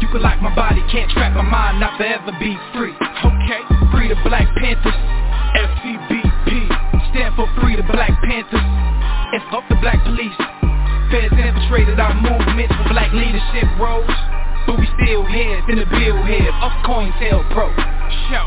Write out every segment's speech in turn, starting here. You can lock my body, can't trap my mind, not forever be free. Okay, free the Black Panthers, FCBP. Stand for Free the Black Panthers, and fuck the black police. Feds infiltrated our movement for black leadership roles, but we still heads in the bill head of Cointel Pro. Show,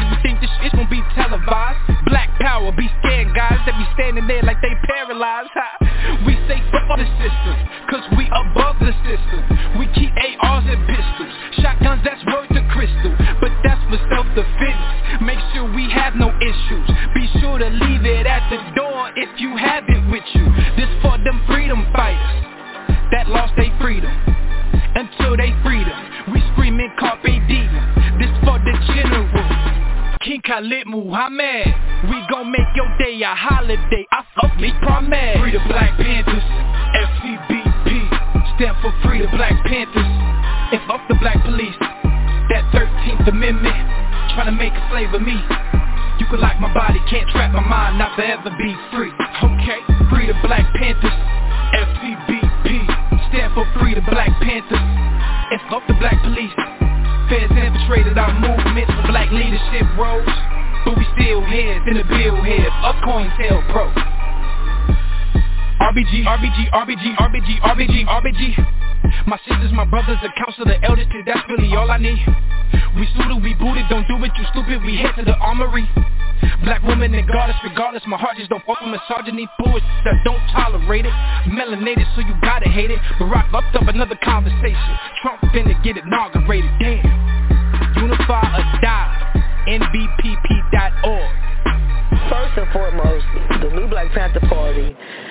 you think this shit's gonna be televised. Black power, be scared guys, that be standing there like they paralyzed, huh? We say fuck the system, cause we above the system. We keep ARs and pistols, shotguns that's worth the crystal. But that's for self-defense, make sure we have no issues. Be sure to leave it at the door if you have it with you. This for them freedom fighters that lost their freedom. Until they freedom, we screaming carpe diem. This for the general, King Khalid Muhammad. We gon' make your day a holiday, I fuck me promise. Free the Black Panthers, FCBP. Stand for Free the Black Panthers, and fuck the black police. That 13th Amendment, trying to make a slave of me. You can lock my body, can't trap my mind, not forever be free. Okay, Free the Black Panthers, FCBP. Stand for Free the Black Panthers, and fuck the black police. Feds infiltrated our movement for black leadership roles, but we still heads in the bill head of Cointel Pro. RBG, RBG, RBG, RBG, RBG, RBG. My sisters, my brothers, the council, the elders, cause that's really all I need. We suited, we booted, don't do it, you stupid, we head to the armory. Black woman and goddess, regardless, my heart just don't fuck with misogyny. Bullshit, I don't tolerate it. Melanated, so you gotta hate it. But Barack upped up another conversation. Trump finna get inaugurated, damn. Unify or die, NBPP.org. First and foremost, the new Black Panther Party,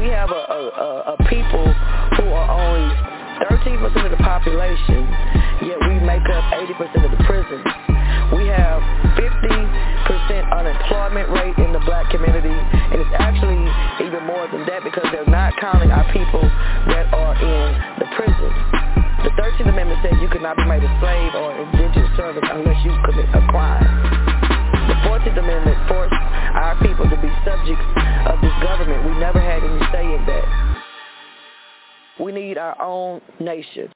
We have a people who are only 13% of the population, yet we make up 80% of the prisons. We have 50% unemployment rate in the black community, and it's actually even more than that because they're not counting our people that are in the prisons. The 13th Amendment says you could not be made a slave or an indentured servant unless you commit a crime. The 14th Amendment forced our people to be subjects of this government. We never had any say in that. We need our own nation.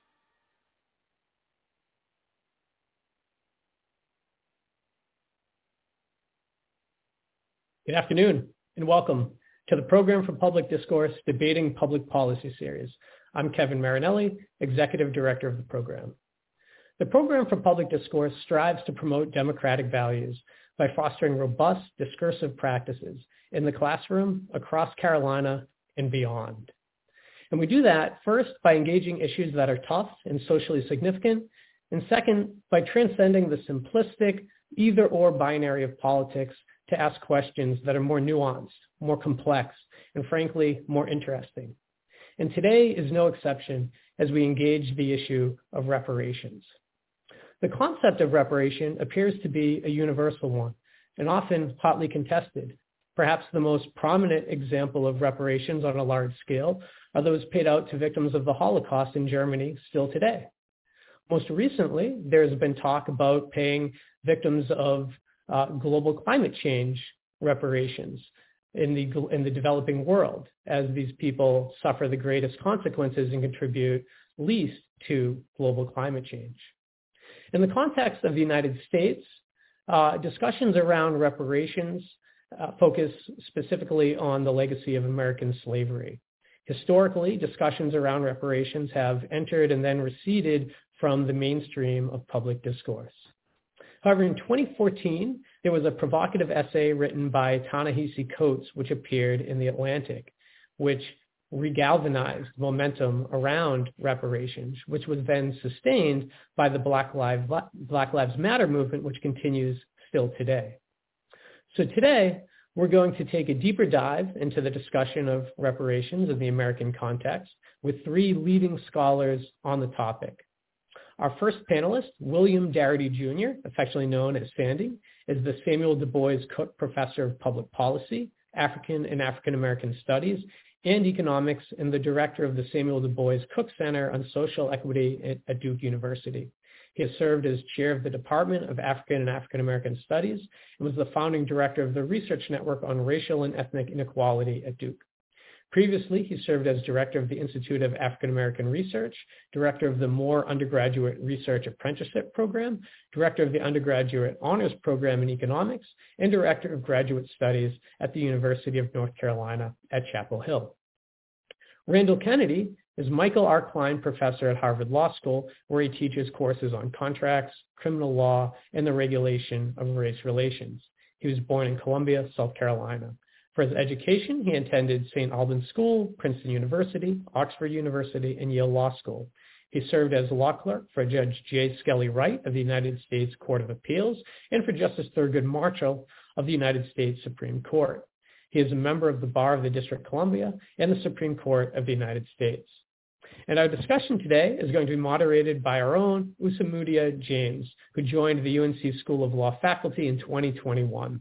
Good afternoon, and welcome to the Program for Public Discourse Debating Public Policy Series. I'm Kevin Marinelli, Executive Director of the program. The Program for Public Discourse strives to promote democratic values by fostering robust discursive practices in the classroom, across Carolina, and beyond. And we do that first by engaging issues that are tough and socially significant, and second, by transcending the simplistic either-or binary of politics to ask questions that are more nuanced, more complex, and frankly, more interesting. And today is no exception as we engage the issue of reparations. The concept of reparation appears to be a universal one and often hotly contested. Perhaps the most prominent example of reparations on a large scale are those paid out to victims of the Holocaust in Germany still today. Most recently, there's been talk about paying victims of global climate change reparations. in the developing world, as these people suffer the greatest consequences and contribute least to global climate change. In the context of the United States, discussions around reparations focus specifically on the legacy of American slavery. Historically, discussions around reparations have entered and then receded from the mainstream of public discourse. However, in 2014, there was a provocative essay written by Ta-Nehisi Coates, which appeared in The Atlantic, which regalvanized momentum around reparations, which was then sustained by the Black Lives Matter movement, which continues still today. So today, we're going to take a deeper dive into the discussion of reparations in the American context with three leading scholars on the topic. Our first panelist, William Darity Jr., affectionately known as Sandy, is the Samuel Du Bois Cook Professor of Public Policy, African and African American Studies, and Economics, and the Director of the Samuel Du Bois Cook Center on Social Equity at Duke University. He has served as Chair of the Department of African and African American Studies and was the founding Director of the Research Network on Racial and Ethnic Inequality at Duke. Previously, he served as Director of the Institute of African American Research, Director of the Moore Undergraduate Research Apprenticeship Program, Director of the Undergraduate Honors Program in Economics, and Director of Graduate Studies at the University of North Carolina at Chapel Hill. Randall Kennedy is Michael R. Klein Professor at Harvard Law School, where he teaches courses on contracts, criminal law, and the regulation of race relations. He was born in Columbia, South Carolina. For his education, he attended St. Albans School, Princeton University, Oxford University, and Yale Law School. He served as law clerk for Judge J. Skelly Wright of the United States Court of Appeals and for Justice Thurgood Marshall of the United States Supreme Court. He is a member of the Bar of the District of Columbia and the Supreme Court of the United States. And our discussion today is going to be moderated by our own Usamudia James, who joined the UNC School of Law faculty in 2021.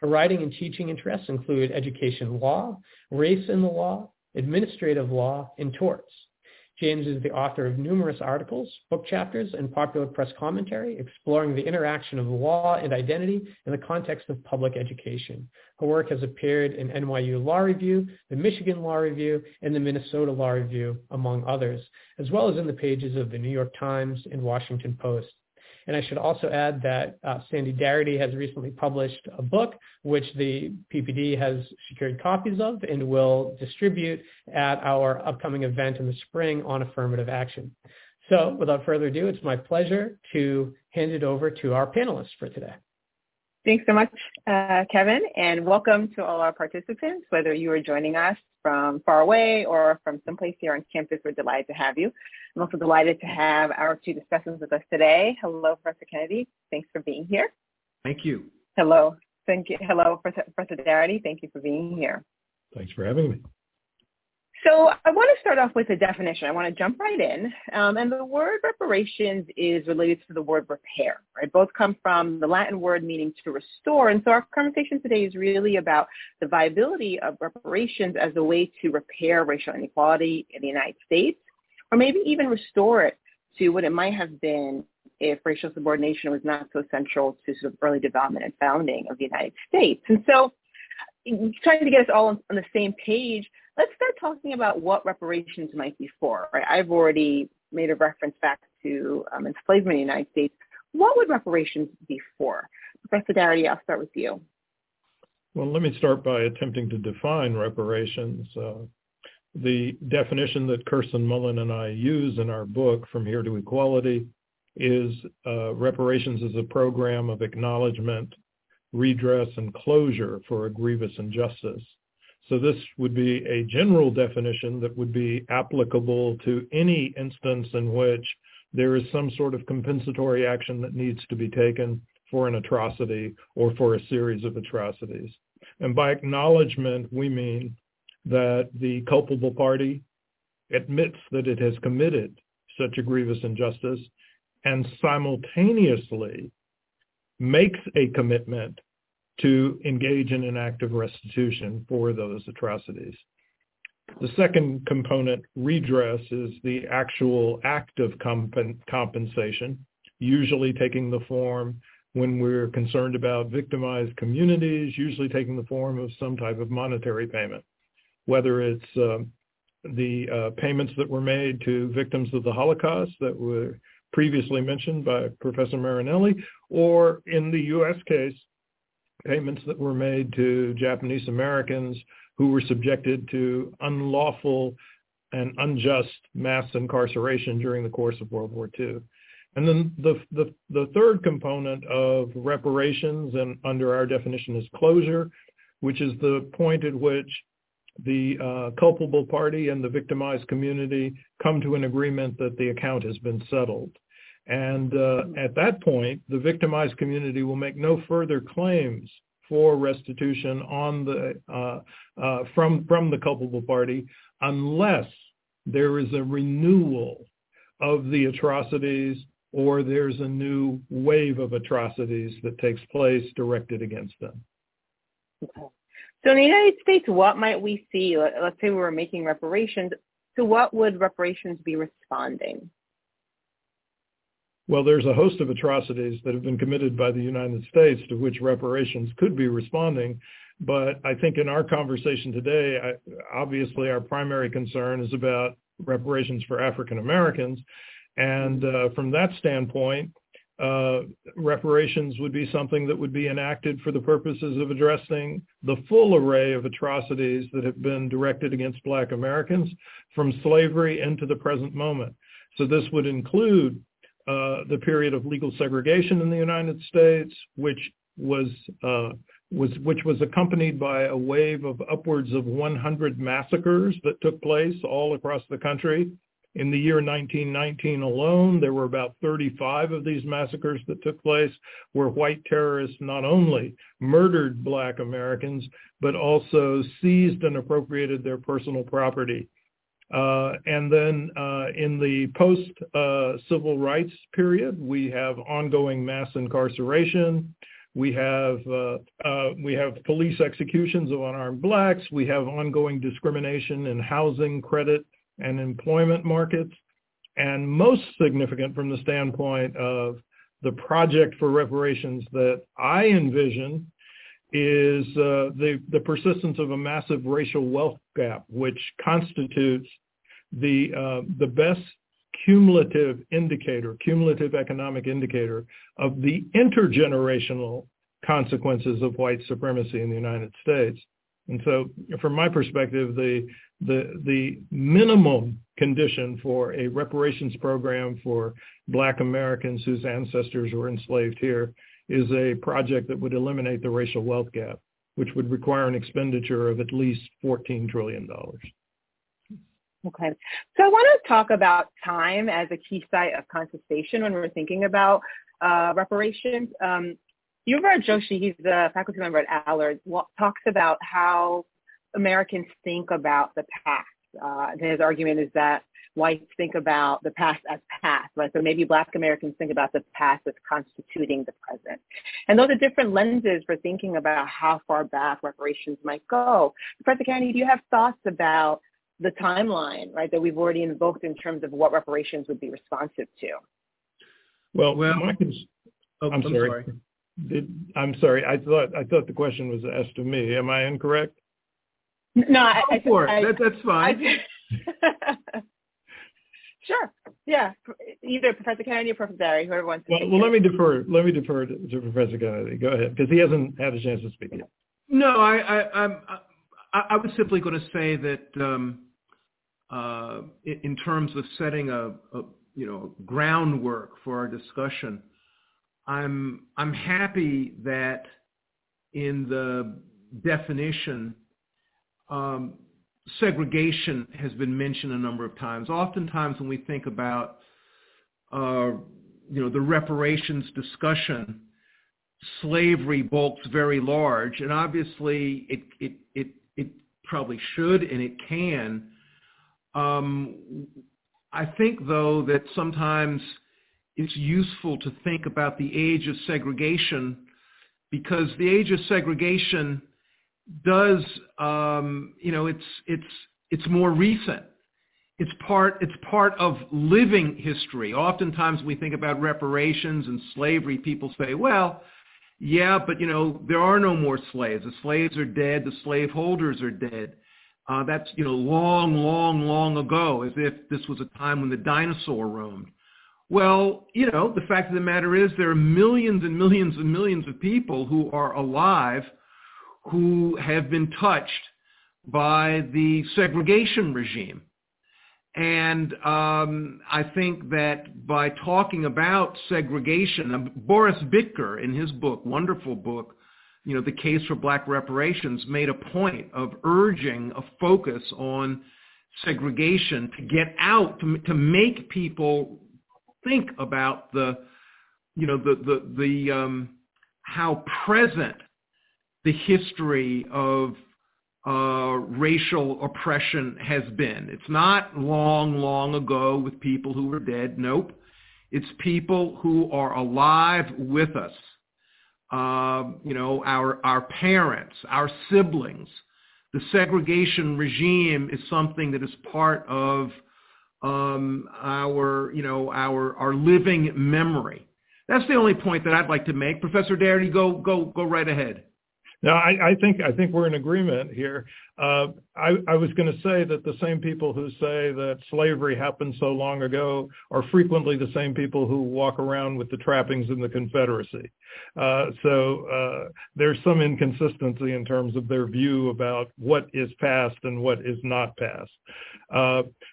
Her writing and teaching interests include education law, race in the law, administrative law, and torts. James is the author of numerous articles, book chapters, and popular press commentary exploring the interaction of law and identity in the context of public education. Her work has appeared in NYU Law Review, the Michigan Law Review, and the Minnesota Law Review, among others, as well as in the pages of the New York Times and Washington Post. And I should also add that Sandy Darity has recently published a book, which the PPD has secured copies of and will distribute at our upcoming event in the spring on affirmative action. So without further ado, it's my pleasure to hand it over to our panelists for today. Thanks so much, Kevin, and welcome to all our participants, whether you are joining us from far away or from someplace here on campus. We're delighted to have you. I'm also delighted to have our two discussants with us today. Hello, Professor Kennedy. Thanks for being here. Thank you. Hello. Thank you. Hello, Professor Darity. Thank you for being here. Thanks for having me. So I want to start off with a definition. I want to jump right in. And the word reparations is related to the word repair, right? Both come from the Latin word meaning to restore. And so our conversation today is really about the viability of reparations as a way to repair racial inequality in the United States, or maybe even restore it to what it might have been if racial subordination was not so central to sort of early development and founding of the United States. And so trying to get us all on the same page, let's start talking about what reparations might be for, right? I've already made a reference back to enslavement in the United States. What would reparations be for? Professor Darity, I'll start with you. Well, let me start by attempting to define reparations. The definition that Kirsten Mullen and I use in our book, From Here to Equality, is reparations is a program of acknowledgement, redress, and closure for a grievous injustice. So this would be a general definition that would be applicable to any instance in which there is some sort of compensatory action that needs to be taken for an atrocity or for a series of atrocities. And by acknowledgement, we mean that the culpable party admits that it has committed such a grievous injustice and simultaneously makes a commitment to engage in an act of restitution for those atrocities. The second component, redress, is the actual act of compensation, usually taking the form when we're concerned about victimized communities, usually taking the form of some type of monetary payment, whether it's the payments that were made to victims of the Holocaust that were previously mentioned by Professor Marinelli, or in the U.S. case, payments that were made to Japanese Americans who were subjected to unlawful and unjust mass incarceration during the course of World War II. And then the third component of reparations, and under our definition is closure, which is the point at which the culpable party and the victimized community come to an agreement that the account has been settled. And at that point, the victimized community will make no further claims for restitution on the from the culpable party unless there is a renewal of the atrocities or there's a new wave of atrocities that takes place directed against them. Okay. So in the United States, what might we see? Let's say we were making reparations. So what would reparations be responding? Well, there's a host of atrocities that have been committed by the United States to which reparations could be responding. But I think in our conversation today, obviously our primary concern is about reparations for African Americans. And from that standpoint, reparations would be something that would be enacted for the purposes of addressing the full array of atrocities that have been directed against Black Americans from slavery into the present moment. So this would include the period of legal segregation in the United States, which was accompanied by a wave of upwards of 100 massacres that took place all across the country. In the year 1919 alone, there were about 35 of these massacres that took place where white terrorists not only murdered Black Americans, but also seized and appropriated their personal property. And then in the post-civil rights period, we have ongoing mass incarceration. We have police executions of unarmed Blacks. We have ongoing discrimination in housing, credit, and employment markets, and most significant from the standpoint of the project for reparations that I envision is the persistence of a massive racial wealth gap, which constitutes the best cumulative economic indicator of the intergenerational consequences of white supremacy in the United States. And so from my perspective, the minimum condition for a reparations program for Black Americans whose ancestors were enslaved here is a project that would eliminate the racial wealth gap, which would require an expenditure of at least $14 trillion. Okay. So I want to talk about time as a key site of contestation when we're thinking about reparations. Yuval Joshi, he's a faculty member at Allard, talks about how Americans think about the past. His argument is that whites think about the past as past, right? So maybe Black Americans think about the past as constituting the present. And those are different lenses for thinking about how far back reparations might go. Professor Kennedy, do you have thoughts about the timeline, right, that we've already invoked in terms of what reparations would be responsive to? Well, I'm sorry. I thought the question was asked to me. Am I incorrect? No, that's fine. Sure. Yeah. Either Professor Kennedy or Professor Darity, whoever wants to. Well, let me defer to Professor Kennedy. Go ahead, because he hasn't had a chance to speak yet. No, I was simply going to say that in terms of setting a groundwork for our discussion, I'm happy that in the definition, segregation has been mentioned a number of times. Oftentimes, when we think about the reparations discussion, slavery bulks very large, and obviously it probably should and it can. I think though that sometimes it's useful to think about the age of segregation, because the age of segregation does, it's more recent. It's part of living history. Oftentimes we think about reparations and slavery. People say, well, yeah, but, there are no more slaves. The slaves are dead. The slaveholders are dead. That's, long, long, long ago, as if this was a time when the dinosaur roamed. Well, the fact of the matter is there are millions and millions and millions of people who are alive who have been touched by the segregation regime. And I think that by talking about segregation, Boris Bitker in his book, wonderful book, The Case for Black Reparations, made a point of urging a focus on segregation to get out, to make people think about how present the history of racial oppression has been. It's not long, long ago with people who were dead. Nope. It's people who are alive with us. Our parents, our siblings. The segregation regime is something that is part of our living memory. That's the only point that I'd like to make. Professor Darity, go right ahead. Now, I think we're in agreement here. I was going to say that the same people who say that slavery happened so long ago are frequently the same people who walk around with the trappings in the Confederacy. So there's some inconsistency in terms of their view about what is past and what is not past.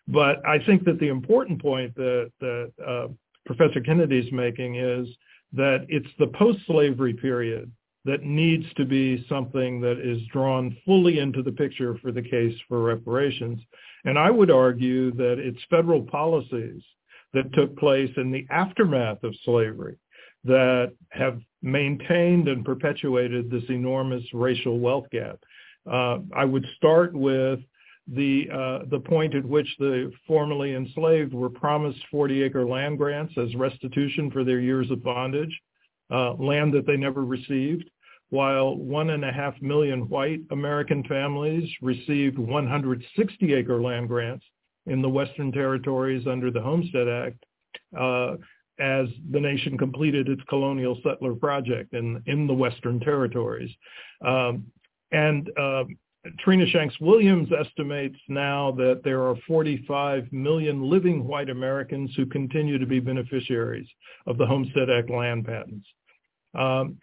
But I think that the important point that Professor Kennedy's making is that it's the post-slavery period that needs to be something that is drawn fully into the picture for the case for reparations. And I would argue that it's federal policies that took place in the aftermath of slavery that have maintained and perpetuated this enormous racial wealth gap. I would start with the point at which the formerly enslaved were promised 40-acre land grants as restitution for their years of bondage, land that they never received, while 1.5 million white American families received 160-acre land grants in the Western Territories under the Homestead Act as the nation completed its colonial settler project in the Western Territories. And Trina Shanks Williams estimates now that there are 45 million living white Americans who continue to be beneficiaries of the Homestead Act land patents.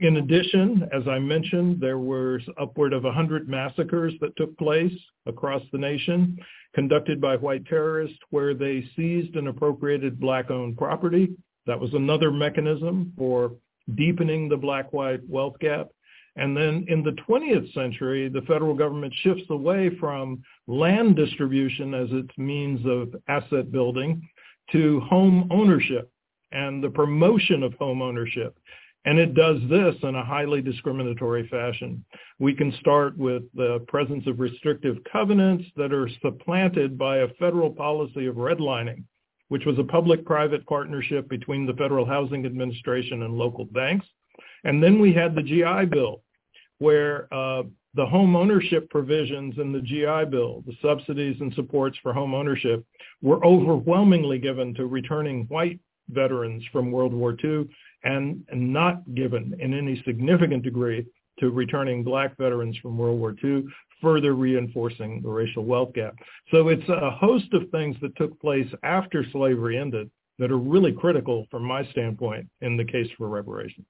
In addition, as I mentioned, there were upward of 100 massacres that took place across the nation conducted by white terrorists where they seized and appropriated black-owned property. That was another mechanism for deepening the black-white wealth gap. And then in the 20th century, the federal government shifts away from land distribution as its means of asset building to home ownership and the promotion of home ownership. And it does this in a highly discriminatory fashion. We can start with the presence of restrictive covenants that are supplanted by a federal policy of redlining, which was a public-private partnership between the Federal Housing Administration and local banks. And then we had the GI Bill, where the home ownership provisions in the GI Bill, the subsidies and supports for home ownership, were overwhelmingly given to returning white veterans from World War II and not given in any significant degree to returning black veterans from World War II, further reinforcing the racial wealth gap. So it's a host of things that took place after slavery ended that are really critical from my standpoint in the case for reparations.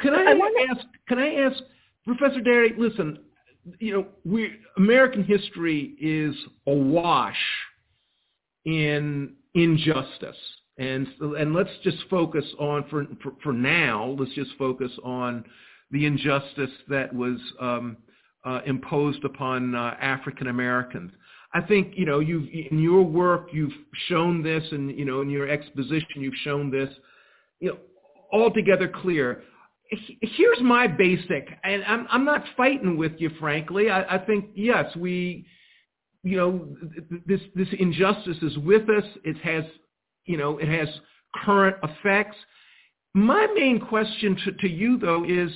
Can I ask, Professor Darity? Listen, American history is awash in injustice, and let's just focus on for now. Let's just focus on the injustice that was imposed upon African Americans. I think you've in your work you've shown this, and in your exposition you've shown this. Altogether clear. Here's my basic, and I'm not fighting with you, frankly. I think, yes, we, this injustice is with us. It has, it has current effects. My main question to you, though, is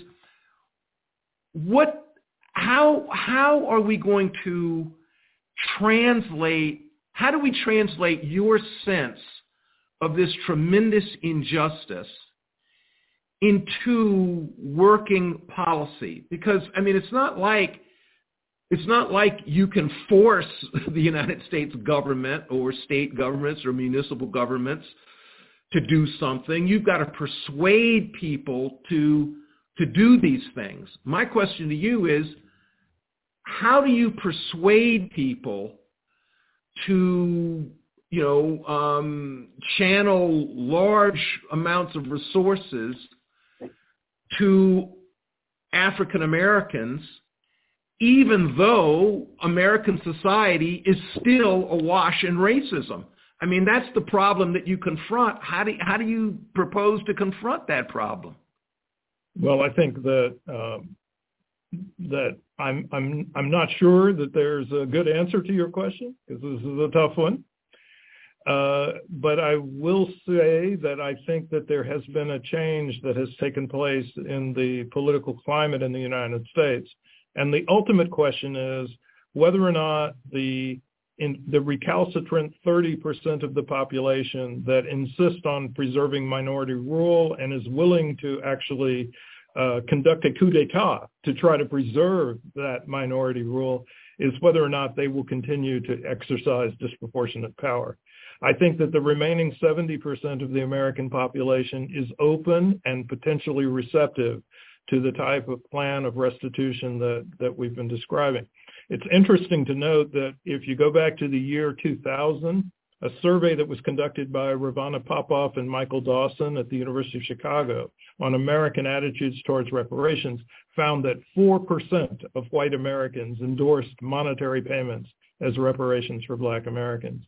how are we going to translate How do we translate your sense of this tremendous injustice into working policy? Because, I mean, it's not like you can force the United States government or state governments or municipal governments to do something. You've got to persuade people to do these things. My question to you is, how do you persuade people to, channel large amounts of resources to African Americans, even though American society is still awash in racism? I mean, that's the problem that you confront. How do you propose to confront that problem? Well, I think that I'm not sure that there's a good answer to your question, because this is a tough one. But I will say that I think that there has been a change that has taken place in the political climate in the United States. And the ultimate question is whether or not the recalcitrant 30% of the population that insist on preserving minority rule and is willing to actually conduct a coup d'etat to try to preserve that minority rule is whether or not they will continue to exercise disproportionate power. I think that the remaining 70% of the American population is open and potentially receptive to the type of plan of restitution that we've been describing. It's interesting to note that if you go back to the year 2000, a survey that was conducted by Ravana Popoff and Michael Dawson at the University of Chicago on American attitudes towards reparations found that 4% of white Americans endorsed monetary payments as reparations for Black Americans.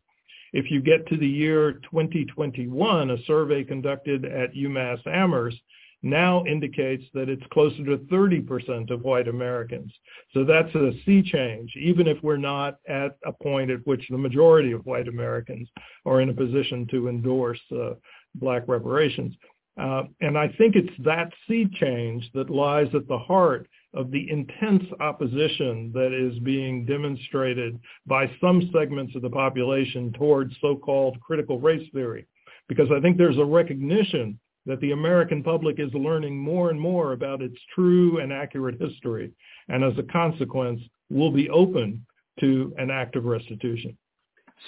If you get to the year 2021, a survey conducted at UMass Amherst now indicates that it's closer to 30% of white Americans. So that's a sea change, even if we're not at a point at which the majority of white Americans are in a position to endorse Black reparations. And I think it's that sea change that lies at the heart of the intense opposition that is being demonstrated by some segments of the population towards so-called critical race theory, because I think there's a recognition that the American public is learning more and more about its true and accurate history, and as a consequence, will be open to an act of restitution.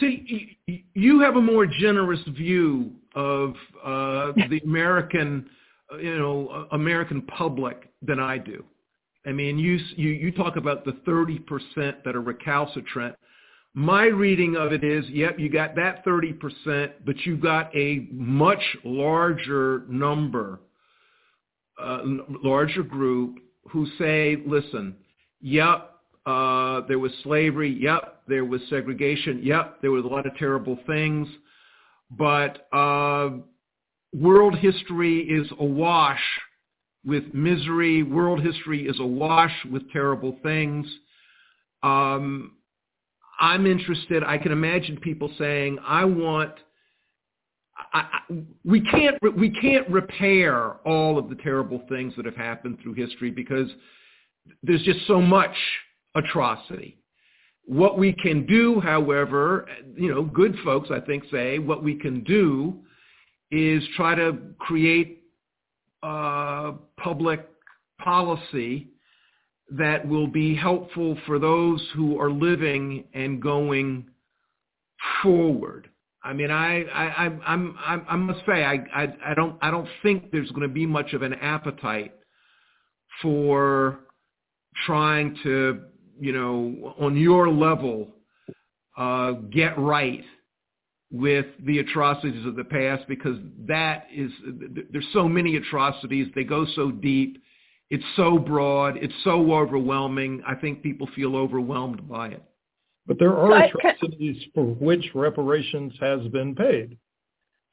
See, you have a more generous view of the American, American public than I do. I mean, you talk about the 30% that are recalcitrant. My reading of it is, yep, you got that 30%, but you got a much larger number, larger group who say, listen, yep, there was slavery, yep, there was segregation, yep, there was a lot of terrible things, but world history is awash with misery, world history is awash with terrible things. I'm interested. I can imagine people saying, we can't repair all of the terrible things that have happened through history because there's just so much atrocity. What we can do, however, good folks, I think, say what we can do is try to create public policy that will be helpful for those who are living and going forward. I mean, I must say, I don't think there's going to be much of an appetite for trying to, on your level, get right with the atrocities of the past, because there's so many atrocities. They go so deep. It's so broad. It's so overwhelming. I think people feel overwhelmed by it. But there are atrocities for which reparations has been paid.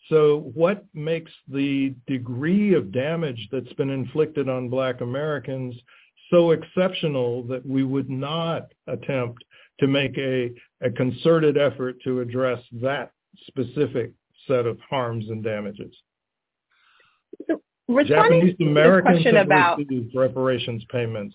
So what makes the degree of damage that's been inflicted on Black Americans so exceptional that we would not attempt to make a concerted effort to address that specific set of harms and damages? Responding to the question about reparations payments,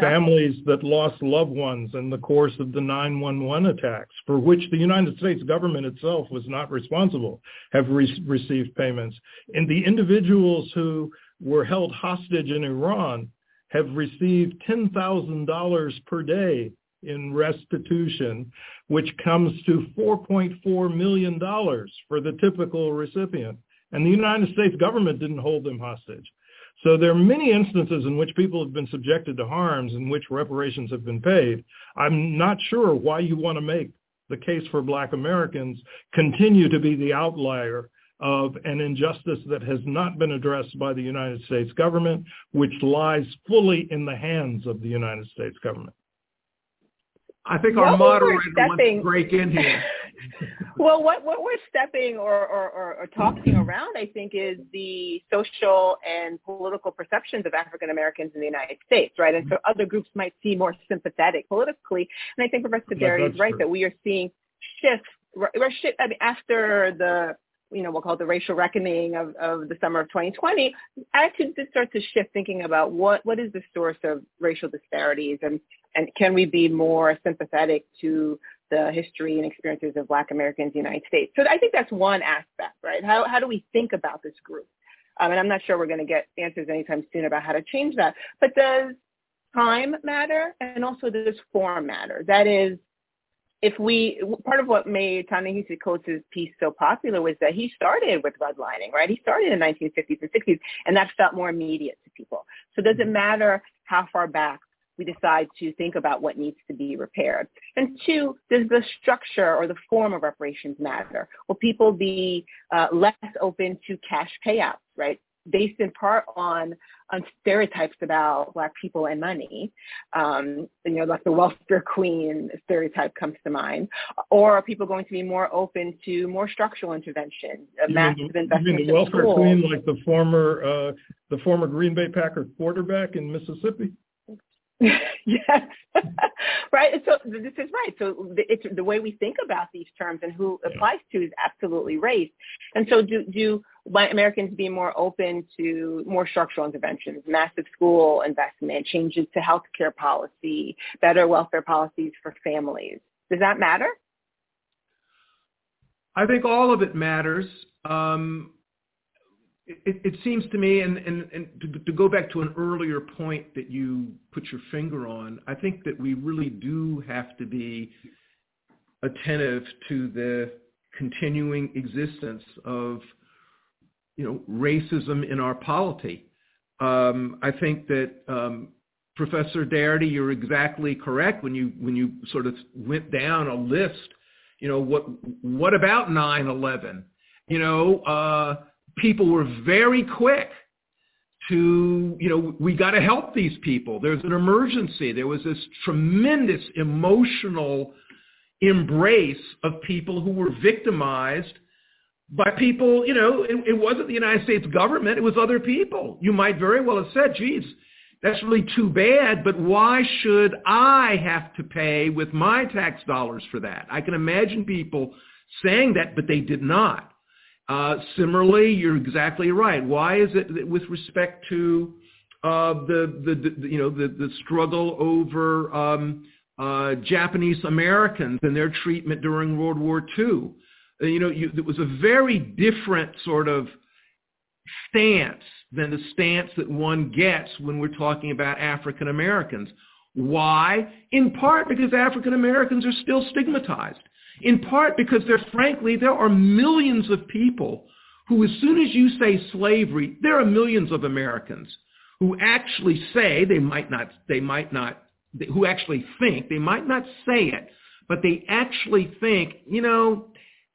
families that lost loved ones in the course of the 9/11 attacks, for which the United States government itself was not responsible, have received payments. And the individuals who were held hostage in Iran have received $10,000 per day in restitution, which comes to $4.4 million for the typical recipient. And the United States government didn't hold them hostage. So there are many instances in which people have been subjected to harms in which reparations have been paid. I'm not sure why you want to make the case for Black Americans continue to be the outlier of an injustice that has not been addressed by the United States government, which lies fully in the hands of the United States government. I think our moderator wants to break in here. Well, what we're stepping or talking around, I think, is the social and political perceptions of African Americans in the United States, right? And so other groups might seem more sympathetic politically. And I think Professor Darity is right that we are seeing shifts. I mean, after the, we'll call it the racial reckoning of the summer of 2020, attitudes did start to shift, thinking about what is the source of racial disparities, and can we be more sympathetic to the history and experiences of Black Americans in the United States. So I think that's one aspect, right? How do we think about this group? And I'm not sure we're going to get answers anytime soon about how to change that. But does time matter? And also, does form matter? That is, part of what made Ta-Nehisi Coates' piece so popular was that he started with redlining, right? He started in the 1950s and 60s, and that felt more immediate to people. So does it matter how far back we decide to think about what needs to be repaired? And two, does the structure or the form of reparations matter? Will people be less open to cash payouts, right? Based in part on stereotypes about Black people and money, like the welfare queen stereotype comes to mind, or are people going to be more open to more structural intervention, massive investment in schools? You mean the welfare queen, like the former Green Bay Packer quarterback in Mississippi? Yes, right. So this is right. So it's the way we think about these terms and who applies to is absolutely race. And so do White Americans be more open to more structural interventions, massive school investment, changes to healthcare policy, better welfare policies for families? Does that matter? I think all of it matters. It seems to me, and to go back to an earlier point that you put your finger on, I think that we really do have to be attentive to the continuing existence of, racism in our polity. I think that Professor Darity, you're exactly correct when you sort of went down a list. What about 9/11? People were very quick to, we got to help these people. There's an emergency. There was this tremendous emotional embrace of people who were victimized by people, it wasn't the United States government. It was other people. You might very well have said, geez, that's really too bad, but why should I have to pay with my tax dollars for that? I can imagine people saying that, but they did not. Similarly, you're exactly right. Why is it that with respect to the struggle over Japanese Americans and their treatment during World War II? It was a very different sort of stance than the stance that one gets when we're talking about African Americans. Why? In part because African Americans are still stigmatized. In part because there are millions of people who, as soon as you say slavery, there are millions of Americans who actually say who actually think, they might not say it, but they actually think,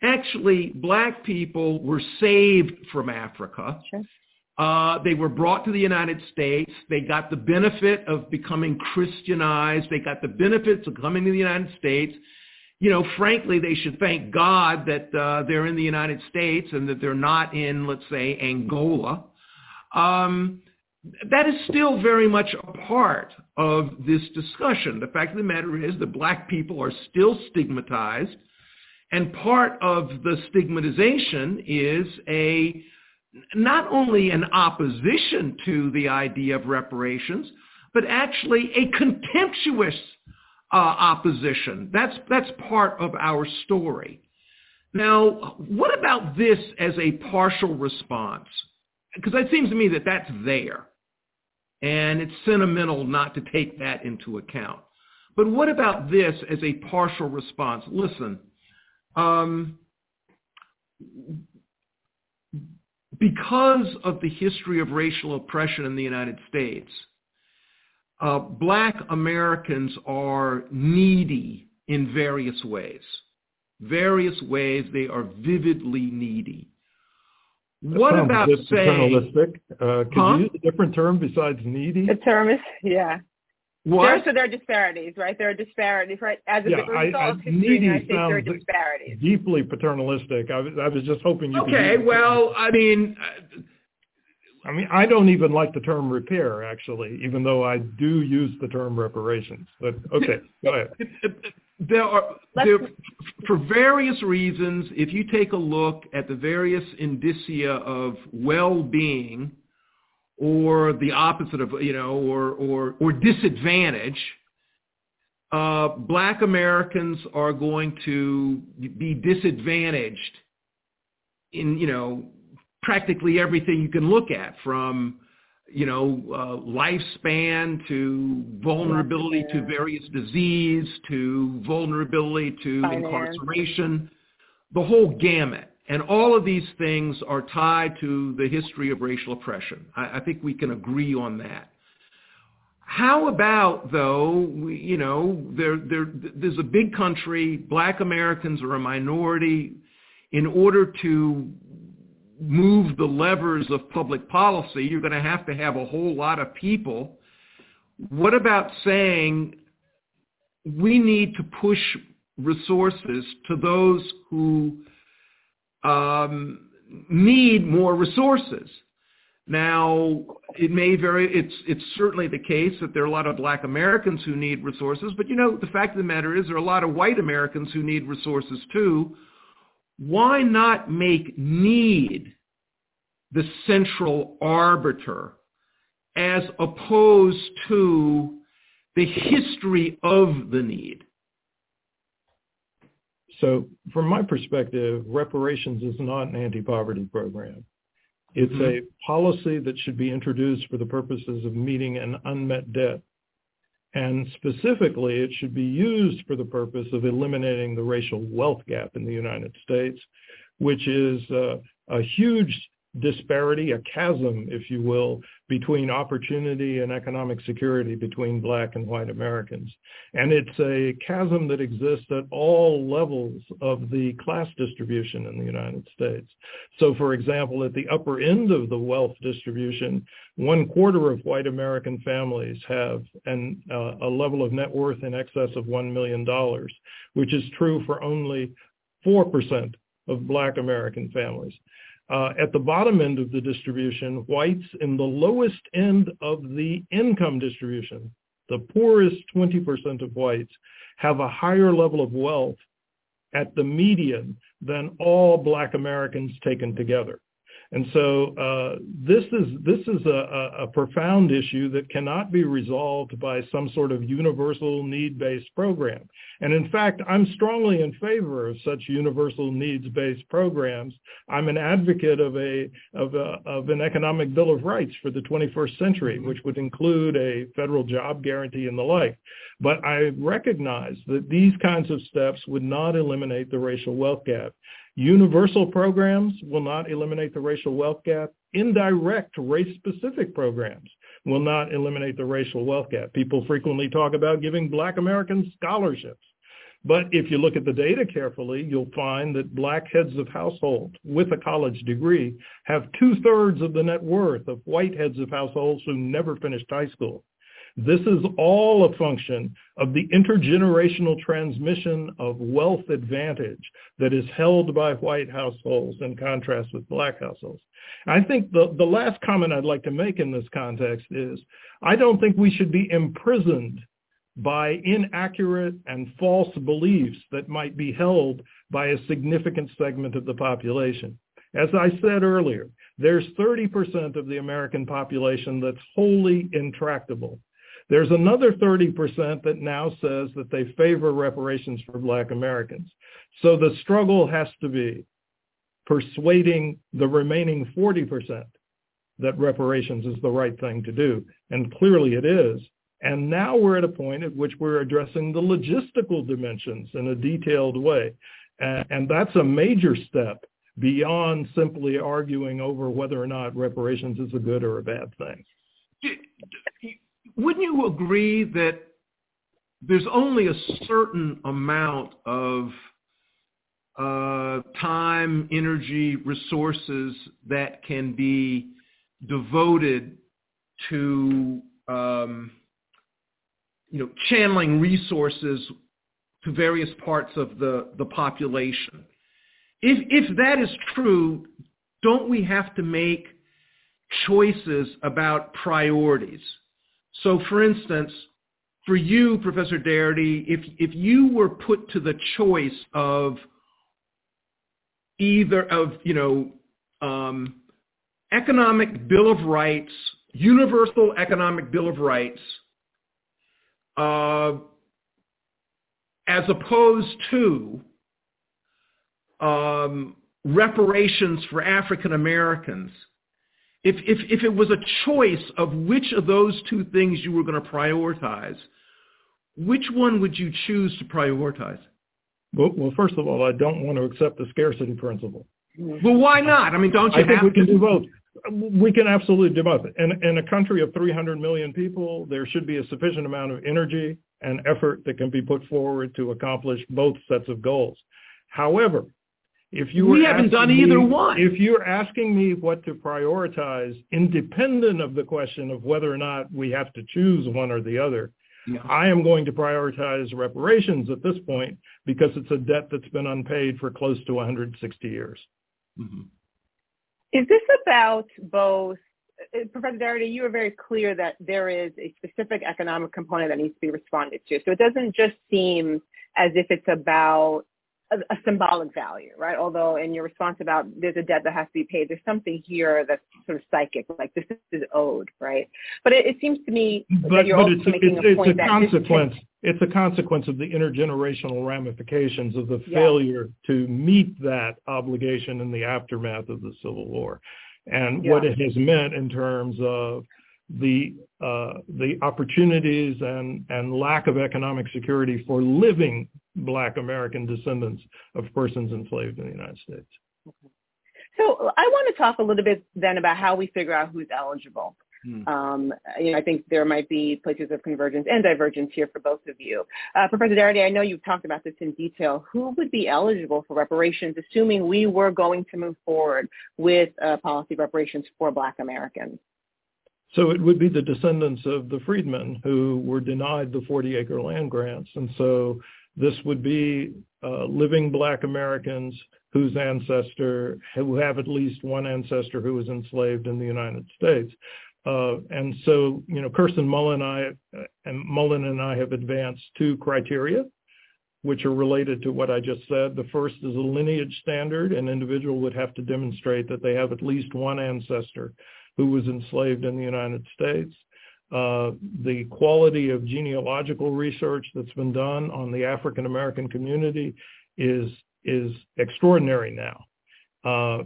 actually Black people were saved from Africa. Sure. They were brought to the United States. They got the benefit of becoming Christianized. They got the benefits of coming to the United States. Frankly, they should thank God that they're in the United States and that they're not in, let's say, Angola. That is still very much a part of this discussion. The fact of the matter is that Black people are still stigmatized, and part of the stigmatization is a not only an opposition to the idea of reparations, but actually a contemptuous opposition. That's part of our story. Now, what about this as a partial response? Because it seems to me that that's there, and it's sentimental not to take that into account. But what about this as a partial response? Listen, because of the history of racial oppression in the United States, Black Americans are needy in various ways. They are vividly needy. What about saying... Can you use a different term besides needy? The term is, yeah. What? So there are disparities, right? There are disparities, right? As a result of history, I think there are disparities. Deeply paternalistic. I was just hoping you could... Okay, well, I mean, I don't even like the term repair, actually, even though I do use the term reparations. But, okay, go ahead. For various reasons, if you take a look at the various indicia of well-being or the opposite of, or disadvantage, Black Americans are going to be disadvantaged in, practically everything you can look at, from lifespan to vulnerability to various disease to vulnerability to incarceration, the whole gamut. And all of these things are tied to the history of racial oppression. I think we can agree on that. How about, though, there's a big country, Black Americans are a minority. In order to move the levers of public policy, you're going to have a whole lot of people. What about saying we need to push resources to those who need more resources? Now, it may vary. It's certainly the case that there are a lot of Black Americans who need resources, but the fact of the matter is there are a lot of white Americans who need resources too. Why not make need the central arbiter as opposed to the history of the need? So from my perspective, reparations is not an anti-poverty program. It's a policy that should be introduced for the purposes of meeting an unmet debt. And specifically, it should be used for the purpose of eliminating the racial wealth gap in the United States, which is a huge disparity, a chasm, if you will, between opportunity and economic security between Black and white Americans. And it's a chasm that exists at all levels of the class distribution in the United States. So, for example, at the upper end of the wealth distribution, 1/4 of white American families have a level of net worth in excess of $1 million, which is true for only 4% of Black American families. At the bottom end of the distribution, whites in the lowest end of the income distribution, the poorest 20% of whites, have a higher level of wealth at the median than all Black Americans taken together. And so this is a profound issue that cannot be resolved by some sort of universal need-based program. And in fact, I'm strongly in favor of such universal needs-based programs. I'm an advocate of an economic Bill of Rights for the 21st century, which would include a federal job guarantee and the like. But I recognize that these kinds of steps would not eliminate the racial wealth gap. Universal programs will not eliminate the racial wealth gap. Indirect race-specific programs will not eliminate the racial wealth gap. People frequently talk about giving Black Americans scholarships. But if you look at the data carefully, you'll find that Black heads of household with a college degree have 2/3 of the net worth of white heads of households who never finished high school. This is all a function of the intergenerational transmission of wealth advantage that is held by white households in contrast with Black households. I think the last comment I'd like to make in this context is I don't think we should be imprisoned by inaccurate and false beliefs that might be held by a significant segment of the population. As I said earlier, there's 30% of the American population that's wholly intractable. There's another 30% that now says that they favor reparations for Black Americans. So the struggle has to be persuading the remaining 40% that reparations is the right thing to do. And clearly it is. And now we're at a point at which we're addressing the logistical dimensions in a detailed way. And that's a major step beyond simply arguing over whether or not reparations is a good or a bad thing. Wouldn't you agree that there's only a certain amount of time, energy, resources that can be devoted to channeling resources to various parts of the population? If that is true, don't we have to make choices about priorities? So, for instance, for you, Professor Darity, if you were put to the choice of economic Bill of Rights, universal economic Bill of Rights, as opposed to reparations for African Americans, if it was a choice of which of those two things you were going to prioritize, which one would you choose to prioritize? Well, first of all, I don't want to accept the scarcity principle. Well, why not? I mean, don't you I think we can do both. We can absolutely do both. In a country of 300 million people, there should be a sufficient amount of energy and effort that can be put forward to accomplish both sets of goals. However, if you were if you're asking me what to prioritize, independent of the question of whether or not we have to choose one or the other, no. I am going to prioritize reparations at this point because it's a debt that's been unpaid for close to 160 years. Mm-hmm. Is this about both, Professor Darity, you are very clear that there is a specific economic component that needs to be responded to. So it doesn't just seem as if it's about a symbolic value, right? Although in your response about there's a debt that has to be paid, there's something here that's sort of psychic, like this is owed, right? But it seems to me that you're also making a point that it's a consequence of the intergenerational ramifications of the failure to meet that obligation in the aftermath of the Civil War, and what it has meant in terms of the opportunities and lack of economic security for living Black American descendants of persons enslaved in the United States. Okay. So I want to talk a little bit then about how we figure out who's eligible. I think there might be places of convergence and divergence here for both of you. Professor Darity, I know you've talked about this in detail. Who would be eligible for reparations, assuming we were going to move forward with policy reparations for Black Americans? So it would be the descendants of the freedmen who were denied the 40-acre land grants. And so this would be living Black Americans who have at least one ancestor who was enslaved in the United States. And so, Kirsten Mullen and I have advanced two criteria, which are related to what I just said. The first is a lineage standard. An individual would have to demonstrate that they have at least one ancestor who was enslaved in the United States. The quality of genealogical research that's been done on the African American community is extraordinary now. So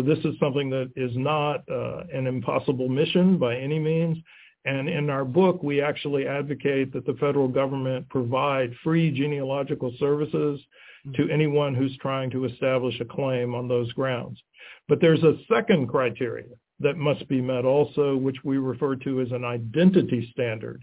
this is something that is not an impossible mission by any means. And in our book, we actually advocate that the federal government provide free genealogical services to anyone who's trying to establish a claim on those grounds. But there's a second criteria that must be met also, which we refer to as an identity standard.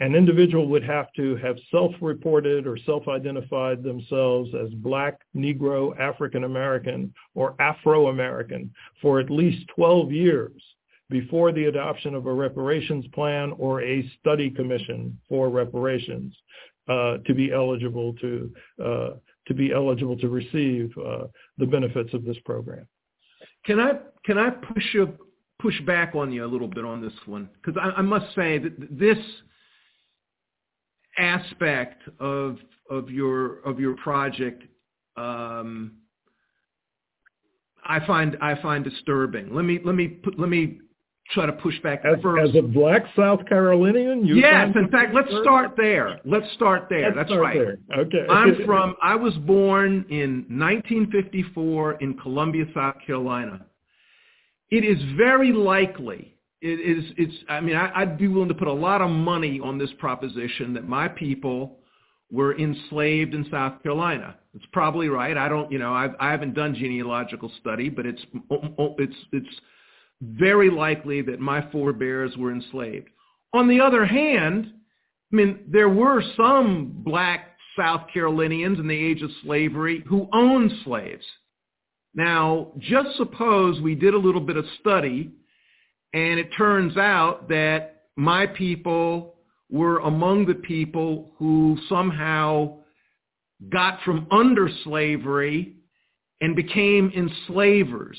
An individual would have to have self-reported or self-identified themselves as Black, Negro, African American, or Afro-American for at least 12 years before the adoption of a reparations plan or a study commission for reparations to be eligible to receive the benefits of this program. Can I push back on you a little bit on this one? Because I must say that this aspect of your project I find disturbing. Let me try to push back first. As a black South Carolinian, yes. In fact, let's start there. That's right. There. Okay. I was born in 1954 in Columbia, South Carolina. It is very likely. I'd be willing to put a lot of money on this proposition that my people were enslaved in South Carolina. It's probably right. I haven't done genealogical study, but it's very likely that my forebears were enslaved. On the other hand, there were some black South Carolinians in the age of slavery who owned slaves. Now, just suppose we did a little bit of study, and it turns out that my people were among the people who somehow got from under slavery and became enslavers.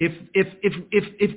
If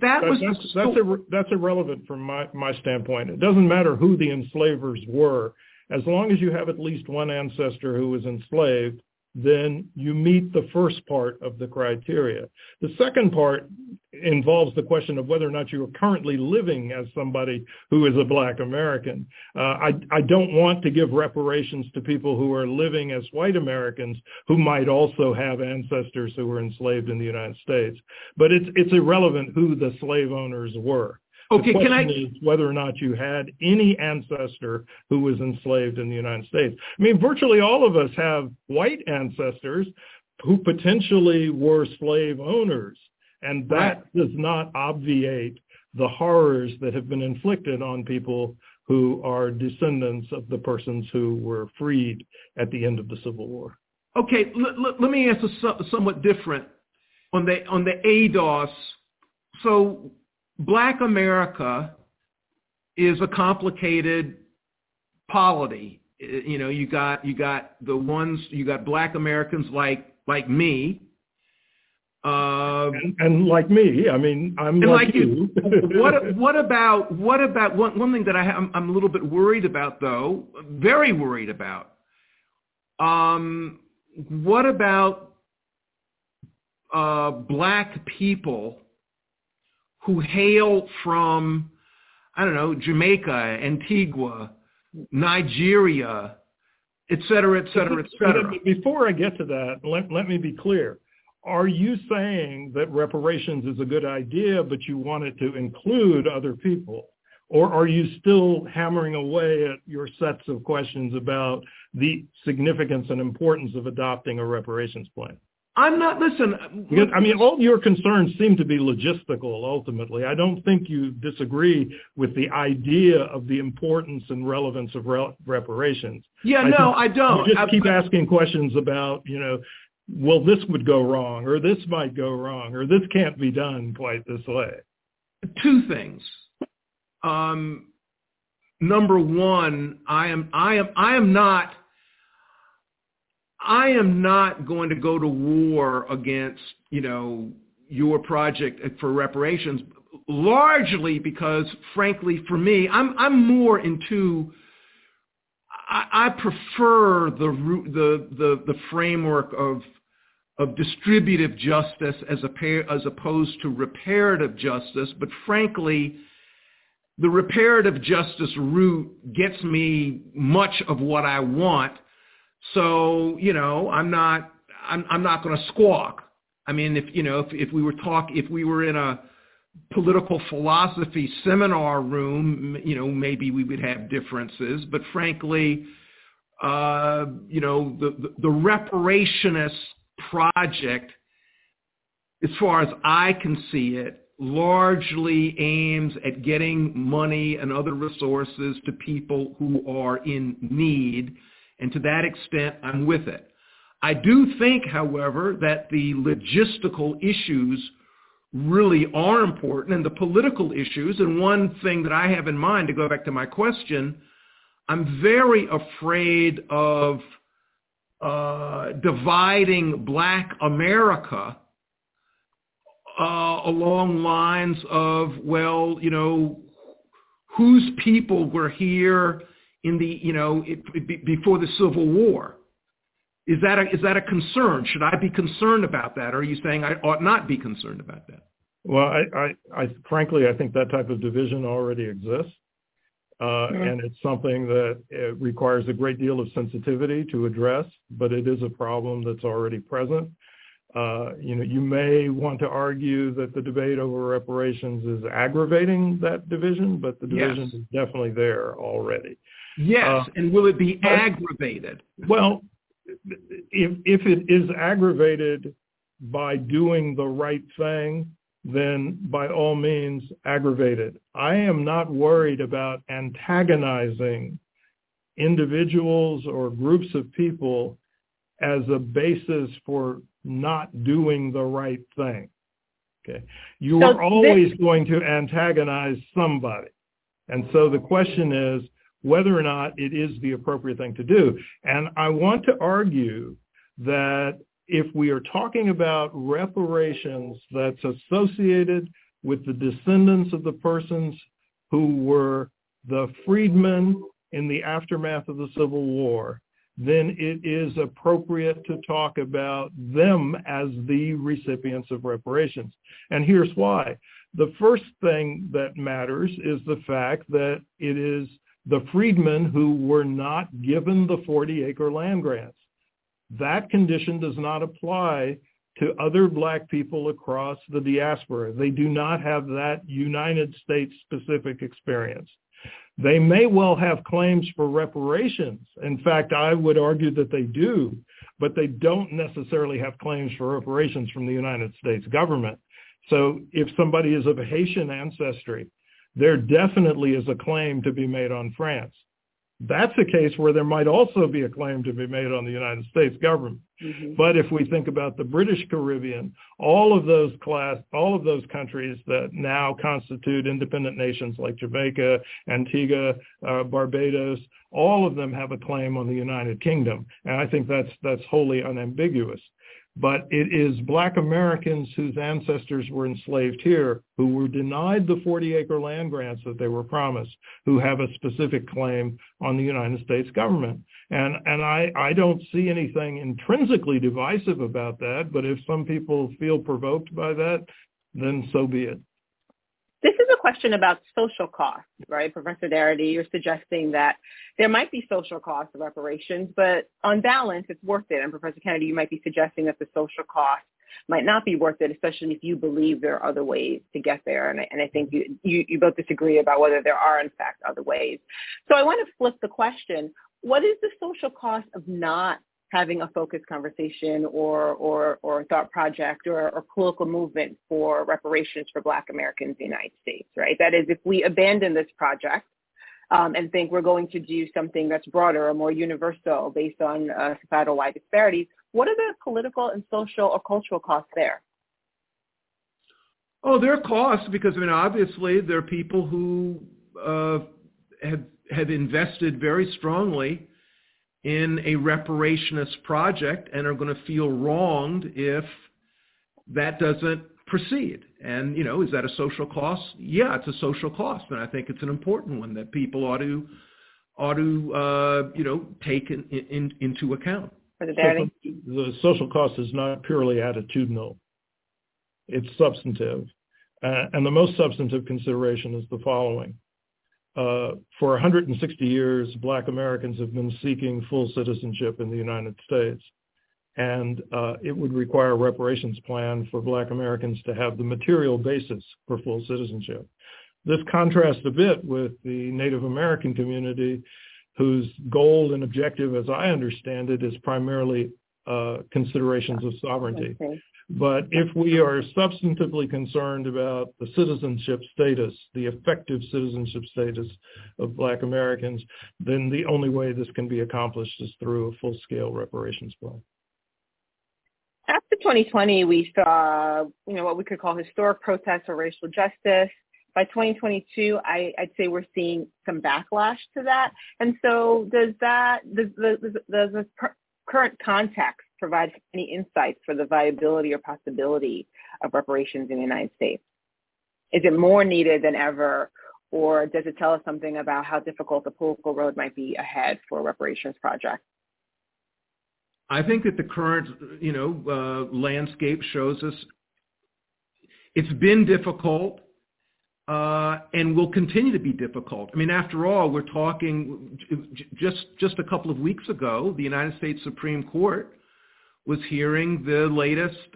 that was that's irrelevant from my standpoint. It doesn't matter who the enslavers were, as long as you have at least one ancestor who was enslaved, then you meet the first part of the criteria. The second part involves the question of whether or not you are currently living as somebody who is a black American. I don't want to give reparations to people who are living as white Americans who might also have ancestors who were enslaved in the United States. But it's irrelevant who the slave owners were. Okay, the question is whether or not you had any ancestor who was enslaved in the United States. Virtually all of us have white ancestors who potentially were slave owners, and that does not obviate the horrors that have been inflicted on people who are descendants of the persons who were freed at the end of the Civil War. Okay, let me answer somewhat different on the ADOS. So Black America is a complicated polity. You got Black Americans like me, and like me. I'm like you. What about one thing that I'm a little bit worried about, though? Very worried about. What about Black people who hail from, Jamaica, Antigua, Nigeria, et cetera, et cetera, et cetera? Before I get to that, let me be clear. Are you saying that reparations is a good idea, but you want it to include other people? Or are you still hammering away at your sets of questions about the significance and importance of adopting a reparations plan? I'm not, listen. All your concerns seem to be logistical, ultimately. I don't think you disagree with the idea of the importance and relevance of reparations. Yeah, I don't. You just keep asking questions about, well, this would go wrong, or this might go wrong, or this can't be done quite this way. Two things. Number one, I am not going to go to war against, your project for reparations, largely because, frankly, for me, I'm more into, I prefer the framework of distributive justice as opposed to reparative justice. But frankly, the reparative justice route gets me much of what I want. So, I'm not going to squawk. If we were in a political philosophy seminar room, maybe we would have differences. But frankly, the reparationist project, as far as I can see it, largely aims at getting money and other resources to people who are in need. And to that extent, I'm with it. I do think, however, that the logistical issues really are important, and the political issues. And one thing that I have in mind, to go back to my question, I'm very afraid of dividing Black America along lines of, whose people were here in the before the Civil War, Is that a concern? Should I be concerned about that? Or are you saying I ought not be concerned about that? Well, I frankly think that type of division already exists. And it's something that it requires a great deal of sensitivity to address, but it is a problem that's already present. You may want to argue that the debate over reparations is aggravating that division, but the division is definitely there already. Yes, and will it be aggravated? Well, if it is aggravated by doing the right thing, then by all means aggravate it. I am not worried about antagonizing individuals or groups of people as a basis for not doing the right thing. Okay. You are always going to antagonize somebody. And so the question is whether or not it is the appropriate thing to do. And I want to argue that if we are talking about reparations that's associated with the descendants of the persons who were the freedmen in the aftermath of the Civil War, then it is appropriate to talk about them as the recipients of reparations. And here's why. The first thing that matters is the fact that it is the freedmen who were not given the 40-acre land grants. That condition does not apply to other black people across the diaspora. They do not have that United States-specific experience. They may well have claims for reparations. In fact, I would argue that they do, but they don't necessarily have claims for reparations from the United States government. So if somebody is of Haitian ancestry, there definitely is a claim to be made on France. That's a case where there might also be a claim to be made on the United States government. Mm-hmm. But if we think about the British Caribbean, all of those countries that now constitute independent nations like Jamaica, Antigua, Barbados, all of them have a claim on the United Kingdom. And I think that's wholly unambiguous. But it is black Americans whose ancestors were enslaved here, who were denied the 40-acre land grants that they were promised, who have a specific claim on the United States government. And I don't see anything intrinsically divisive about that, but if some people feel provoked by that, then so be it. This is a question about social costs, right, Professor Darity? You're suggesting that there might be social costs of reparations, but on balance, it's worth it. And Professor Kennedy, you might be suggesting that the social costs might not be worth it, especially if you believe there are other ways to get there. And I think you both disagree about whether there are, in fact, other ways. So I want to flip the question. What is the social cost of not having a focused conversation or thought project or political movement for reparations for Black Americans in the United States, right? That is, if we abandon this project and think we're going to do something that's broader or more universal based on societal-wide disparities, what are the political and social or cultural costs there? Oh, there are costs because, obviously there are people who have invested very strongly in a reparationist project and are going to feel wronged if that doesn't proceed. And, is that a social cost? Yeah, it's a social cost. And I think it's an important one that people ought to take into account. The social cost is not purely attitudinal. It's substantive. And the most substantive consideration is the following. For 160 years, Black Americans have been seeking full citizenship in the United States, and it would require a reparations plan for Black Americans to have the material basis for full citizenship. This contrasts a bit with the Native American community, whose goal and objective, as I understand it, is primarily considerations of sovereignty. Okay. But if we are substantively concerned about the citizenship status, the effective citizenship status of Black Americans, then the only way this can be accomplished is through a full-scale reparations plan. After 2020, we saw, what we could call historic protests for racial justice. By 2022, I'd say we're seeing some backlash to that. And so does the current context provide any insights for the viability or possibility of reparations in the United States? Is it more needed than ever, or does it tell us something about how difficult the political road might be ahead for a reparations project? I think that the current, landscape shows us it's been difficult and will continue to be difficult. I mean, after all, we're talking just a couple of weeks ago, the United States Supreme Court was hearing the latest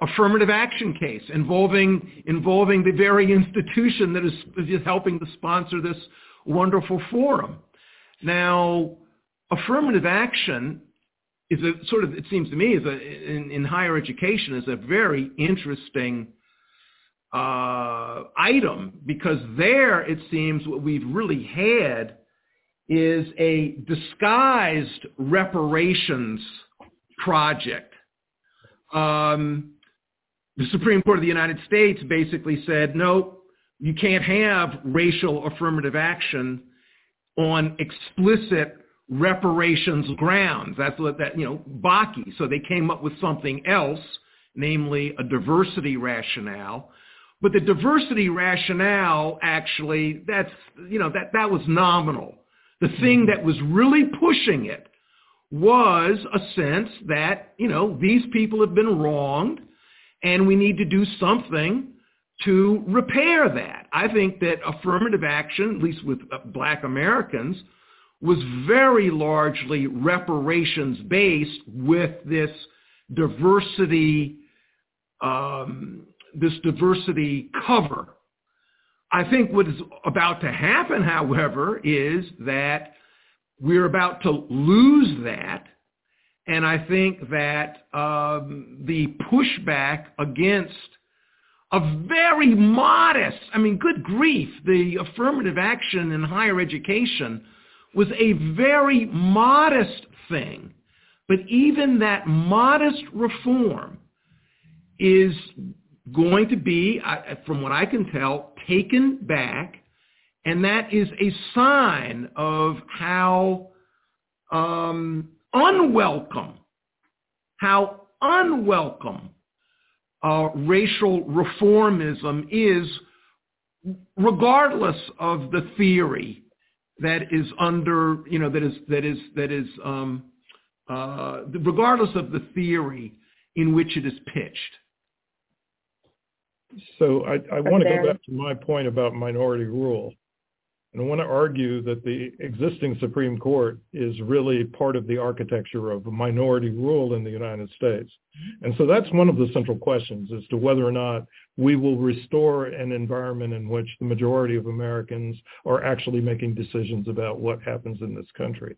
affirmative action case involving the very institution that is helping to sponsor this wonderful forum. Now, affirmative action is a sort of, it seems to me, in higher education is a very interesting item, because there, it seems, what we've really had is a disguised reparations project. The Supreme Court of the United States basically said, no, you can't have racial affirmative action on explicit reparations grounds. That's what Bakke. So they came up with something else, namely a diversity rationale. But the diversity rationale, actually, that was nominal. The thing that was really pushing it was a sense that, these people have been wronged and we need to do something to repair that. I think that affirmative action, at least with Black Americans, was very largely reparations-based with this diversity cover. I think what is about to happen, however, is that we're about to lose that, and I think that the pushback against a very modest, good grief, the affirmative action in higher education was a very modest thing. But even that modest reform is going to be, from what I can tell, taken back. And that is a sign of how unwelcome racial reformism is, regardless of the theory that is under, regardless of the theory in which it is pitched. So I want to go back to my point about minority rule. And I want to argue that the existing Supreme Court is really part of the architecture of minority rule in the United States. And so that's one of the central questions as to whether or not we will restore an environment in which the majority of Americans are actually making decisions about what happens in this country.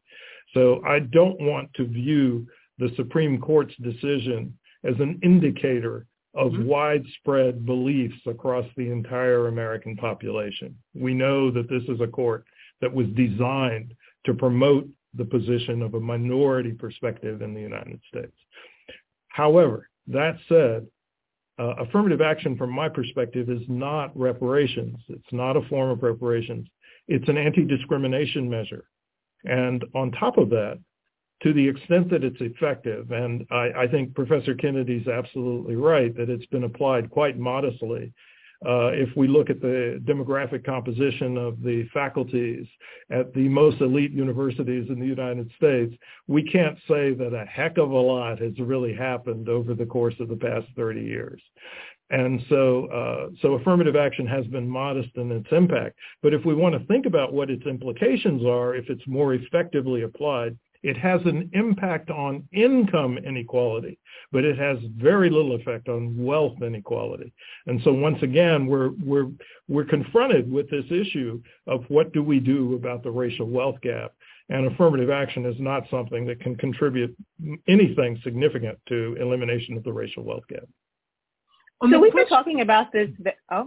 So I don't want to view the Supreme Court's decision as an indicator of widespread beliefs across the entire American population. We know that this is a court that was designed to promote the position of a minority perspective in the United States. However, that said, affirmative action from my perspective is not reparations. It's not a form of reparations. It's an anti-discrimination measure. And on top of that, to the extent that it's effective, and I think Professor Kennedy's absolutely right that it's been applied quite modestly. If we look at the demographic composition of the faculties at the most elite universities in the United States, we can't say that a heck of a lot has really happened over the course of the past 30 years. And so affirmative action has been modest in its impact. But if we want to think about what its implications are, if it's more effectively applied, it has an impact on income inequality, but it has very little effect on wealth inequality. And so once again, we're confronted with this issue of what do we do about the racial wealth gap? And affirmative action is not something that can contribute anything significant to elimination of the racial wealth gap. So we've been talking about this. I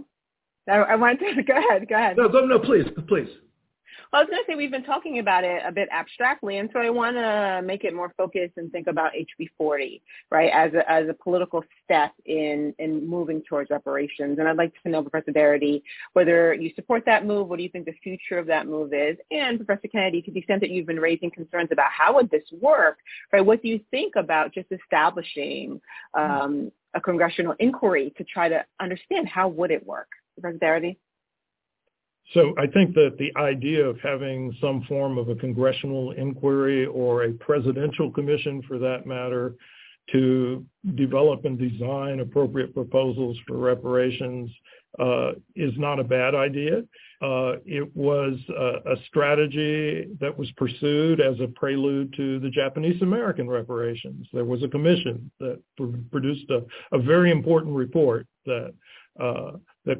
wanted to go ahead. No, please. Well, I was going to say we've been talking about it a bit abstractly, and so I want to make it more focused and think about HB 40, right, as a political step in moving towards reparations. And I'd like to know, Professor Darity, whether you support that move, what do you think the future of that move is? And Professor Kennedy, to the extent that you've been raising concerns about how would this work, right, what do you think about just establishing a congressional inquiry to try to understand how would it work? Professor Darity? So I think that the idea of having some form of a congressional inquiry or a presidential commission, for that matter, to develop and design appropriate proposals for reparations is not a bad idea. It was a strategy that was pursued as a prelude to the Japanese American reparations. There was a commission that produced a very important report that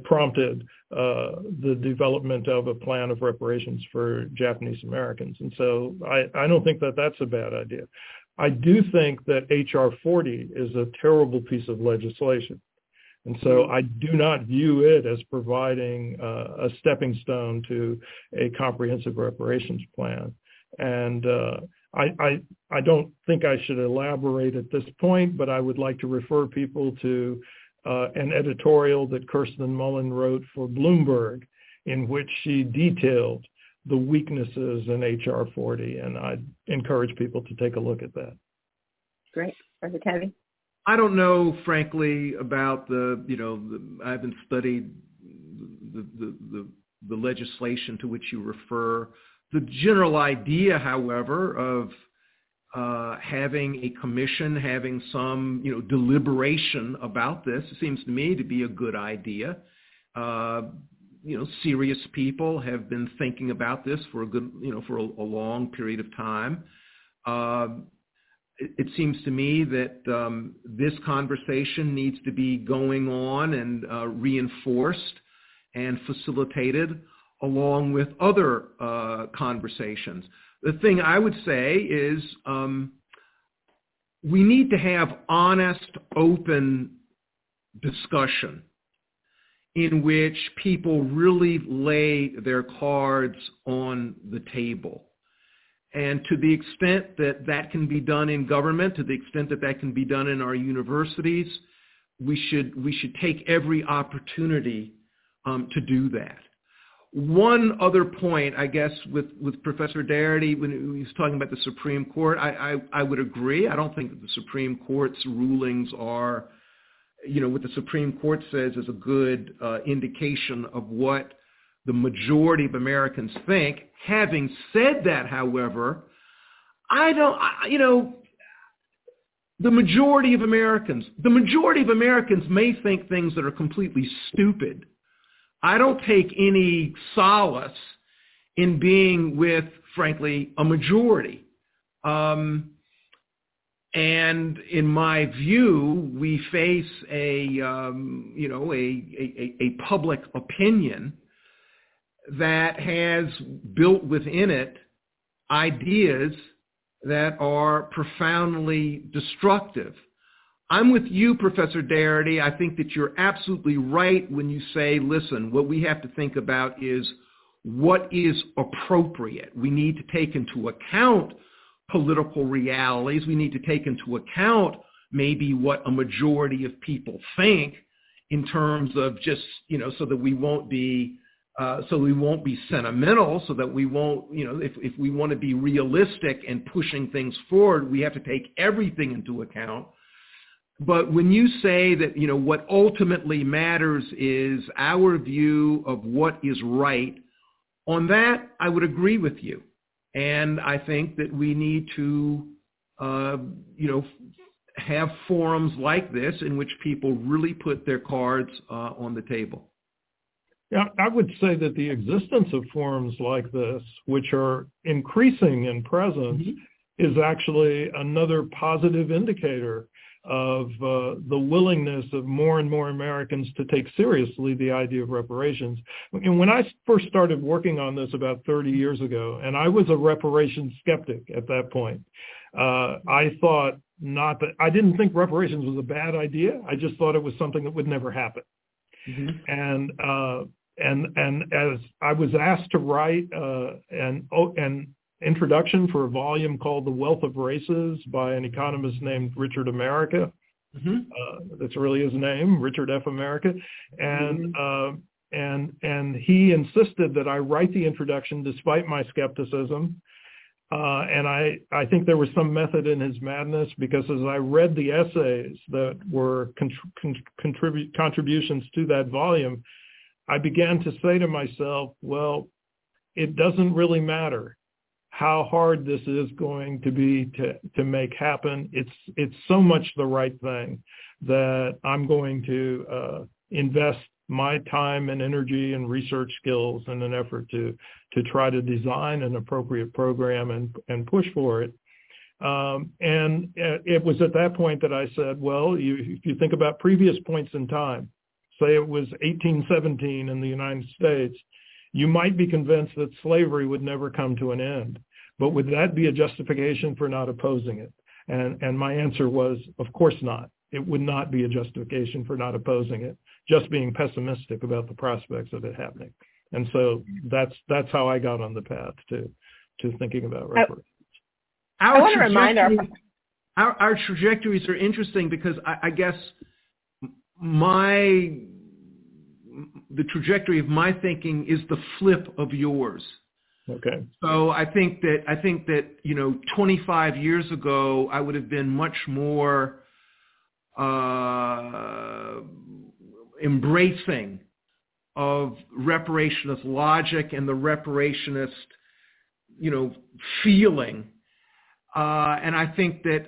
prompted the development of a plan of reparations for Japanese Americans. And so I don't think that that's a bad idea. I do think that H.R. 40 is a terrible piece of legislation. And so I do not view it as providing a stepping stone to a comprehensive reparations plan. And I don't think I should elaborate at this point, but I would like to refer people to an editorial that Kirsten Mullen wrote for Bloomberg, in which she detailed the weaknesses in H.R. 40, and I encourage people to take a look at that. Great. Dr. Kennedy? I don't know, frankly, about I haven't studied the legislation to which you refer. The general idea, however, of having a commission, having some, deliberation about this, seems to me to be a good idea. Serious people have been thinking about this for a long period of time. It seems to me that this conversation needs to be going on and reinforced and facilitated along with other conversations. The thing I would say is we need to have honest, open discussion in which people really lay their cards on the table. And to the extent that that can be done in government, to the extent that that can be done in our universities, we should take every opportunity to do that. One other point, I guess, with Professor Darity, when he was talking about the Supreme Court, I would agree. I don't think that the Supreme Court's rulings are, what the Supreme Court says is a good indication of what the majority of Americans think. Having said that, however, the majority of Americans may think things that are completely stupid. I don't take any solace in being with, frankly, a majority. And in my view, we face a public opinion that has built within it ideas that are profoundly destructive. I'm with you, Professor Darity. I think that you're absolutely right when you say, listen, what we have to think about is what is appropriate. We need to take into account political realities. We need to take into account maybe what a majority of people think in terms of just, so that we won't be sentimental, so that we won't, if we want to be realistic and pushing things forward, we have to take everything into account. But when you say that, what ultimately matters is our view of what is right, on that, I would agree with you. And I think that we need to, have forums like this in which people really put their cards on the table. Yeah, I would say that the existence of forums like this, which are increasing in presence, is actually another positive indicator of the willingness of more and more Americans to take seriously the idea of reparations. And when I first started working on this about 30 years ago, and I was a reparations skeptic at that point, I didn't think reparations was a bad idea. I just thought it was something that would never happen. Mm-hmm. And as I was asked to write an introduction for a volume called The Wealth of Races by an economist named Richard America. Mm-hmm. That's really his name, Richard F. America. And and he insisted that I write the introduction despite my skepticism. And I think there was some method in his madness, because as I read the essays that were contributions to that volume, I began to say to myself, well, it doesn't really matter how hard this is going to be to make happen. It's so much the right thing that I'm going to invest my time and energy and research skills in an effort to try to design an appropriate program and push for it. And it was at that point that I said, well, if you think about previous points in time, say it was 1817 in the United States, you might be convinced that slavery would never come to an end. But would that be a justification for not opposing it? And my answer was, of course not. It would not be a justification for not opposing it, just being pessimistic about the prospects of it happening. And so that's how I got on the path to thinking about reparations. I want to remind our trajectories are interesting because I guess the trajectory of my thinking is the flip of yours. Okay. So I think that 25 years ago I would have been much more embracing of reparationist logic and the reparationist feeling. And I think that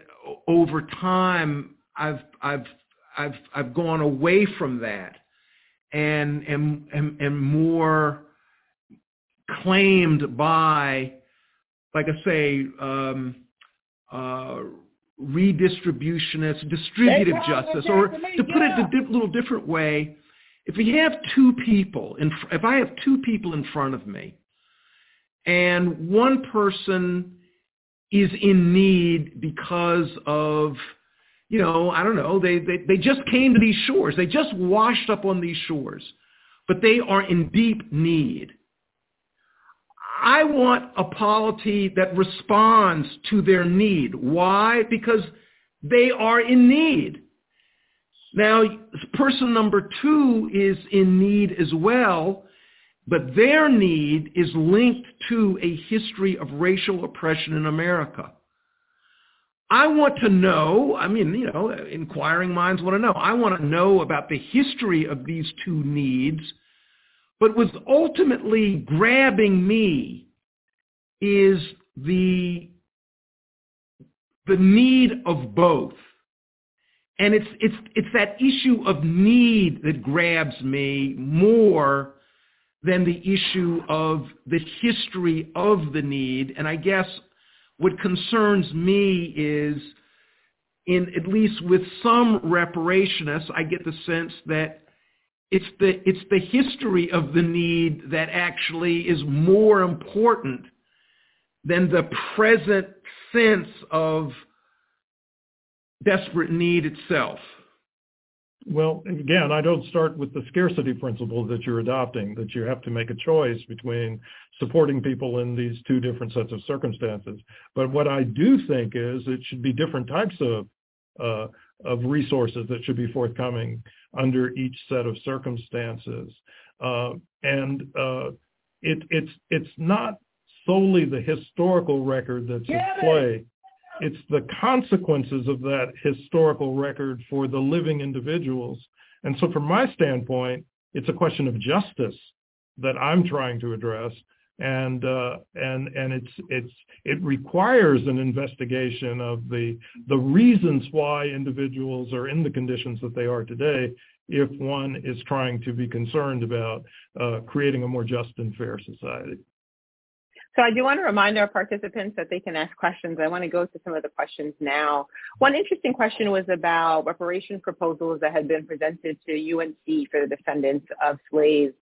over time, I've gone away from that, and more claimed by, like I say, redistributionist, distributive justice. Or to put it a little different way, if I have two people in front of me, and one person is in need because of, they just came to these shores. They just washed up on these shores, but they are in deep need. I want a polity that responds to their need. Why? Because they are in need. Now, person number two is in need as well, but their need is linked to a history of racial oppression in America. I want to know, inquiring minds want to know. I want to know about the history of these two needs, but what's ultimately grabbing me is the need of both. And it's that issue of need that grabs me more than the issue of the history of the need. And I guess what concerns me is, at least with some reparationists, I get the sense that it's the history of the need that actually is more important than the present sense of desperate need itself. Well, again, I don't start with the scarcity principle that you're adopting, that you have to make a choice between supporting people in these two different sets of circumstances. But what I do think is it should be different types of resources that should be forthcoming under each set of circumstances. It's not solely the historical record that's at play. It's the consequences of that historical record for the living individuals. And so from my standpoint, it's a question of justice that I'm trying to address. And it requires an investigation of the reasons why individuals are in the conditions that they are today, if one is trying to be concerned about creating a more just and fair society. So I do want to remind our participants that they can ask questions. I want to go to some of the questions now. One interesting question was about reparation proposals that had been presented to UNC for the descendants of slaves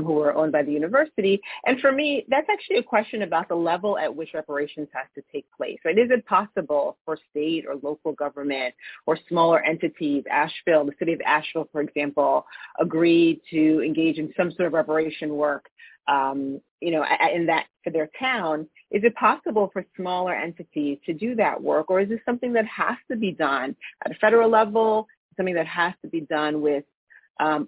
who were owned by the university. And for me, that's actually a question about the level at which reparations has to take place, right? Is it possible for state or local government or smaller entities, the city of Asheville, for example, agreed to engage in some sort of reparation work in that for their town? Is it possible for smaller entities to do that work, or is this something that has to be done at a federal level, something that has to be done with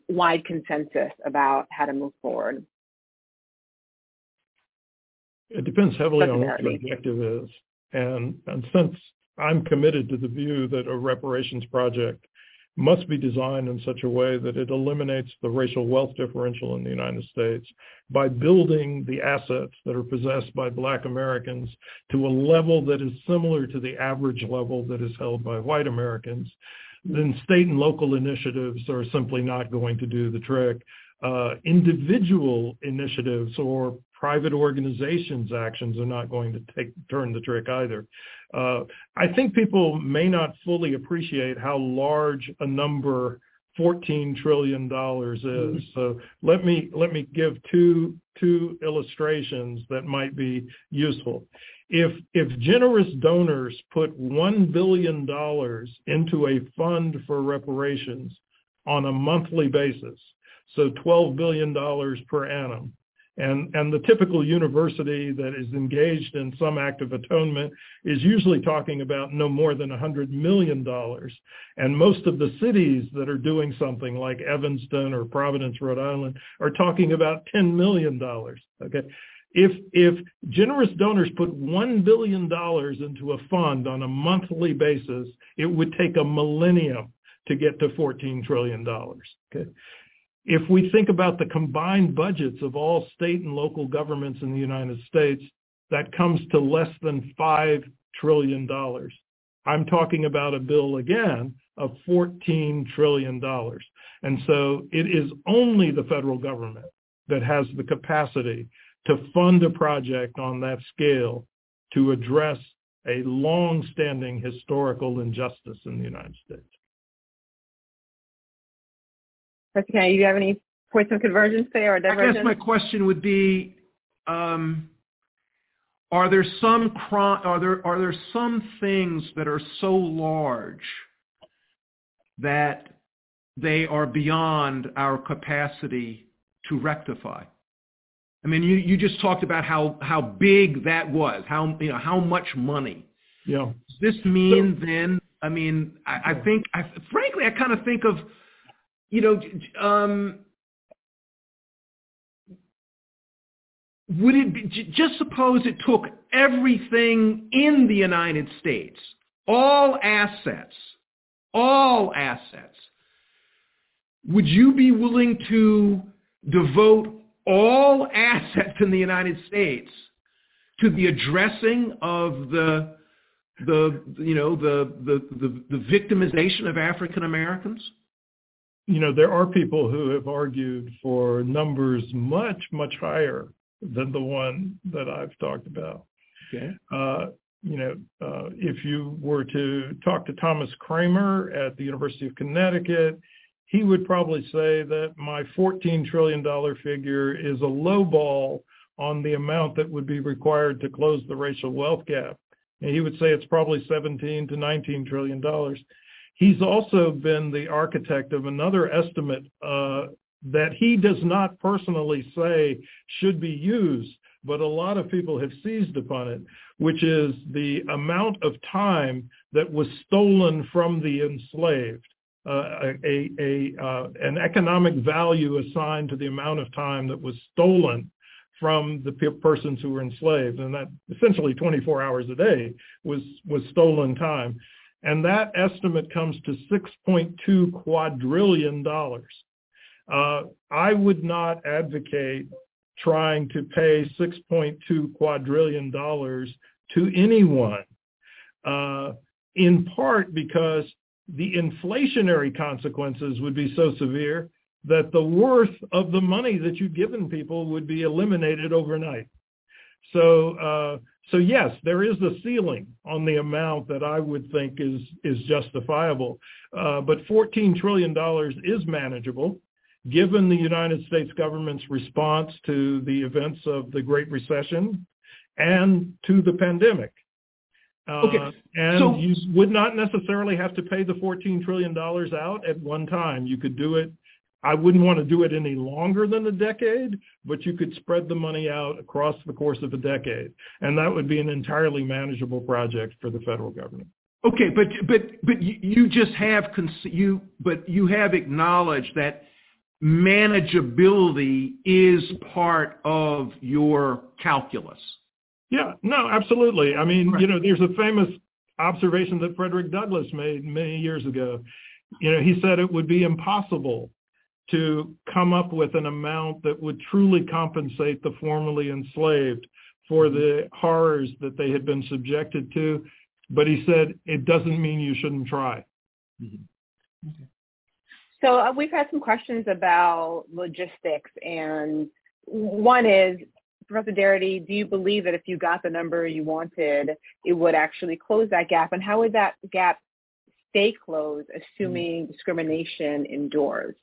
wide consensus about how to move forward? It depends heavily on what the objective is. And since I'm committed to the view that a reparations project must be designed in such a way that it eliminates the racial wealth differential in the United States by building the assets that are possessed by Black Americans to a level that is similar to the average level that is held by white Americans. Then state and local initiatives are simply not going to do the trick. Individual initiatives or private organizations' actions are not going to turn the trick either. I think people may not fully appreciate how large a number $14 trillion is. Mm-hmm. So let me give two illustrations that might be useful. If generous donors put $1 billion into a fund for reparations on a monthly basis, so $12 billion per annum, and the typical university that is engaged in some act of atonement is usually talking about no more than $100 million. And most of the cities that are doing something like Evanston or Providence, Rhode Island, are talking about $10 million, okay? If generous donors put $1 billion into a fund on a monthly basis, it would take a millennium to get to $14 trillion, okay? If we think about the combined budgets of all state and local governments in the United States, that comes to less than $5 trillion. I'm talking about a bill, again, of $14 trillion. And so it is only the federal government that has the capacity to fund a project on that scale to address a long-standing historical injustice in the United States. Okay, do you have any points of convergence there or divergence? I guess my question would be, are there some things that are so large that they are beyond our capacity to rectify? I mean, you just talked about how big that was, how much money. Yeah. Does this mean then? I mean, I frankly kind of think of, would it be, just suppose it took everything in the United States, all assets, would you be willing to devote all assets in the United States to the addressing of the victimization of African Americans? There are people who have argued for numbers much, much higher than the one that I've talked about. Okay. If you were to talk to Thomas Kramer at the University of Connecticut, he would probably say that my $14 trillion figure is a low ball on the amount that would be required to close the racial wealth gap. And he would say it's probably $17 to $19 trillion. He's also been the architect of another estimate that he does not personally say should be used, but a lot of people have seized upon it, which is the amount of time that was stolen from the enslaved, an economic value assigned to the amount of time that was stolen from the persons who were enslaved. And that essentially 24 hours a day was stolen time. And that estimate comes to $6.2 quadrillion. I would not advocate trying to pay $6.2 quadrillion to anyone, in part because the inflationary consequences would be so severe that the worth of the money that you've given people would be eliminated overnight. So yes, there is the ceiling on the amount that I would think is justifiable. But $14 trillion is manageable, given the United States government's response to the events of the Great Recession and to the pandemic. You would not necessarily have to pay the $14 trillion out at one time. You could do it. I wouldn't want to do it any longer than a decade, but you could spread the money out across the course of a decade. And that would be an entirely manageable project for the federal government. Okay, but you just have you have acknowledged that manageability is part of your calculus. Yeah, no, absolutely. I mean, right. There's a famous observation that Frederick Douglass made many years ago. You know, he said it would be impossible to come up with an amount that would truly compensate the formerly enslaved for the horrors that they had been subjected to. But he said, it doesn't mean you shouldn't try. Mm-hmm. Okay. So we've had some questions about logistics. And one is, Professor Darity, do you believe that if you got the number you wanted, it would actually close that gap? And how would that gap stay closed, assuming discrimination endures?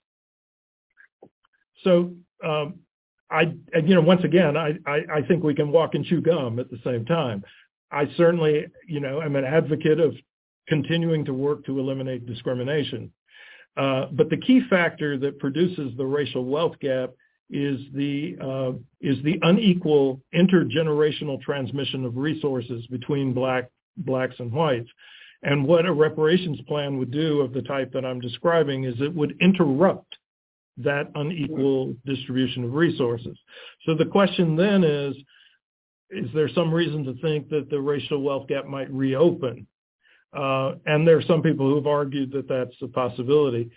So, I think we can walk and chew gum at the same time. I certainly, am an advocate of continuing to work to eliminate discrimination. But the key factor that produces the racial wealth gap is the unequal intergenerational transmission of resources between blacks and whites. And what a reparations plan would do of the type that I'm describing is it would interrupt that unequal distribution of resources. So the question then is there some reason to think that the racial wealth gap might reopen? And there are some people who have argued that that's a possibility.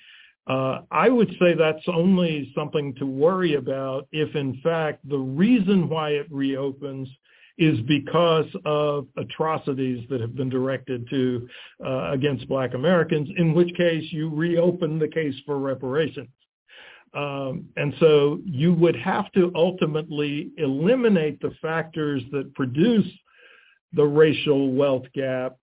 I would say that's only something to worry about if, in fact, the reason why it reopens is because of atrocities that have been directed to against Black Americans, in which case you reopen the case for reparations. And so you would have to ultimately eliminate the factors that produce the racial wealth gap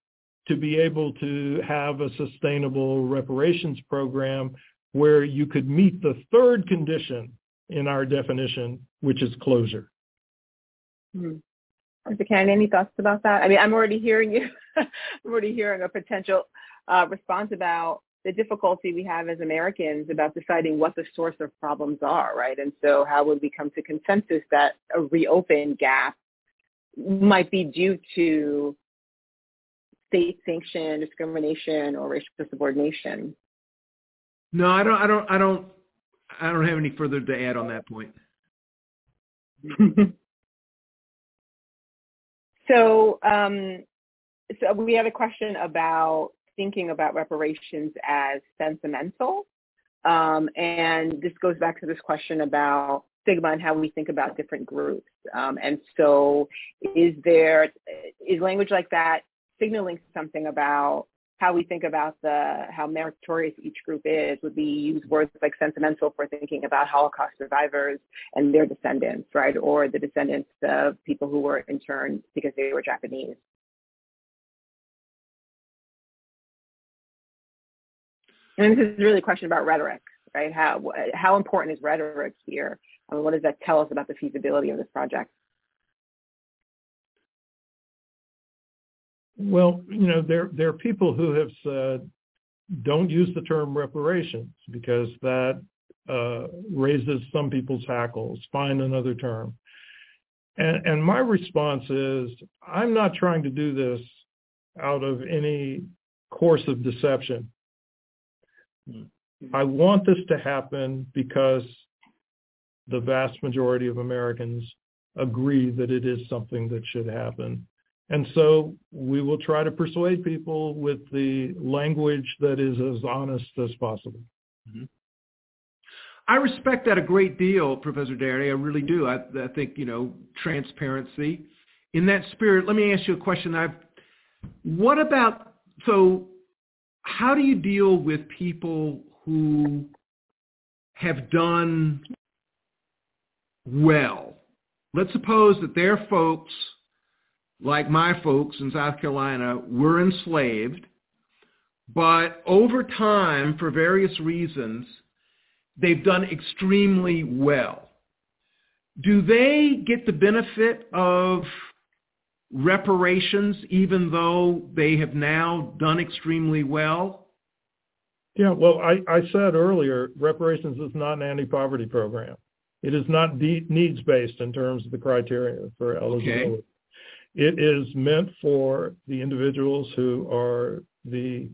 to be able to have a sustainable reparations program where you could meet the third condition in our definition, which is closure. Mm-hmm. Mr. Kennedy, any thoughts about that? I mean, I'm already hearing you. I'm already hearing a potential response about the difficulty we have as Americans about deciding what the source of problems are, right? And so how would we come to consensus that a reopened gap might be due to state sanction, discrimination, or racial subordination? No, I don't have any further to add on that point. So we had a question about thinking about reparations as sentimental. And this goes back to this question about stigma and how we think about different groups. And so is language like that signaling something about how we think about how meritorious each group is? Would we use words like sentimental for thinking about Holocaust survivors and their descendants, right? Or the descendants of people who were interned because they were Japanese? And this is really a question about rhetoric, right? How important is rhetoric here? I mean, what does that tell us about the feasibility of this project? Well, there are people who have said, don't use the term reparations because that raises some people's hackles. Find another term. And my response is, I'm not trying to do this out of any course of deception. I want this to happen because the vast majority of Americans agree that it is something that should happen. And so we will try to persuade people with the language that is as honest as possible. Mm-hmm. I respect that a great deal, Professor Darity. I really do. I think, transparency. In that spirit, let me ask you a question. How do you deal with people who have done well? Let's suppose that their folks, like my folks in South Carolina, were enslaved, but over time, for various reasons, they've done extremely well. Do they get the benefit of reparations even though they have now done extremely well? Yeah, well, I said earlier, reparations is not an anti-poverty program. It is not needs-based in terms of the criteria for eligibility. Okay. It is meant for the individuals who are the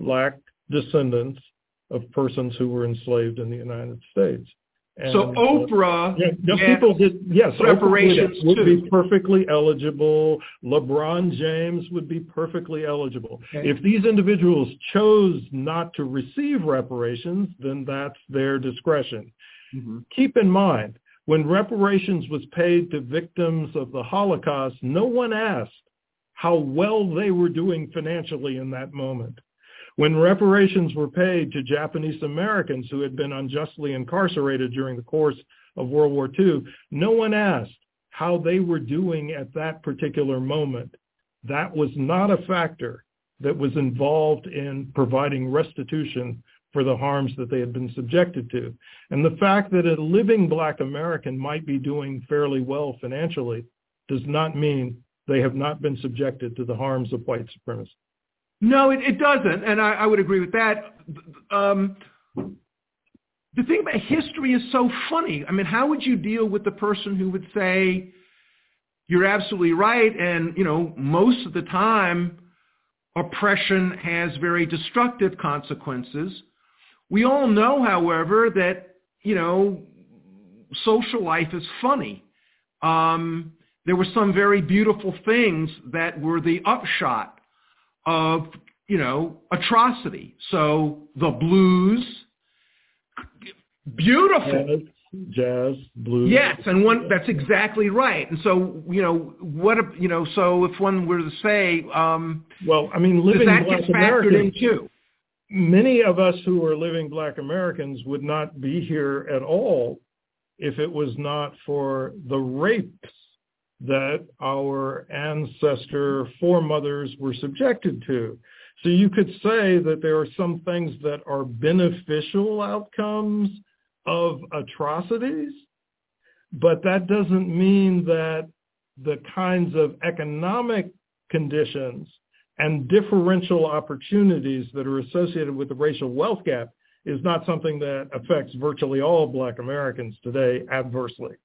Black descendants of persons who were enslaved in the United States. And, so Oprah, reparations Oprah would be perfectly eligible. LeBron James would be perfectly eligible. Okay. If these individuals chose not to receive reparations, then that's their discretion. Mm-hmm. Keep in mind, when reparations was paid to victims of the Holocaust, no one asked how well they were doing financially in that moment. When reparations were paid to Japanese Americans who had been unjustly incarcerated during the course of World War II, no one asked how they were doing at that particular moment. That was not a factor that was involved in providing restitution for the harms that they had been subjected to. And the fact that a living Black American might be doing fairly well financially does not mean they have not been subjected to the harms of white supremacy. No, it doesn't, and I would agree with that. The thing about history is so funny. I mean, how would you deal with the person who would say, you're absolutely right, and, you know, most of the time, oppression has very destructive consequences. We all know, however, that, you know, social life is funny. There were some very beautiful things that were the upshot of, you know, atrocity. So the blues, beautiful. Jazz, blues. Yes, and one, that's exactly right. And so, you know, so if one were to say, living Black Americans, many of us who are living Black Americans would not be here at all if it was not for the rapes that our ancestor foremothers were subjected to. So you could say that there are some things that are beneficial outcomes of atrocities, but that doesn't mean that the kinds of economic conditions and differential opportunities that are associated with the racial wealth gap is not something that affects virtually all Black Americans today adversely.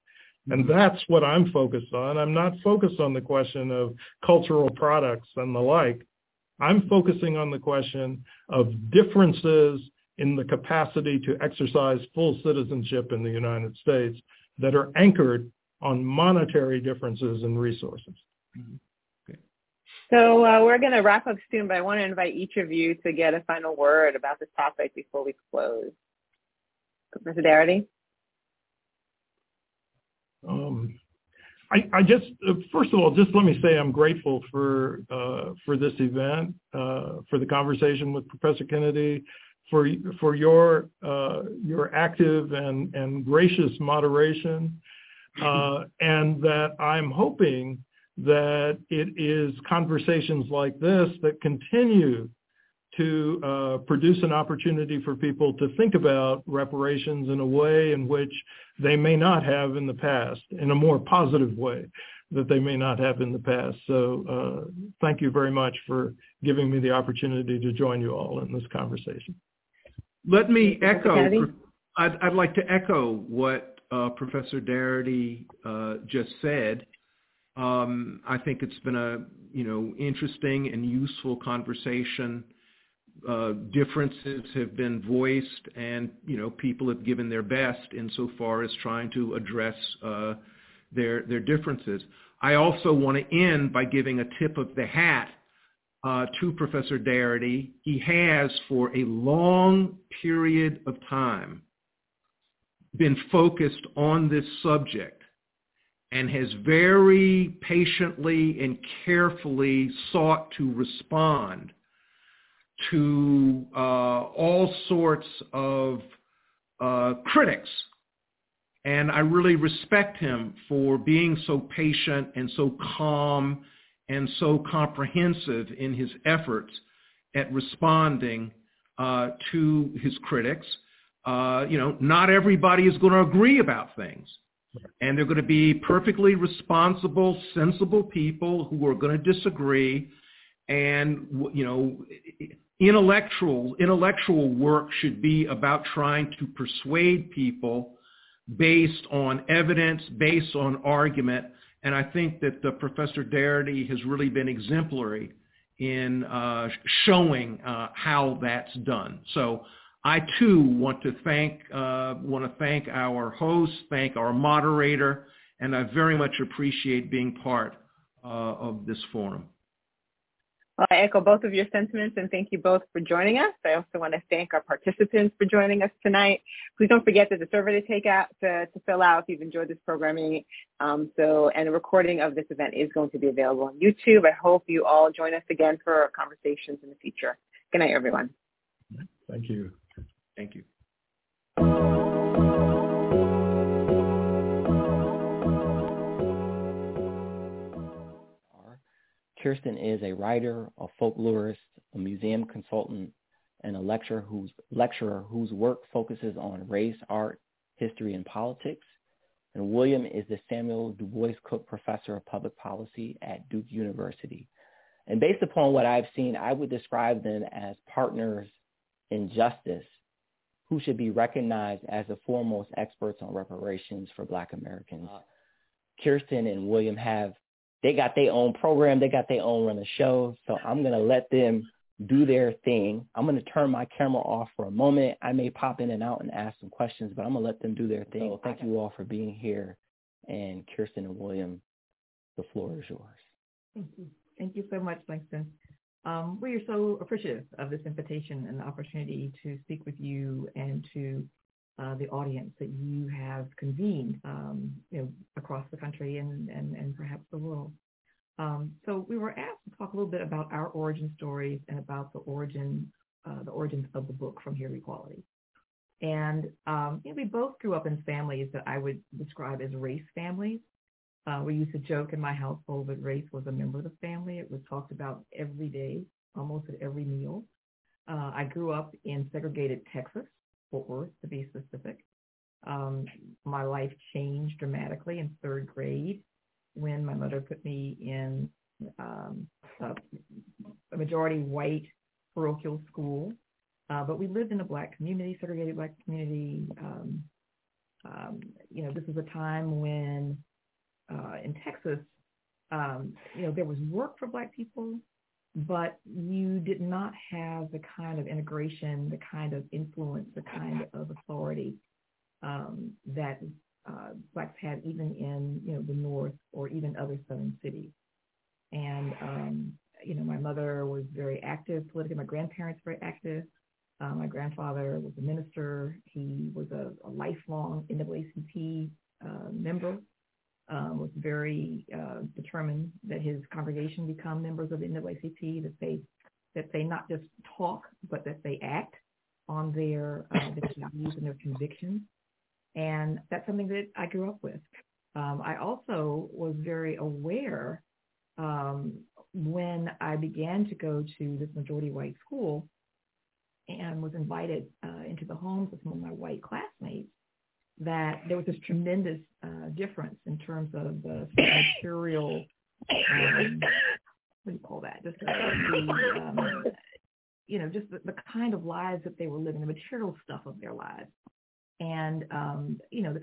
And that's what I'm focused on. I'm not focused on the question of cultural products and the like. I'm focusing on the question of differences in the capacity to exercise full citizenship in the United States that are anchored on monetary differences and resources. Okay. So we're going to wrap up soon, but I want to invite each of you to get a final word about this topic before we close. Mr. Darity? First of all, just let me say I'm grateful for this event, for the conversation with Professor Kennedy, for your active and gracious moderation, and that I'm hoping that it is conversations like this that continue to produce an opportunity for people to think about reparations in a way in which they may not have in the past, in a more positive way that they may not have in the past. So thank you very much for giving me the opportunity to join you all in this conversation. Let me echo, I'd like to echo what Professor Darity just said. I think it's been a, interesting and useful conversation. Differences have been voiced, and people have given their best insofar as trying to address their differences. I also want to end by giving a tip of the hat to Professor Darity. He has, for a long period of time, been focused on this subject and has very patiently and carefully sought to respond to all sorts of critics. And I really respect him for being so patient and so calm and so comprehensive in his efforts at responding to his critics. Not everybody is going to agree about things. And they're going to be perfectly responsible, sensible people who are going to disagree. And, intellectual work should be about trying to persuade people based on evidence, based on argument. And I think that Professor Darity has really been exemplary in showing how that's done. So I too want to thank our host, thank our moderator, and I very much appreciate being part of this forum. Well, I echo both of your sentiments and thank you both for joining us. I also want to thank our participants for joining us tonight. Please don't forget there's a survey to fill out if you've enjoyed this programming. And a recording of this event is going to be available on YouTube. I hope you all join us again for conversations in the future. Good night, everyone. Thank you. Thank you. Kirsten is a writer, a folklorist, a museum consultant, and a lecturer whose work focuses on race, art, history, and politics. And William is the Samuel Du Bois Cook Professor of Public Policy at Duke University. And based upon what I've seen, I would describe them as partners in justice who should be recognized as the foremost experts on reparations for Black Americans. Kirsten and William they got their own program. They got their own run of shows. So I'm going to let them do their thing. I'm going to turn my camera off for a moment. I may pop in and out and ask some questions, but I'm going to let them do their thing. So thank you all for being here. And Kirsten and William, the floor is yours. Thank you. Thank you so much, Langston. We are so appreciative of this invitation and the opportunity to speak with you and to the audience that you have convened across the country and perhaps the world. So we were asked to talk a little bit about our origin stories and about the origins of the book From Here to Equality. And we both grew up in families that I would describe as race families. We used to joke in my household that race was a member of the family. It was talked about every day, almost at every meal. I grew up in segregated Texas, Fort Worth, to be specific. My life changed dramatically in third grade when my mother put me in a majority white parochial school. But we lived in a Black community, segregated Black community. This was a time when in Texas, there was work for Black people, but you did not have the kind of integration, the kind of influence, the kind of authority that Blacks had even in, the North or even other southern cities. And, my mother was very active politically. My grandparents were very active. My grandfather was a minister. He was a lifelong NAACP member. Was very determined that his congregation become members of the NAACP, that they not just talk, but that they act on their values and their convictions. And that's something that I grew up with. I also was very aware when I began to go to this majority white school and was invited into the homes of some of my white classmates, that there was this tremendous difference in terms of the material, just the kind of lives that they were living, the material stuff of their lives. And,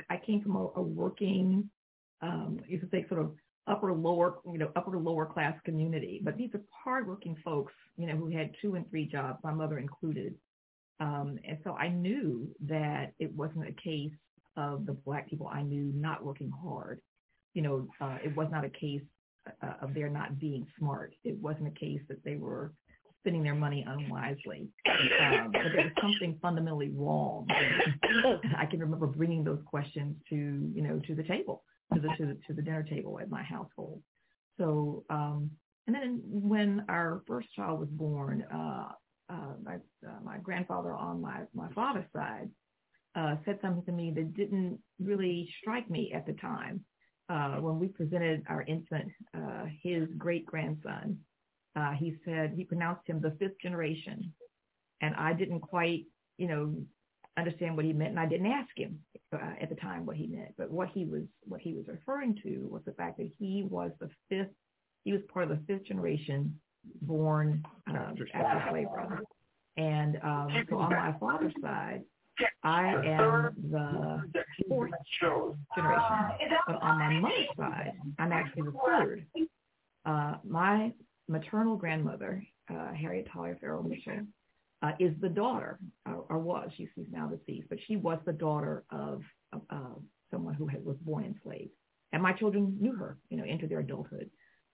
I came from a working, you could say sort of upper lower class community, but these are hardworking folks, who had 2 and 3 jobs, my mother included. And so I knew that it wasn't a case of the Black people I knew not working hard. It was not a case of their not being smart. It wasn't a case that they were spending their money unwisely. But there was something fundamentally wrong. I can remember bringing those questions to the dinner table at my household. So, and then when our first child was born, my grandfather on my father's side said something to me that didn't really strike me at the time. When we presented our infant, his great-grandson, he said he pronounced him the 5th generation. And I didn't quite, understand what he meant, and I didn't ask him at the time what he meant. But what he was referring to was the fact that he was part of the 5th generation born after slavery. And so on my father's side, I am the 4th generation. But on my mother's side, I'm actually the 3rd. My maternal grandmother, Harriet Tollier Farrell Mitchell, is the daughter, or was, she's now deceased, but she was the daughter of someone who was born enslaved. And my children knew her, into their adulthood.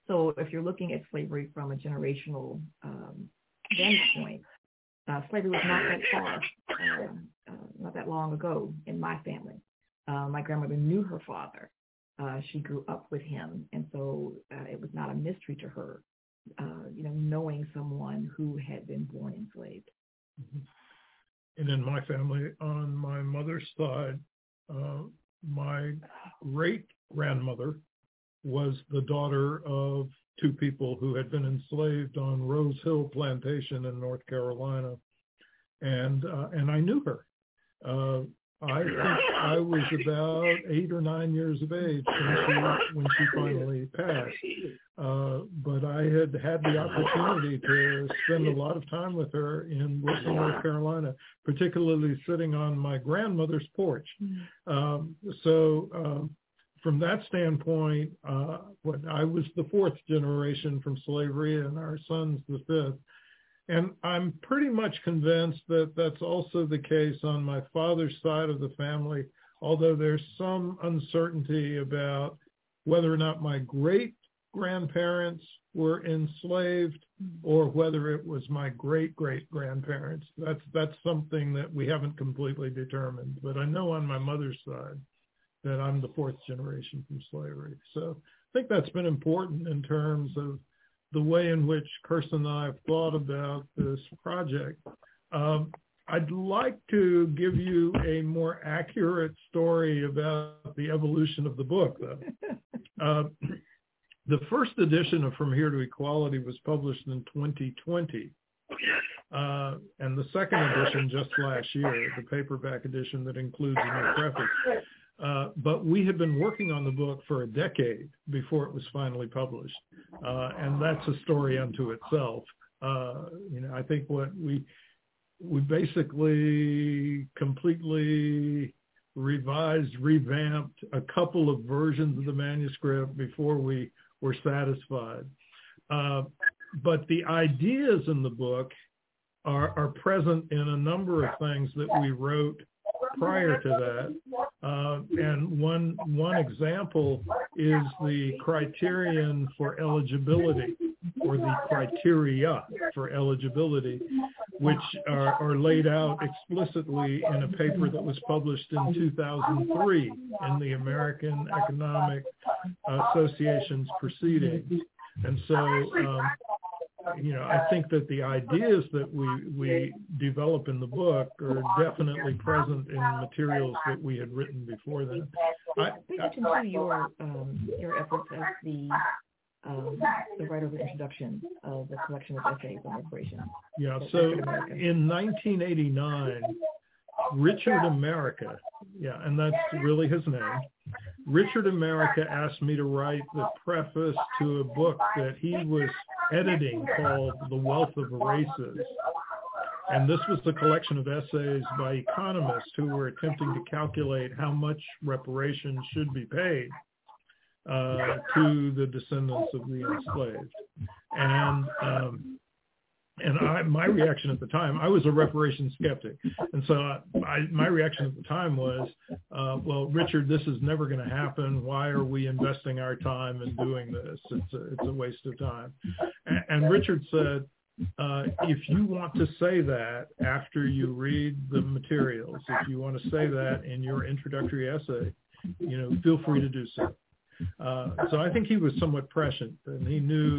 So if you're looking at slavery from a generational vantage point, slavery was not that far, not that long ago in my family. My grandmother knew her father. She grew up with him, and so it was not a mystery to her, knowing someone who had been born enslaved. And in my family, on my mother's side, my great-grandmother was the daughter of two people who had been enslaved on Rose Hill Plantation in North Carolina, and I knew her. I think I was about 8 or 9 years of age when she finally passed. But I had the opportunity to spend a lot of time with her in Wilson, North Carolina, particularly sitting on my grandmother's porch. From that standpoint, I was the fourth generation from slavery, and our son's the fifth. And I'm pretty much convinced that that's also the case on my father's side of the family, although there's some uncertainty about whether or not my great-grandparents were enslaved or whether it was my great-great-grandparents. That's something that we haven't completely determined. But I know on my mother's side that I'm the fourth generation from slavery. So I think that's been important in terms of the way in which Kirsten and I have thought about this project. I'd like to give you a more accurate story about the evolution of the book, though. The first edition of From Here to Equality was published in 2020, and the second edition just last year, the paperback edition that includes a new preface. But we had been working on the book for a decade before it was finally published, and that's a story unto itself. I think what we basically completely revamped a couple of versions of the manuscript before we were satisfied. But the ideas in the book are present in a number of things that we wrote prior to that, and one example is the criterion for eligibility, or the criteria for eligibility, which are laid out explicitly in a paper that was published in 2003 in the American Economic Association's proceedings. And so I think that the ideas that we develop in the book are definitely present in the materials that we had written before then. I think you can see your efforts as the writer of the introduction of the collection of essays on reparations. Yeah, so in 1989, Richard America, and that's really his name, Richard America asked me to write the preface to a book that he was editing called The Wealth of Races. And this was the collection of essays by economists who were attempting to calculate how much reparations should be paid to the descendants of the enslaved. And my reaction at the time, I was a reparations skeptic. And so my reaction at the time was, well, Richard, this is never going to happen. Why are we investing our time in doing this? It's a waste of time. And Richard said, if you want to say that after you read the materials, if you want to say that in your introductory essay, feel free to do so. So I think he was somewhat prescient, and he knew...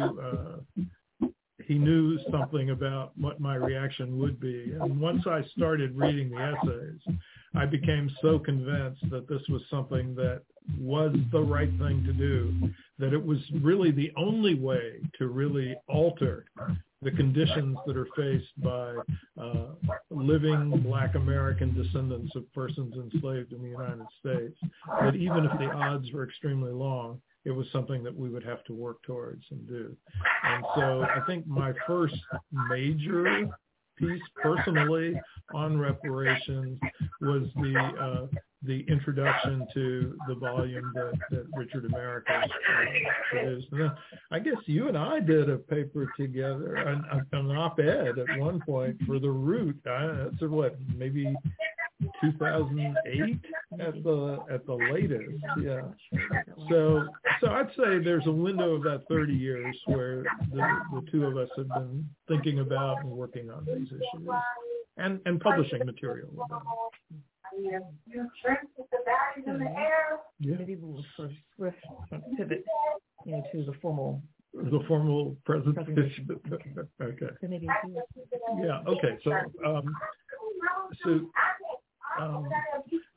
He knew something about what my reaction would be. And once I started reading the essays, I became so convinced that this was something that was the right thing to do, that it was really the only way to really alter the conditions that are faced by living Black American descendants of persons enslaved in the United States, that even if the odds were extremely long, it was something that we would have to work towards and do. And so I think my first major piece personally on reparations was the the introduction to the volume that Richard America produced. And I guess you and I did a paper together, an op-ed at one point for The Root. That's what, maybe 2008 at the latest, yeah. So I'd say there's a window of about 30 years where the two of us have been thinking about and working on these issues and publishing material about. Yeah. Medieval was sort of swift pivot, to the formal. The formal presentation. Okay. Yeah. Okay.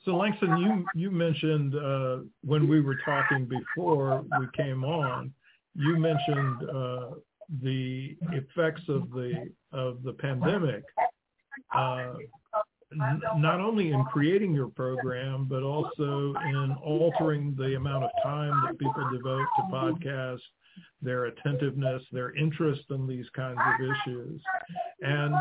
So Langston, you mentioned when we were talking before we came on, you mentioned the effects of the pandemic. Not only in creating your program, but also in altering the amount of time that people devote to podcasts, their attentiveness, their interest in these kinds of issues. And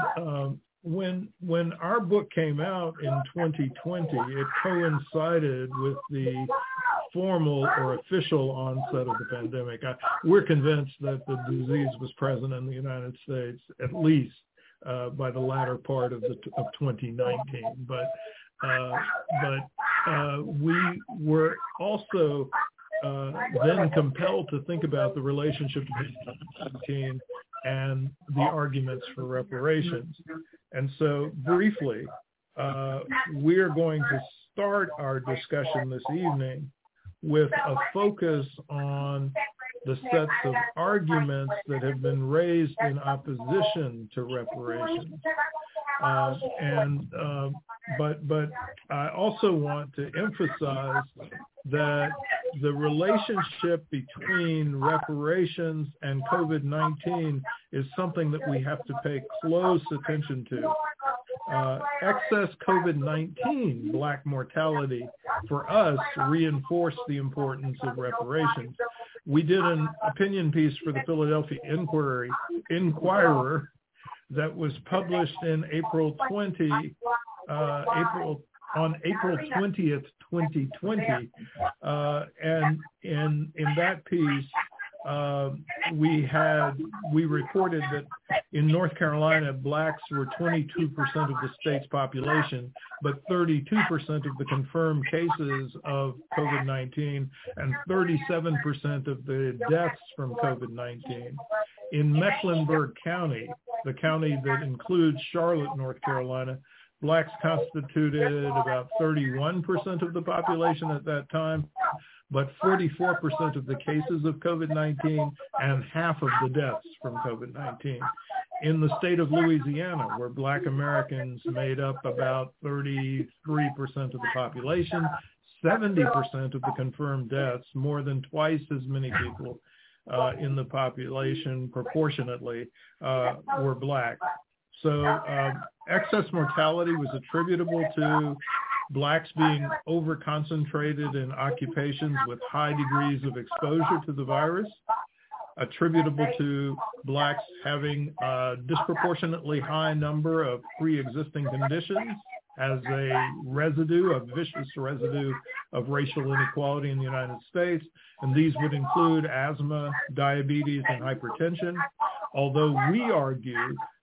when our book came out in 2020, it coincided with the formal or official onset of the pandemic. We're convinced that the disease was present in the United States, at least by the latter part of 2019, but we were also then compelled to think about the relationship between 2019 and the arguments for reparations. And so, briefly, we're going to start our discussion this evening with a focus on the sets of arguments that have been raised in opposition to reparations. But I also want to emphasize that the relationship between reparations and COVID-19 is something that we have to pay close attention to. Excess COVID-19 Black mortality for us reinforced the importance of reparations. We did an opinion piece for the Philadelphia Inquirer that was published in April 20th, 2020, and in that piece, we reported that in North Carolina, Blacks were 22% of the state's population, but 32% of the confirmed cases of COVID-19 and 37% of the deaths from COVID-19. In Mecklenburg County, the county that includes Charlotte, North Carolina, Blacks constituted about 31% of the population at that time, but 44% of the cases of COVID-19 and half of the deaths from COVID-19. In the state of Louisiana, where Black Americans made up about 33% of the population, 70% of the confirmed deaths, more than twice as many people in the population proportionately were Black. So excess mortality was attributable to Blacks being over-concentrated in occupations with high degrees of exposure to the virus, attributable to Blacks having a disproportionately high number of pre-existing conditions as a residue, a vicious residue of racial inequality in the United States. And these would include asthma, diabetes, and hypertension, although we argue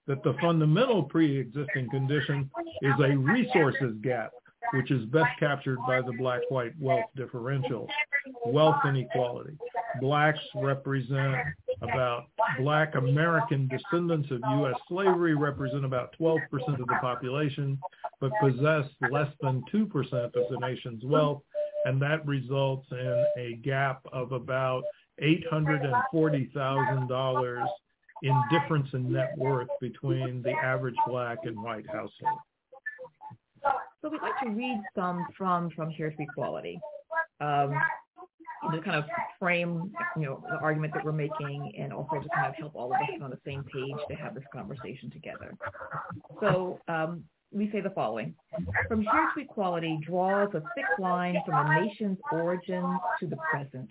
that the fundamental pre-existing condition is a resources gap, which is best captured by the Black-white wealth differential, wealth inequality. Blacks Black American descendants of U.S. slavery represent about 12% of the population, but possess less than 2% of the nation's wealth, and that results in a gap of about $840,000 in difference in net worth between the average Black and white household. So we'd like to read some from Here to Equality, to kind of frame, the argument that we're making, and also to kind of help all of us on the same page to have this conversation together. So we say the following. From Here to Equality draws a thick line from a nation's origins to the present.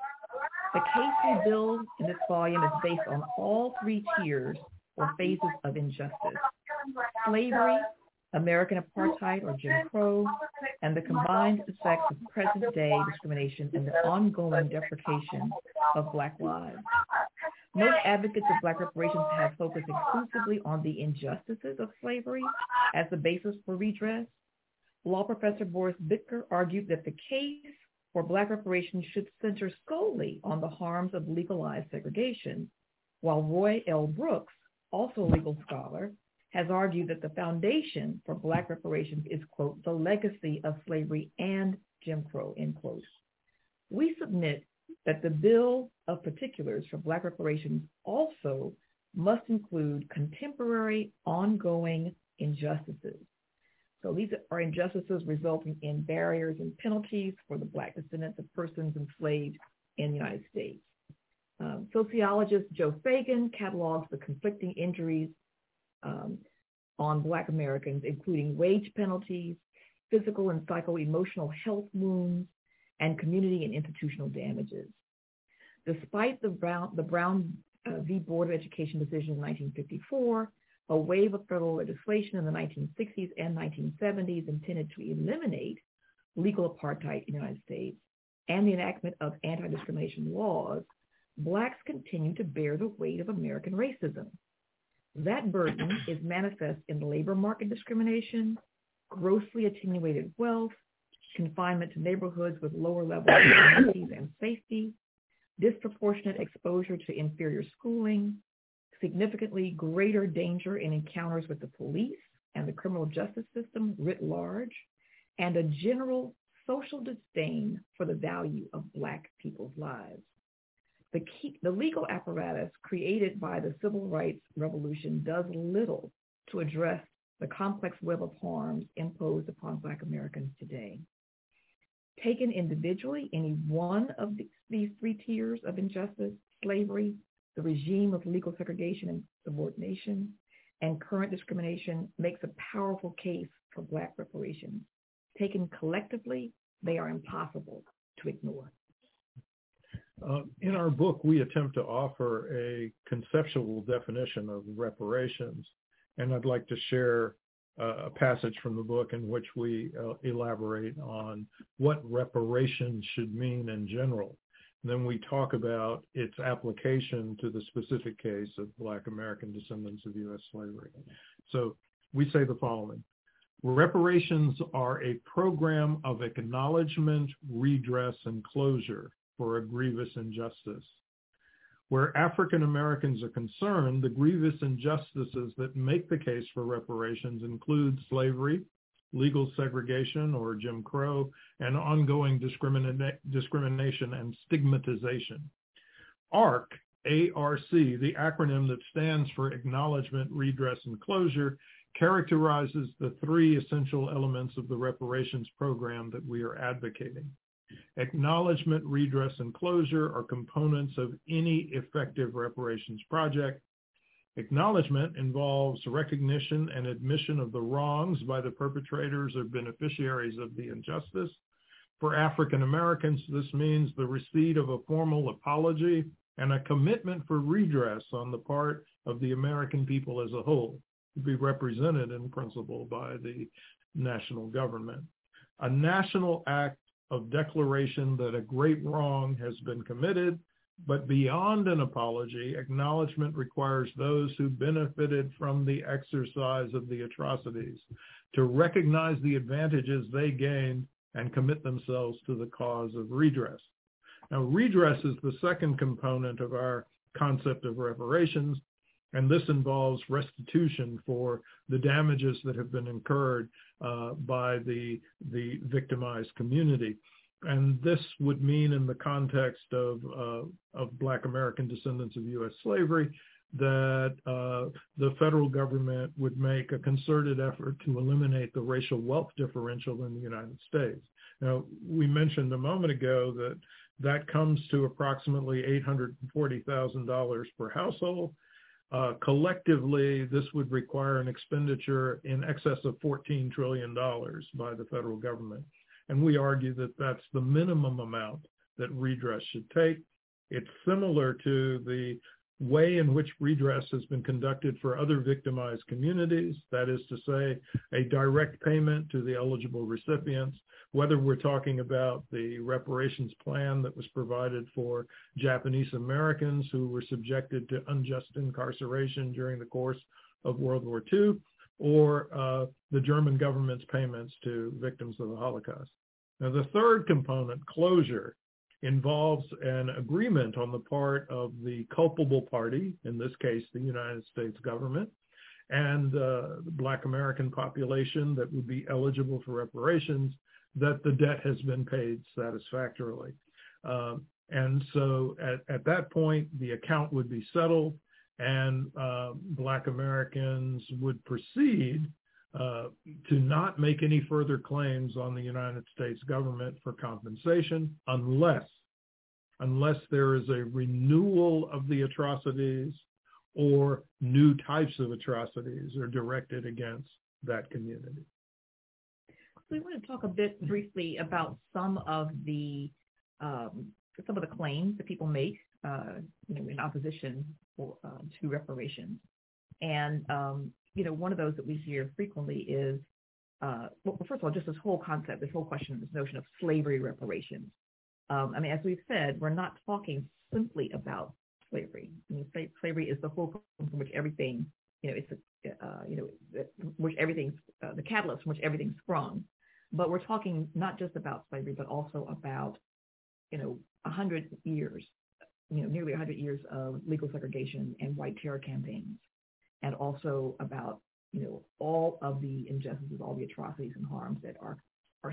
The case we build in this volume is based on all three tiers or phases of injustice: slavery, American apartheid or Jim Crow, and the combined effects of present-day discrimination and the ongoing deprecation of Black lives. Most advocates of Black reparations have focused exclusively on the injustices of slavery as the basis for redress. Law professor Boris Bitker argued that the case for Black reparations should center solely on the harms of legalized segregation, while Roy L. Brooks, also a legal scholar, has argued that the foundation for Black reparations is, quote, the legacy of slavery and Jim Crow, end quote. We submit that the Bill of Particulars for Black reparations also must include contemporary ongoing injustices. So these are injustices resulting in barriers and penalties for the Black descendants of persons enslaved in the United States. Sociologist Joe Fagan catalogs the conflicting injuries on Black Americans, including wage penalties, physical and psycho-emotional health wounds, and community and institutional damages. Despite the Brown v. Board of Education decision in 1954, a wave of federal legislation in the 1960s and 1970s intended to eliminate legal apartheid in the United States and the enactment of anti-discrimination laws, Blacks continue to bear the weight of American racism. That burden is manifest in labor market discrimination, grossly attenuated wealth, confinement to neighborhoods with lower levels of amenities and safety, disproportionate exposure to inferior schooling, significantly greater danger in encounters with the police and the criminal justice system writ large, and a general social disdain for the value of Black people's lives. The legal apparatus created by the Civil Rights Revolution does little to address the complex web of harms imposed upon Black Americans today. Taken individually, any one of these three tiers of injustice, slavery, the regime of legal segregation and subordination, and current discrimination makes a powerful case for Black reparations. Taken collectively, they are impossible to ignore. In our book, we attempt to offer a conceptual definition of reparations, and I'd like to share a passage from the book in which we elaborate on what reparations should mean in general. And then we talk about its application to the specific case of Black American descendants of U.S. slavery. So we say the following. Reparations are a program of acknowledgement, redress, and closure for a grievous injustice. Where African Americans are concerned, the grievous injustices that make the case for reparations include slavery, legal segregation or Jim Crow, and ongoing discrimination and stigmatization. ARC, A-R-C, the acronym that stands for Acknowledgement, Redress, and Closure, characterizes the three essential elements of the reparations program that we are advocating. Acknowledgement, redress, and closure are components of any effective reparations project. Acknowledgement involves recognition and admission of the wrongs by the perpetrators or beneficiaries of the injustice. For African Americans, this means the receipt of a formal apology and a commitment for redress on the part of the American people as a whole, to be represented in principle by the national government. A national act of declaration that a great wrong has been committed, but beyond an apology, acknowledgement requires those who benefited from the exercise of the atrocities to recognize the advantages they gained and commit themselves to the cause of redress. Now, redress is the second component of our concept of reparations, and this involves restitution for the damages that have been incurred by the victimized community. And this would mean in the context of Black American descendants of U.S. slavery that the federal government would make a concerted effort to eliminate the racial wealth differential in the United States. Now, we mentioned a moment ago that comes to approximately $840,000 per household. Collectively, this would require an expenditure in excess of $14 trillion by the federal government. And we argue that that's the minimum amount that redress should take. It's similar to the way in which redress has been conducted for other victimized communities, that is to say, a direct payment to the eligible recipients, whether we're talking about the reparations plan that was provided for Japanese Americans who were subjected to unjust incarceration during the course of World War II, or the German government's payments to victims of the Holocaust. Now, the third component, closure, involves an agreement on the part of the culpable party, in this case, the United States government, and the Black American population that would be eligible for reparations, that the debt has been paid satisfactorily. And so at that point, the account would be settled, and Black Americans would proceed to not make any further claims on the United States government for compensation unless there is a renewal of the atrocities or new types of atrocities are directed against that community. We want to talk a bit briefly about some of the claims that people make in opposition to reparations. And, one of those that we hear frequently is, first of all, just this whole concept, this whole question, this notion of slavery reparations. As we've said, we're not talking simply about slavery. Slavery is the whole from which everything, the catalyst from which everything sprung. But we're talking not just about slavery, but also about, 100 years, nearly 100 years of legal segregation and white terror campaigns, and also about, all of the injustices, all the atrocities and harms that are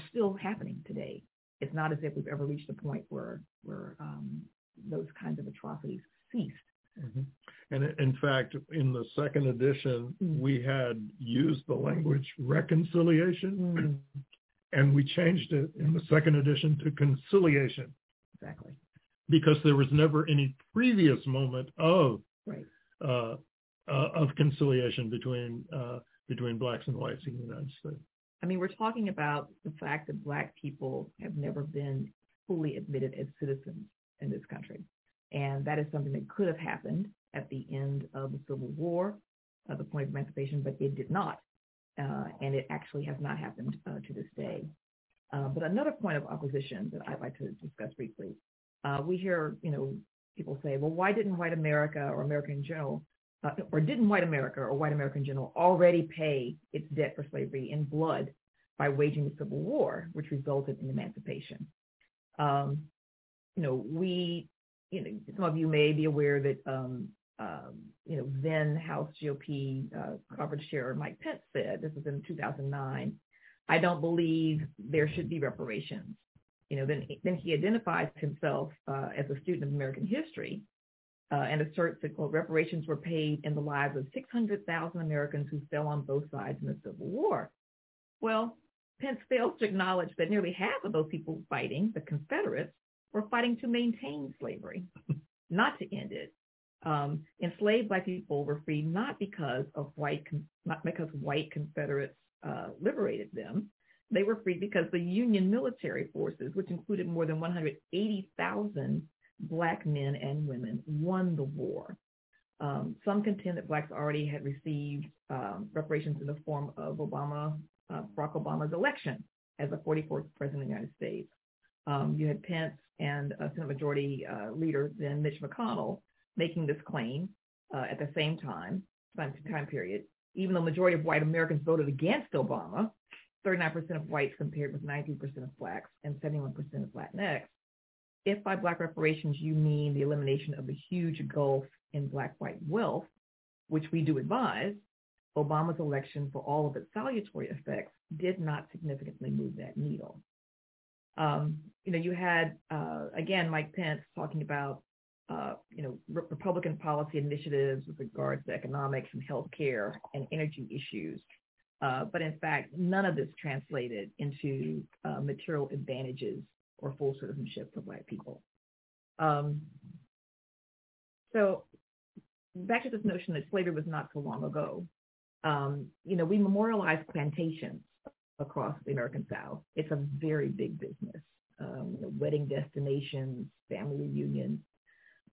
still happening today. It's not as if we've ever reached a point where those kinds of atrocities ceased. Mm-hmm. And in fact, in the second edition, we had used the language reconciliation, and we changed it in the second edition to conciliation. Exactly. Because there was never any previous moment of conciliation between blacks and whites in the United States. We're talking about the fact that black people have never been fully admitted as citizens in this country. And that is something that could have happened at the end of the Civil War, at the point of emancipation, but it did not. And it actually has not happened to this day. But another point of opposition that I'd like to discuss briefly, we hear, people say, well, why didn't white America or America in general already pay its debt for slavery in blood by waging the Civil War, which resulted in emancipation? Some of you may be aware that, then House GOP coverage chair Mike Pence said, this was in 2009, I don't believe there should be reparations. Then he identifies himself as a student of American history, and asserts that, quote, reparations were paid in the lives of 600,000 Americans who fell on both sides in the Civil War. Well, Pence fails to acknowledge that nearly half of those people fighting, the Confederates, were fighting to maintain slavery, not to end it. Enslaved black people were freed not because white Confederates liberated them. They were freed because the Union military forces, which included more than 180,000 black men and women, won the war. Some contend that blacks already had received reparations in the form of Barack Obama's election as the 44th president of the United States. You had Pence and Senate Majority Leader then Mitch McConnell making this claim at the same time period. Even though the majority of white Americans voted against Obama, 39% of whites compared with 19% of blacks and 71% of Latinx. If by black reparations you mean the elimination of the huge gulf in black-white wealth, which we do advise, Obama's election, for all of its salutary effects, did not significantly move that needle. You had, again, Mike Pence talking about, Republican policy initiatives with regards to economics and healthcare and energy issues. But in fact, none of this translated into material advantages or full citizenship for black people. So back to this notion that slavery was not so long ago. We memorialize plantations across the American South. It's a very big business. Wedding destinations, family reunions.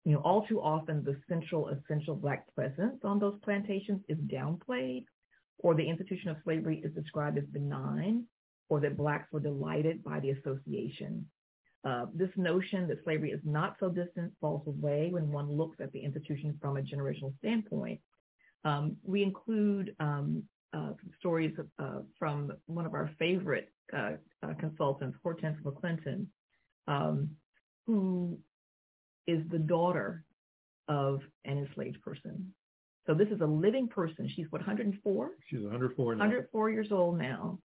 you know, all too often the central essential Black presence on those plantations is downplayed, or the institution of slavery is described as benign, or that Blacks were delighted by the association. This notion that slavery is not so distant falls away when one looks at the institution from a generational standpoint. We include stories from one of our favorite consultants, Hortense McClinton, who is the daughter of an enslaved person. So this is a living person. She's 104? She's 104 now. 104 years old now.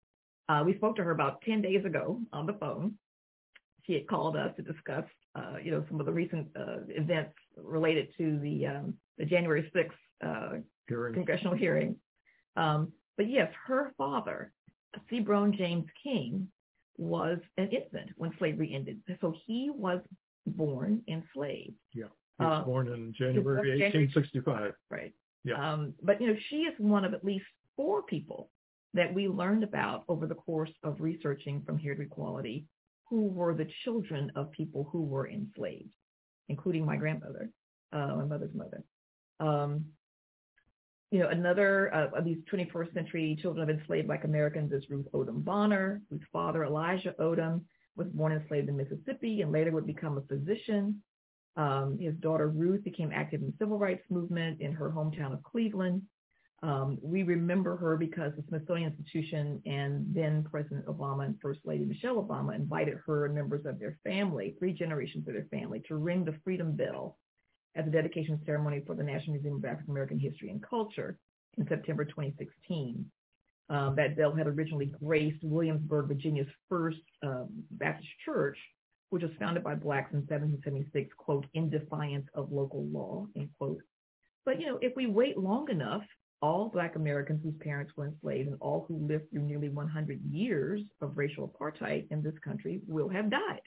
We spoke to her about 10 days ago on the phone. She had called us to discuss, you know, some of the recent events related to the January 6th congressional hearing. But yes, her father, Seabrone James King, was an infant when slavery ended. So he was born enslaved. Yeah, he was born in January 1865. Right. Yeah. But, you know, she is one of at least four people that we learned about over the course of researching From Here to Equality, who were the children of people who were enslaved, including my grandmother, my mother's mother. You know, another of these 21st century children of enslaved Black Americans is Ruth Odom Bonner, whose father, Elijah Odom, was born enslaved in Mississippi and later would become a physician. His daughter, Ruth, became active in the civil rights movement in her hometown of Cleveland. We remember her because the Smithsonian Institution and then President Obama and First Lady Michelle Obama invited her and members of their family, three generations of their family, to ring the Freedom Bell at the dedication ceremony for the National Museum of African American History and Culture in September 2016. That bell had originally graced Williamsburg, Virginia's first Baptist church, which was founded by Blacks in 1776, quote, in defiance of local law, end quote. But, you know, if we wait long enough, all Black Americans whose parents were enslaved and all who lived through nearly 100 years of racial apartheid in this country will have died.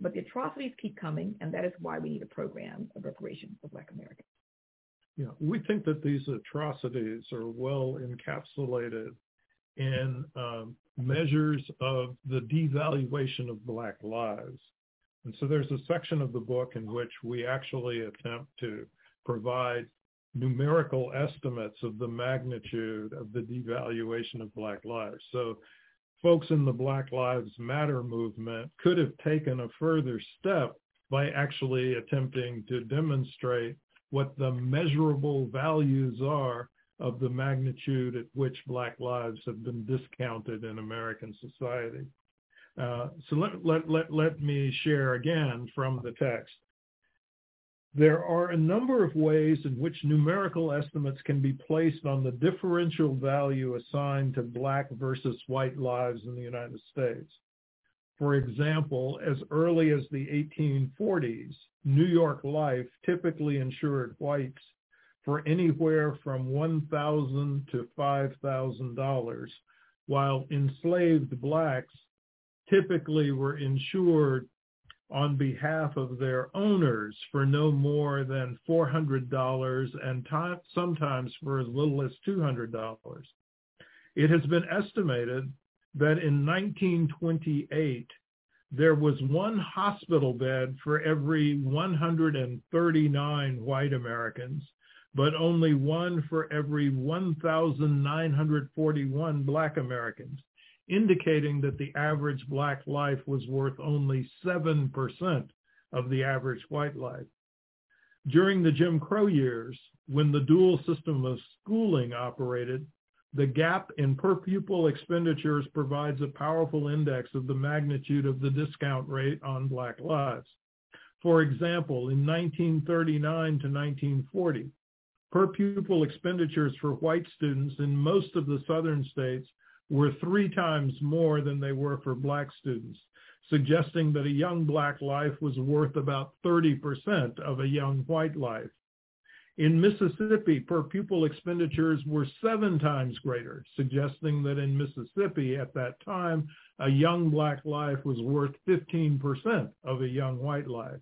But the atrocities keep coming, and that is why we need a program of reparations for Black Americans. Yeah, we think that these atrocities are well encapsulated in measures of the devaluation of Black lives. And so there's a section of the book in which we actually attempt to provide numerical estimates of the magnitude of the devaluation of Black lives. So folks in the Black Lives Matter movement could have taken a further step by actually attempting to demonstrate what the measurable values are of the magnitude at which Black lives have been discounted in American society. So let me share again from the text. There are a number of ways in which numerical estimates can be placed on the differential value assigned to Black versus white lives in the United States. For example, as early as the 1840s, New York life typically insured whites for anywhere from $1,000 to $5,000, while enslaved Blacks typically were insured on behalf of their owners for no more than $400 and sometimes for as little as $200. It has been estimated that in 1928, there was one hospital bed for every 139 white Americans, but only one for every 1,941 Black Americans, indicating that the average Black life was worth only 7% of the average white life. During the Jim Crow years, when the dual system of schooling operated, the gap in per pupil expenditures provides a powerful index of the magnitude of the discount rate on Black lives. For example, in 1939 to 1940, per pupil expenditures for white students in most of the southern states were 3 times more than they were for Black students, suggesting that a young Black life was worth about 30% of a young white life. In Mississippi, per pupil expenditures were 7 times greater, suggesting that in Mississippi at that time, a young Black life was worth 15% of a young white life.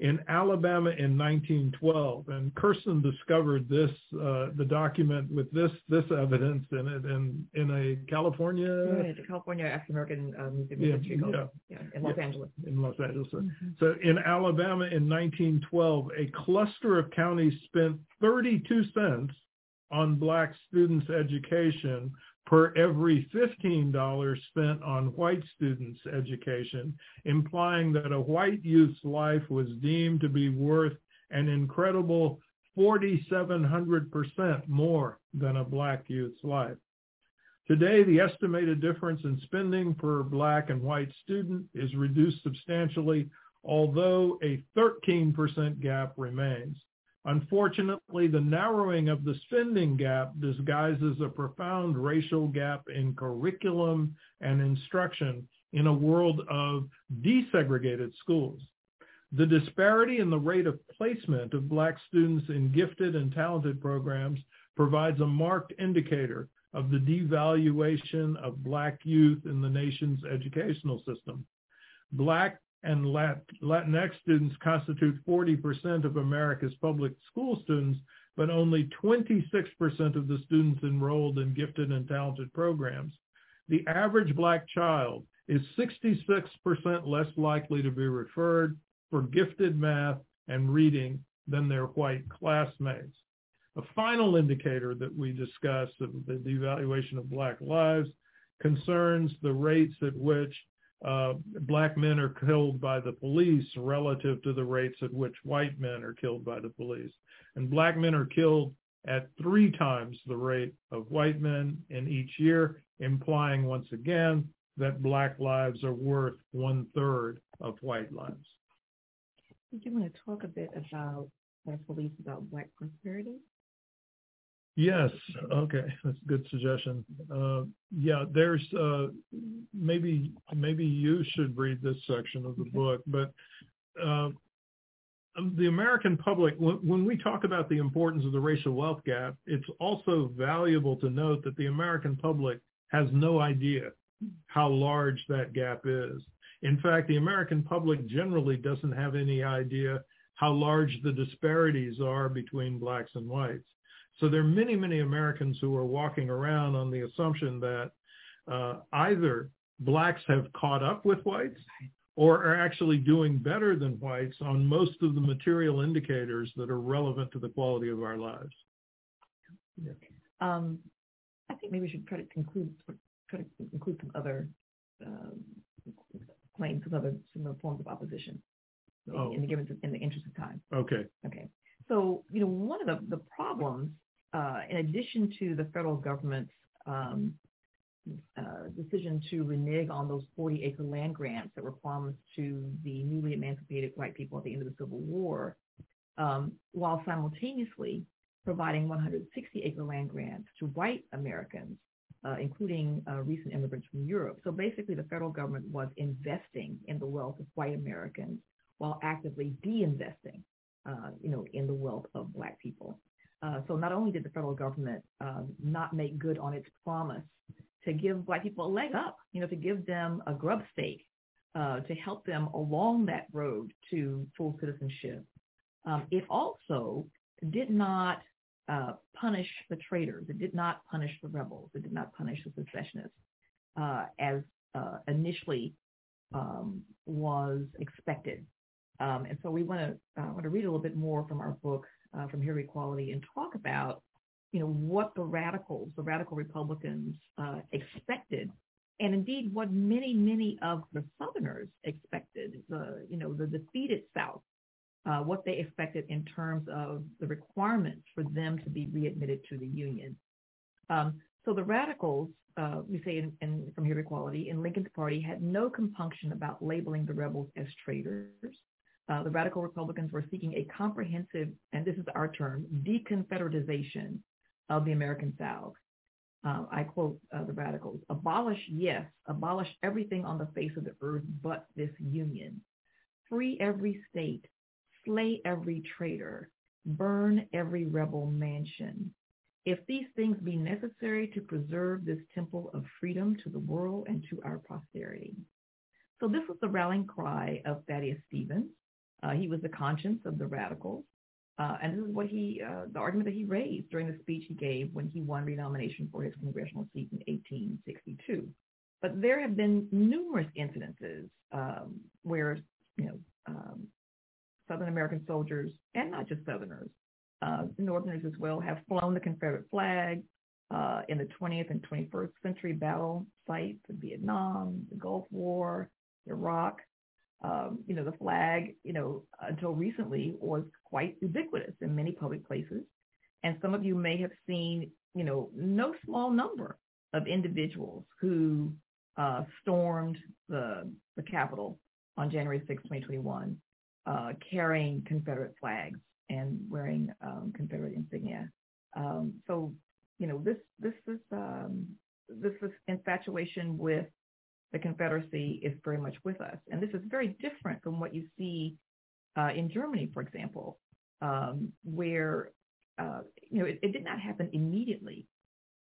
in Alabama in 1912. And Kirsten discovered this, the document with this evidence in it, in a California African-American museum in Los Angeles. In Los Angeles. Mm-hmm. So in Alabama in 1912, a cluster of counties spent 32 cents on Black students' education per every $15 spent on white students' education, implying that a white youth's life was deemed to be worth an incredible 4,700% more than a Black youth's life. Today, the estimated difference in spending per Black and white student is reduced substantially, although a 13% gap remains. Unfortunately, the narrowing of the spending gap disguises a profound racial gap in curriculum and instruction in a world of desegregated schools. The disparity in the rate of placement of Black students in gifted and talented programs provides a marked indicator of the devaluation of Black youth in the nation's educational system. Black and Latinx students constitute 40% of America's public school students, but only 26% of the students enrolled in gifted and talented programs. The average Black child is 66% less likely to be referred for gifted math and reading than their white classmates. A final indicator that we discuss of the devaluation of Black lives concerns the rates at which Black men are killed by the police relative to the rates at which white men are killed by the police. And Black men are killed at 3 times the rate of white men in each year, implying once again that Black lives are worth 1/3 of white lives. I do want to talk a bit about the police, about Black prosperity. Yes. Okay. That's a good suggestion. There's maybe you should read this section of the book, but the American public, when we talk about the importance of the racial wealth gap, it's also valuable to note that the American public has no idea how large that gap is. In fact, the American public generally doesn't have any idea how large the disparities are between Blacks and whites. So there are many, many Americans who are walking around on the assumption that either Blacks have caught up with whites or are actually doing better than whites on most of the material indicators that are relevant to the quality of our lives. Yeah. I think maybe we should try to include some other claims, some other forms of opposition in the interest of time. Okay. So, one of the problems, in addition to the federal government's decision to renege on those 40-acre land grants that were promised to the newly emancipated white people at the end of the Civil War, while simultaneously providing 160-acre land grants to white Americans, including recent immigrants from Europe. So basically the federal government was investing in the wealth of white Americans while actively de-investing in the wealth of Black people. So not only did the federal government not make good on its promise to give Black people a leg up, to give them a grub stake, to help them along that road to full citizenship, it also did not punish the traitors. It did not punish the rebels. It did not punish the secessionists as initially was expected. And so we want to read a little bit more from our book, From Here to Equality, and talk about, what the radical Republicans expected, and indeed what many of the Southerners expected, the defeated South, what they expected in terms of the requirements for them to be readmitted to the Union. So the radicals, we say in From Here to Equality, in Lincoln's party had no compunction about labeling the rebels as traitors. The radical Republicans were seeking a comprehensive, and this is our term, deconfederatization of the American South. I quote the radicals, abolish everything on the face of the earth but this Union. Free every state, slay every traitor, burn every rebel mansion. If these things be necessary to preserve this temple of freedom to the world and to our posterity. So this was the rallying cry of Thaddeus Stevens, He was the conscience of the radicals. And this is what the argument that he raised during the speech he gave when he won renomination for his congressional seat in 1862. But there have been numerous incidences where, Southern American soldiers, and not just Southerners, Northerners as well, have flown the Confederate flag in the 20th and 21st century battle sites of Vietnam, the Gulf War, Iraq. The flag, until recently was quite ubiquitous in many public places. And some of you may have seen, no small number of individuals who stormed the Capitol on January 6, 2021, carrying Confederate flags and wearing Confederate insignia. This is infatuation with the Confederacy is very much with us. And this is very different from what you see in Germany, for example, where, it did not happen immediately,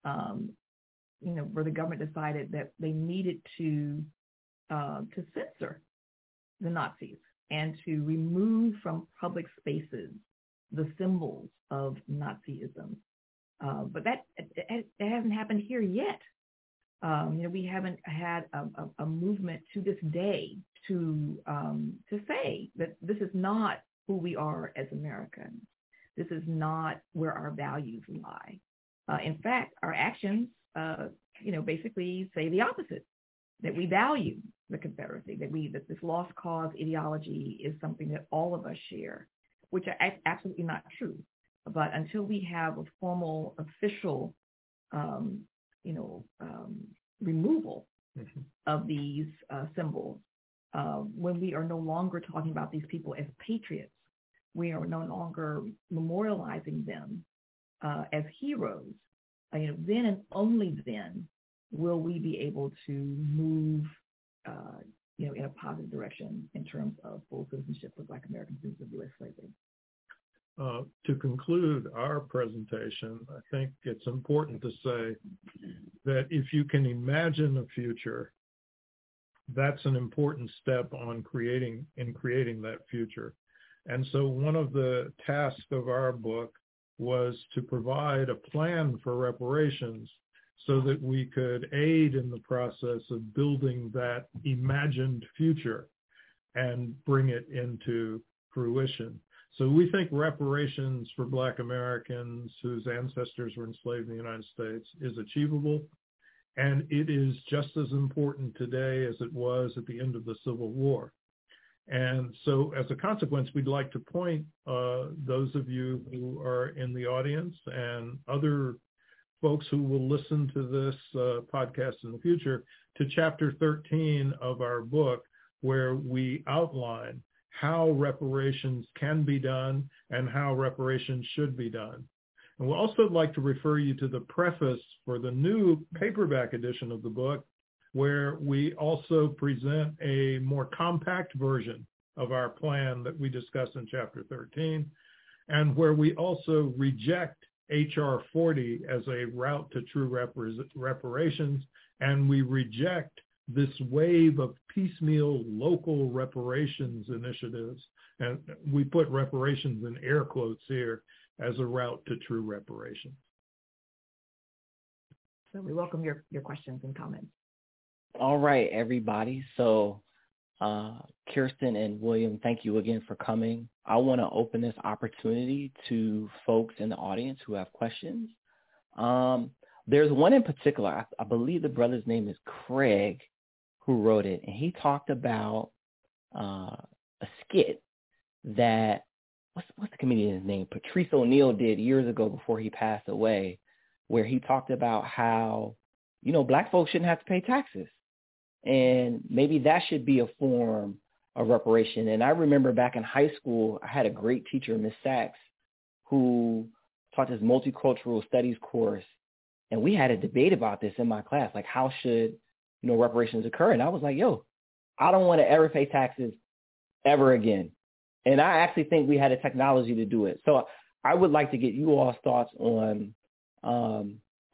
where the government decided that they needed to censor the Nazis and to remove from public spaces the symbols of Nazism. But that hasn't happened here yet. We haven't had a movement to this day to say that this is not who we are as Americans. This is not where our values lie. In fact, our actions, basically say the opposite, that we value the Confederacy, that this lost cause ideology is something that all of us share, which is absolutely not true. But until we have a formal, official, removal of these symbols, when we are no longer talking about these people as patriots, we are no longer memorializing them as heroes, then and only then will we be able to move in a positive direction in terms of full citizenship for Black Americans in the U.S. slavery. To conclude our presentation, I think it's important to say that if you can imagine a future, that's an important step in creating that future. And so one of the tasks of our book was to provide a plan for reparations so that we could aid in the process of building that imagined future and bring it into fruition. So we think reparations for Black Americans whose ancestors were enslaved in the United States is achievable, and it is just as important today as it was at the end of the Civil War. And so as a consequence, we'd like to point those of you who are in the audience and other folks who will listen to this podcast in the future to Chapter 13 of our book, where we outline how reparations can be done and how reparations should be done. And we'll also like to refer you to the preface for the new paperback edition of the book, where we also present a more compact version of our plan that we discuss in Chapter 13, and where we also reject HR 40 as a route to true reparations, and we reject this wave of piecemeal local reparations initiatives, and we put reparations in air quotes here, as a route to true reparations. So we welcome your questions and comments. All right, everybody. So Kirsten and William, thank you again for coming. I want to open this opportunity to folks in the audience who have questions. There's one in particular, I believe the brother's name is Craig, who wrote it, and he talked about a skit that, what's the comedian's name, Patrice O'Neill did years ago before he passed away, where he talked about how, Black folks shouldn't have to pay taxes, and maybe that should be a form of reparation. And I remember back in high school, I had a great teacher, Ms. Sachs, who taught this multicultural studies course, and we had a debate about this in my class, like how should reparations occur. And I was like, I don't want to ever pay taxes ever again. And I actually think we had the technology to do it. So I would like to get you all's thoughts on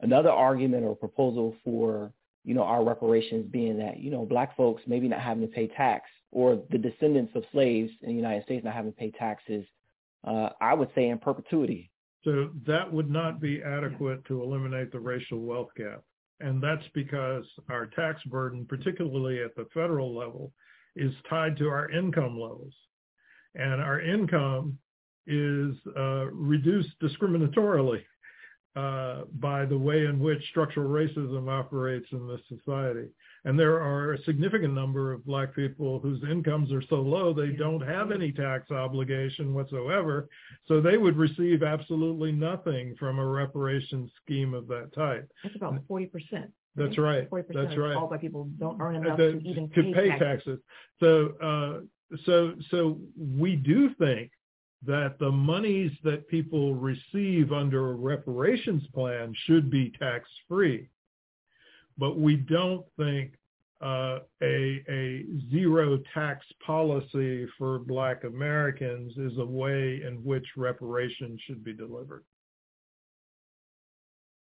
another argument or proposal for you know, our reparations being that, you know, black folks maybe not having to pay tax, or the descendants of slaves in the United States not having to pay taxes, I would say in perpetuity. So that would not be adequate to eliminate the racial wealth gap. And that's because our tax burden, particularly at the federal level, is tied to our income levels. And our income is reduced discriminatorily by the way in which structural racism operates in this society. And there are a significant number of black people whose incomes are so low they don't have any tax obligation whatsoever, so they would receive absolutely nothing from a reparations scheme of that type. That's about 40%. That's right. 40% that's right. All black people don't earn enough to even pay taxes. So we do think that the monies that people receive under a reparations plan should be tax-free. But we don't think a zero tax policy for black Americans is a way in which reparations should be delivered.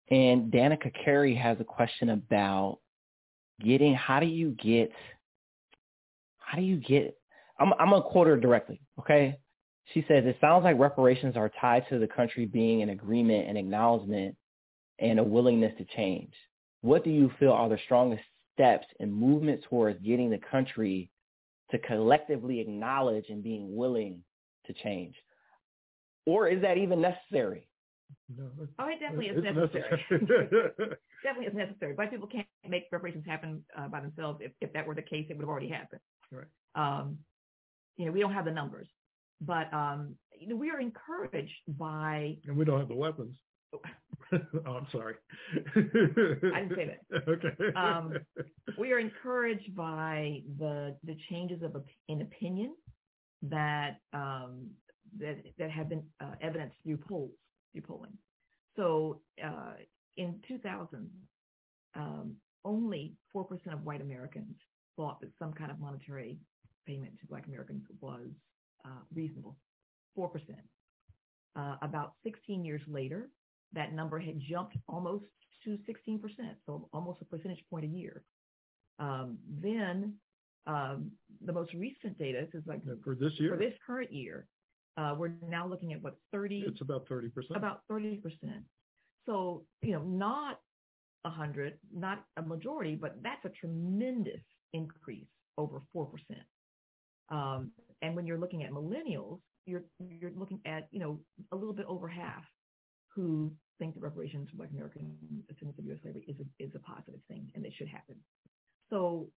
And Danica Carey has a question about getting, how do you get, I'm going to quote her directly, okay? She says, it sounds like reparations are tied to the country being in agreement and acknowledgement and a willingness to change. What do you feel are the strongest steps and movement towards getting the country to collectively acknowledge and being willing to change? Or is that even necessary? No, it definitely is necessary. Definitely is necessary. Black people can't make reparations happen by themselves. If that were the case, it would have already happened. Right. We don't have the numbers. But, we are encouraged by... And we don't have the weapons. Oh, I'm sorry. I didn't say that. Okay. We are encouraged by the changes in opinion that have been evidenced through polls, through polling. So in 2000, only 4% of white Americans thought that some kind of monetary payment to black Americans was reasonable, 4%. About 16 years later, that number had jumped almost to 16%, so almost a percentage point a year. Then the most recent data, for this current year, we're now looking at it's about 30%. About 30%. So, not 100, not a majority, but that's a tremendous increase over 4%. And when you're looking at millennials, you're looking at, a little bit over half who think that reparations for black American descendants of U.S. slavery is a positive thing and it should happen. So,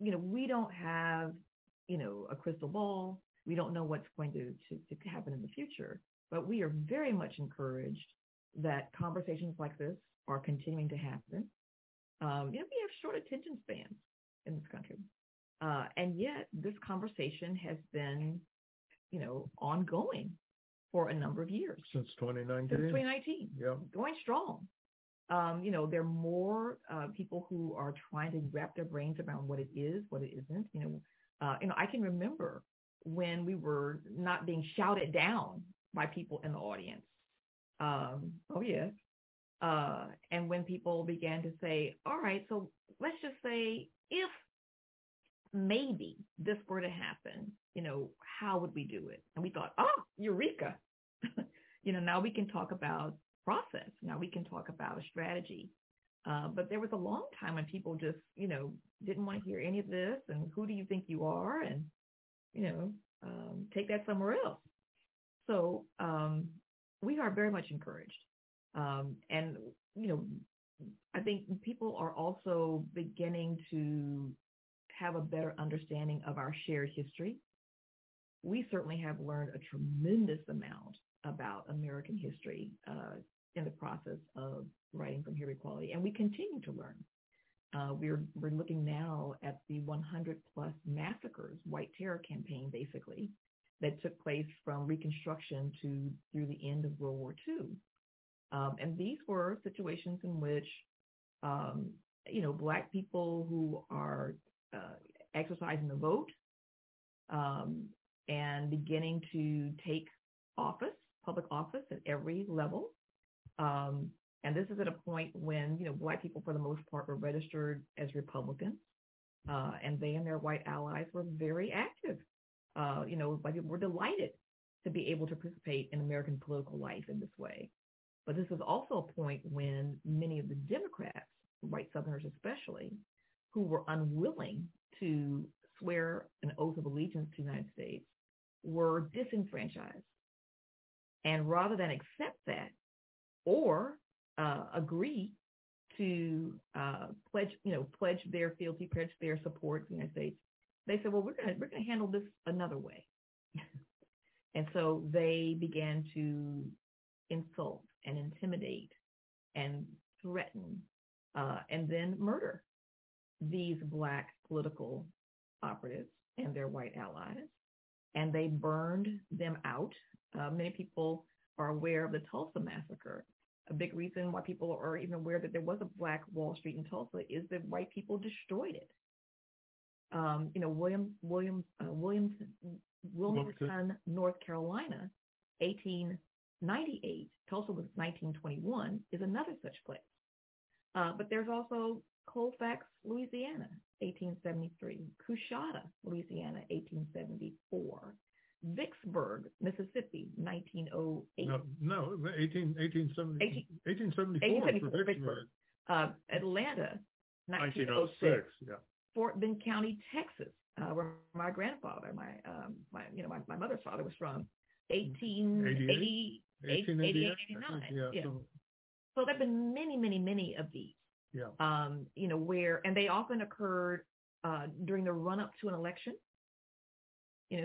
we don't have, a crystal ball. We don't know what's going to happen in the future, but we are very much encouraged that conversations like this are continuing to happen. We have short attention spans in this country. And yet this conversation has been, ongoing for a number of years. Since 2019. Yeah. Going strong. There are more people who are trying to wrap their brains around what it is, what it isn't. I can remember when we were not being shouted down by people in the audience. And when people began to say, all right, so let's just say if maybe this were to happen, how would we do it? And we thought, eureka. Now we can talk about process. Now we can talk about a strategy. But there was a long time when people just, didn't want to hear any of this. And who do you think you are? And, take that somewhere else. So we are very much encouraged. I think people are also beginning to have a better understanding of our shared history. We certainly have learned a tremendous amount about American history in the process of writing From Here to Equality, and we continue to learn. We're looking now at the 100-plus massacres, white terror campaign, basically, that took place from Reconstruction to through the end of World War II. And these were situations in which, black people who are exercising the vote and beginning to take public office at every level, And this is at a point when, Black people for the most part were registered as Republicans, and they and their white allies were very active. Black people were delighted to be able to participate in American political life in this way. But this is also a point when many of the Democrats, white Southerners especially, who were unwilling to swear an oath of allegiance to the United States, were disenfranchised. And rather than accept that or agree to pledge their fealty, pledge their support to the United States, they said, well, we're going to handle this another way. And so they began to insult and intimidate and threaten and then murder these Black political operatives and their white allies. And they burned them out. Many people are aware of the Tulsa massacre. A big reason why people are even aware that there was a Black Wall Street in Tulsa is that white people destroyed it. Wilmington, North Carolina, 1898, Tulsa was 1921, is another such place. But there's also Colfax, Louisiana, 1873, Coushatta, Louisiana, 1874, Vicksburg, Mississippi, 1908. No, 1874 for Vicksburg. Atlanta, 1906. Yeah. Fort Bend County, Texas, where my grandfather, my mother's father was from, 1889. Yeah. So there've been many, many, many of these. Yeah. And they often occurred during the run-up to an election. The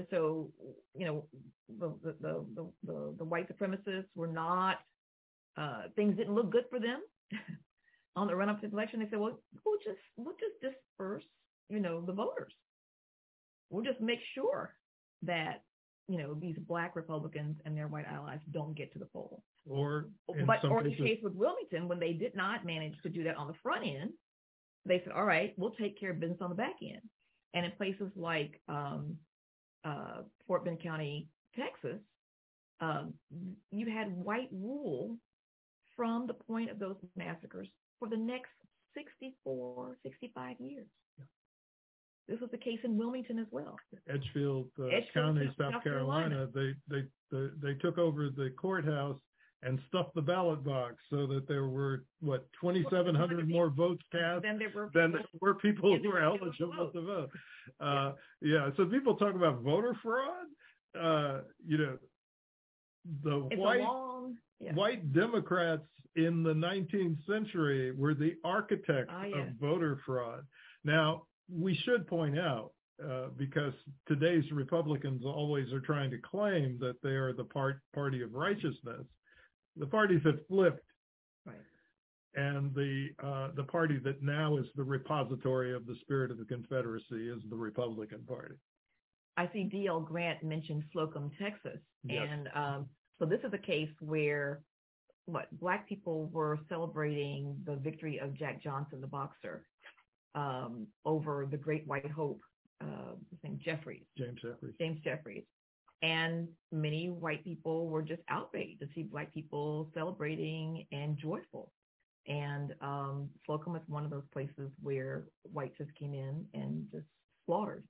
white supremacists were not. Things didn't look good for them on the run-up to the election. They said, "Well, we'll just disperse, the voters. We'll just make sure that these Black Republicans and their white allies don't get to the polls." Or in the case with Wilmington, when they did not manage to do that on the front end, they said, all right, we'll take care of business on the back end. And in places like Fort Bend County, Texas, you had white rule from the point of those massacres for the next 64, 65 years. Yeah. This was the case in Wilmington as well. Edgefield County, South Carolina, they took over the courthouse and stuffed the ballot box so that there were, 2,700 more votes cast than there were people who were eligible to vote. Yeah, so people talk about voter fraud. White Democrats in the 19th century were the architects of voter fraud. Now, we should point out, because today's Republicans always are trying to claim that they are the party of righteousness, the parties that flipped, right, and the party that now is the repository of the spirit of the Confederacy is the Republican Party. I see D.L. Grant mentioned Slocum, Texas, yes. And so this is a case where Black people were celebrating the victory of Jack Johnson, the boxer, over the great white hope, James Jeffries. And many white people were just outraged to see Black people celebrating and joyful. And Slocum is one of those places where whites just came in and just slaughtered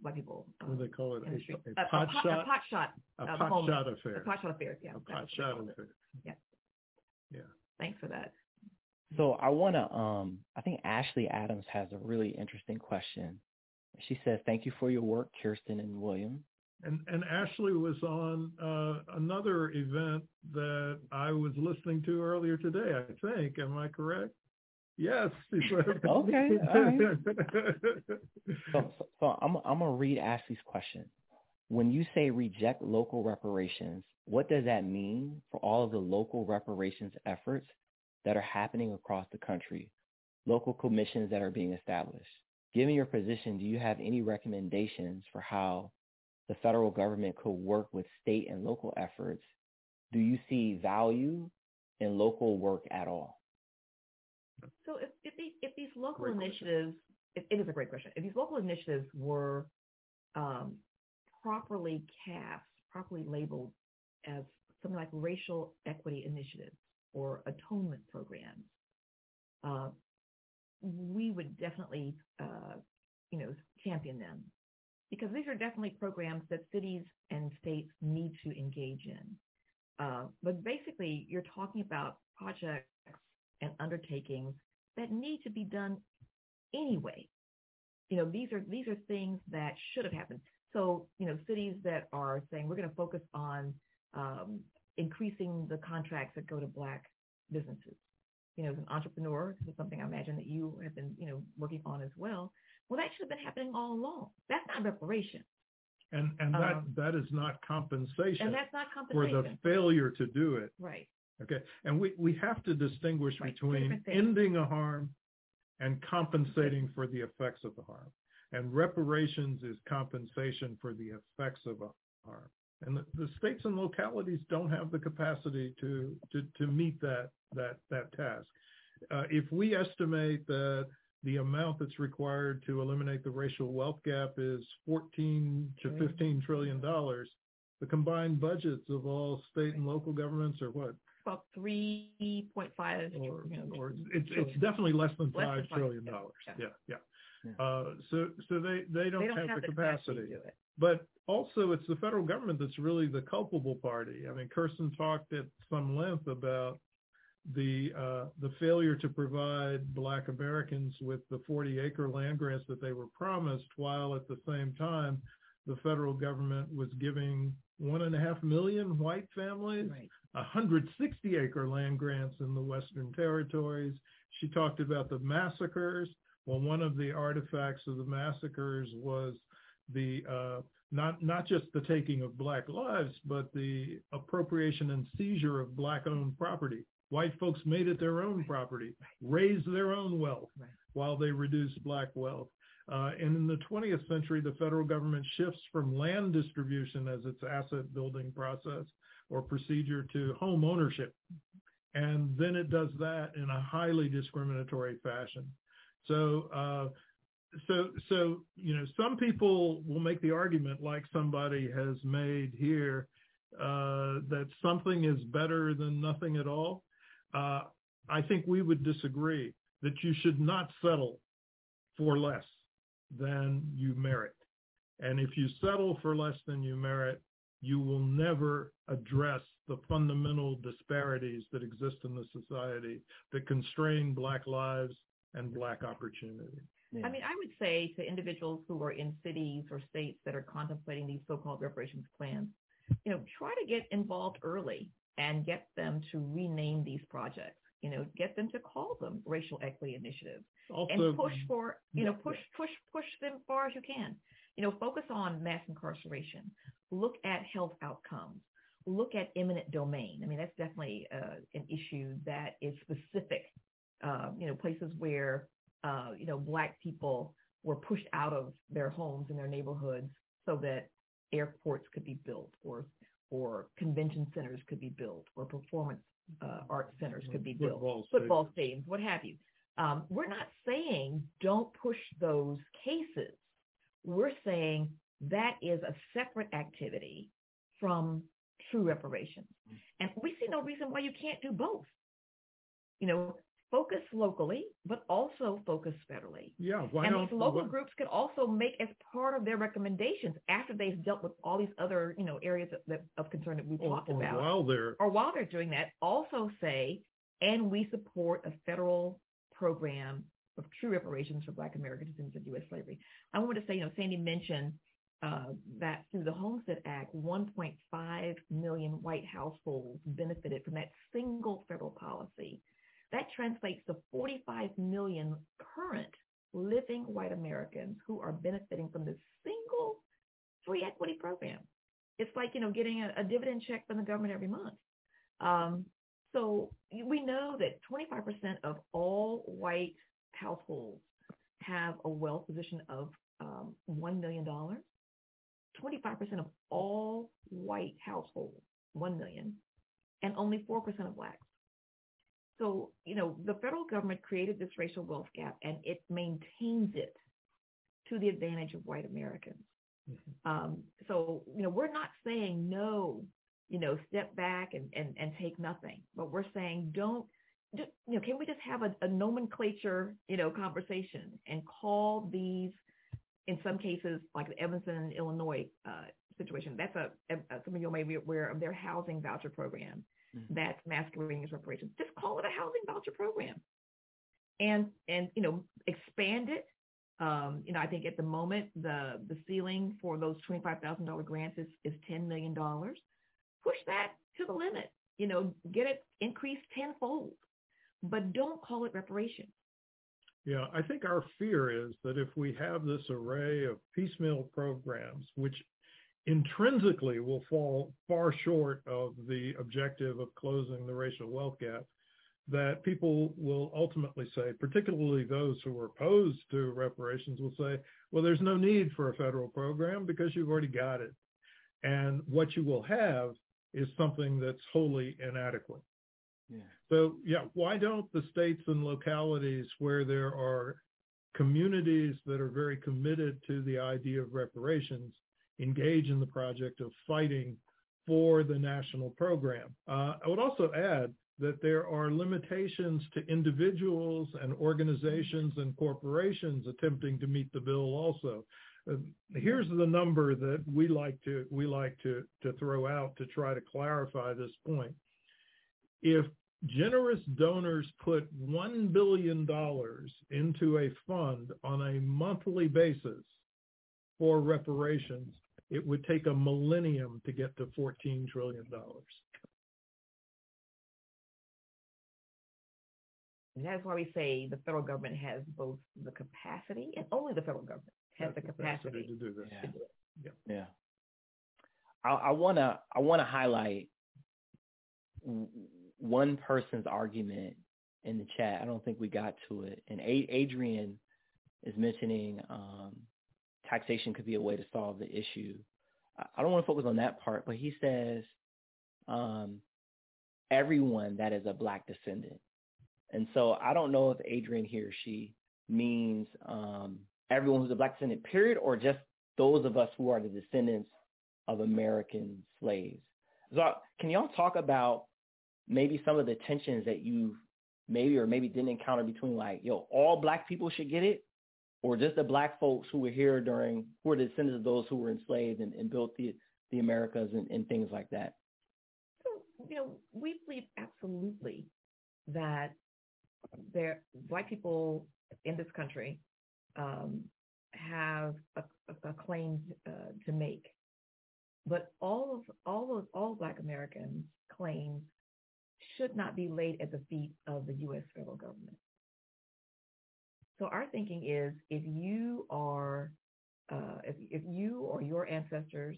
Black people. What do they call it? A pot shot affair. A pot shot affair, yeah. Yeah. Yeah. Thanks for that. So I want to, I think Ashley Adams has a really interesting question. She says, thank you for your work, Kirsten and William. And Ashley was on another event that I was listening to earlier today, I think. Am I correct? Yes. Okay. All right. So I'm going to read Ashley's question. When you say reject local reparations, what does that mean for all of the local reparations efforts that are happening across the country, local commissions that are being established? Given your position, do you have any recommendations for how the federal government could work with state and local efforts? Do you see value in local work at all? So if these local initiatives, it is a great question. If these local initiatives were properly labeled as something like racial equity initiatives, or atonement programs. We would definitely, champion them, because these are definitely programs that cities and states need to engage in. But basically, you're talking about projects and undertakings that need to be done anyway. These are things that should have happened. So, cities that are saying we're going to focus on increasing the contracts that go to Black businesses. As an entrepreneur, this is something I imagine that you have been, working on as well. Well, that should have been happening all along. That's not reparation. And that is not compensation. And that's not compensation. For the failure to do it. Right. Okay. And we have to distinguish between ending a harm and compensating for the effects of the harm. And reparations is compensation for the effects of a harm. And the states and localities don't have the capacity to meet that task. If we estimate that the amount that's required to eliminate the racial wealth gap is $14 to $15 trillion, the combined budgets of all state and local governments are what? About 3.5. Or it's definitely less than $5 trillion. Yeah. So they don't have the capacity to do it. But also, it's the federal government that's really the culpable party. I mean, Kirsten talked at some length about the failure to provide Black Americans with the 40-acre land grants that they were promised, while at the same time, the federal government was giving 1.5 million white families 160-acre land grants in the Western Territories. She talked about the massacres. Well, one of the artifacts of the massacres was the not just the taking of Black lives, but the appropriation and seizure of Black-owned property. White folks made it their own property, raised their own wealth while they reduced Black wealth. And in the 20th century, the federal government shifts from land distribution as its asset building process or procedure to home ownership. And then it does that in a highly discriminatory fashion. So some people will make the argument, like somebody has made here, that something is better than nothing at all. I think we would disagree that you should not settle for less than you merit. And if you settle for less than you merit, you will never address the fundamental disparities that exist in the society that constrain Black lives and Black opportunity. Yeah. I mean, I would say to individuals who are in cities or states that are contemplating these so-called reparations plans, try to get involved early and get them to rename these projects. Get them to call them racial equity initiatives, also, and push them as far as you can. Focus on mass incarceration. Look at health outcomes. Look at eminent domain. I mean, that's definitely an issue that is specific. Places where, Black people were pushed out of their homes and their neighborhoods so that airports could be built or convention centers could be built or performance art centers could be built, football stadiums, what have you. We're not saying don't push those cases. We're saying that is a separate activity from true reparations. And we see no reason why you can't do both. Focus locally, but also focus federally. Yeah, these local groups could also make, as part of their recommendations, after they've dealt with all these other, areas of concern that we've talked about. While they're doing that, also say, and we support a federal program of true reparations for Black Americans in U.S. slavery. I want to say, Sandy mentioned that through the Homestead Act, 1.5 million white households benefited from that single federal policy. That translates to 45 million current living white Americans who are benefiting from this single free equity program. It's like, getting a dividend check from the government every month. So we know that 25% of all white households have a wealth position of $1 million. 25% of all white households, 1 million, and only 4% of Blacks. So, the federal government created this racial wealth gap, and it maintains it to the advantage of white Americans. Mm-hmm. We're not saying no, you know, step back and take nothing. But we're saying don't, you know, can we just have a nomenclature, you know, conversation and call these, in some cases, like the Evanston, Illinois situation, that's some of you may be aware of their housing voucher program that's masquerading as reparations. Just call it a housing voucher program and you know, expand it. You know, I think at the moment, the ceiling for those $25,000 grants is $10 million. Push that to the limit, you know, get it increased tenfold, but don't call it reparations. Yeah, I think our fear is that if we have this array of piecemeal programs, which intrinsically will fall far short of the objective of closing the racial wealth gap, that people will ultimately say, particularly those who are opposed to reparations will say, well, there's no need for a federal program because you've already got it. And what you will have is something that's wholly inadequate. Yeah. So, yeah, why don't the states and localities where there are communities that are very committed to the idea of reparations engage in the project of fighting for the national program? I would also add that there are limitations to individuals and organizations and corporations attempting to meet the bill also. Here's the number that we like to throw out to try to clarify this point. If generous donors put $1 billion into a fund on a monthly basis for reparations, it would take a millennium to get to $14 trillion. And that's why we say the federal government has both the capacity, and only the federal government has the capacity to do this. Yeah. Yeah. Yeah. I want to highlight one person's argument in the chat. I don't think we got to it. And Adrian is mentioning taxation could be a way to solve the issue. I don't want to focus on that part, but he says everyone that is a Black descendant. And so I don't know if Adrian here, she means everyone who's a Black descendant, period, or just those of us who are the descendants of American slaves. So can y'all talk about maybe some of the tensions that you maybe didn't encounter between like, yo, all Black people should get it, or just the Black folks who were here during, who were descendants of those who were enslaved and built the Americas and things like that? So, you know, we believe absolutely that there, Black people in this country have a claim to make, but all Black Americans' claims should not be laid at the feet of the U.S. federal government. So our thinking is, if you or your ancestors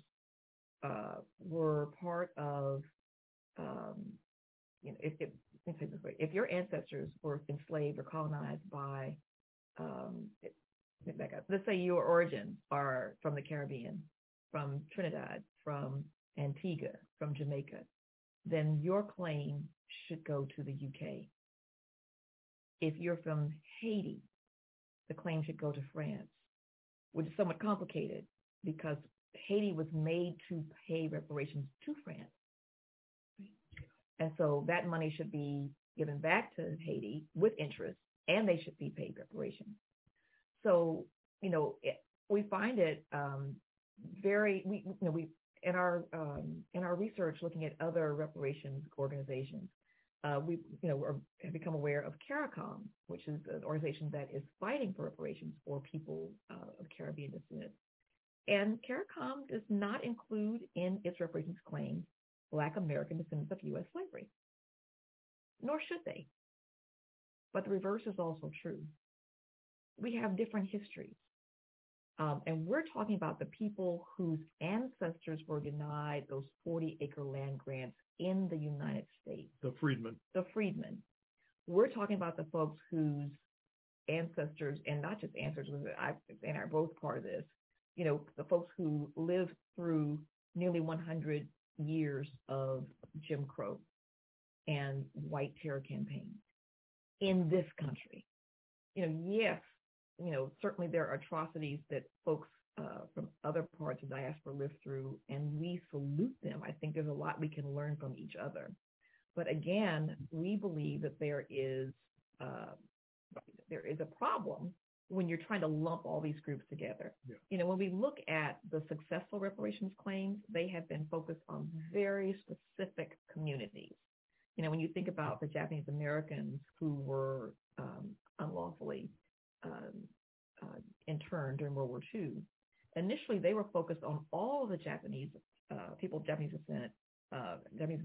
were part of, you know, let me say it this way: if your ancestors were enslaved or colonized by, back up, let's say your origins are from the Caribbean, from Trinidad, from Antigua, from Jamaica, then your claim should go to the UK. If you're from Haiti, the claim should go to France, which is somewhat complicated because Haiti was made to pay reparations to France. And so that money should be given back to Haiti with interest, and they should be paid reparations. So, you know, we find it in our research, looking at other reparations organizations, we, you know, have become aware of CARICOM, which is an organization that is fighting for reparations for people of Caribbean descent. And CARICOM does not include in its reparations claims Black American descendants of U.S. slavery, nor should they. But the reverse is also true. We have different histories. And we're talking about the people whose ancestors were denied those 40-acre land grants in the United States. The freedmen. We're talking about the folks whose ancestors, and not just ancestors, and are both part of this, you know, the folks who lived through nearly 100 years of Jim Crow and white terror campaigns in this country. You know, yes, you know, certainly there are atrocities that folks from other parts of diaspora live through, and we salute them. I think there's a lot we can learn from each other. But again, we believe that there is a problem when you're trying to lump all these groups together. Yeah. You know, when we look at the successful reparations claims, they have been focused on very specific communities. You know, when you think about the Japanese Americans who were unlawfully interned during World War II, initially they were focused on all the Japanese people of Japanese descent, Japanese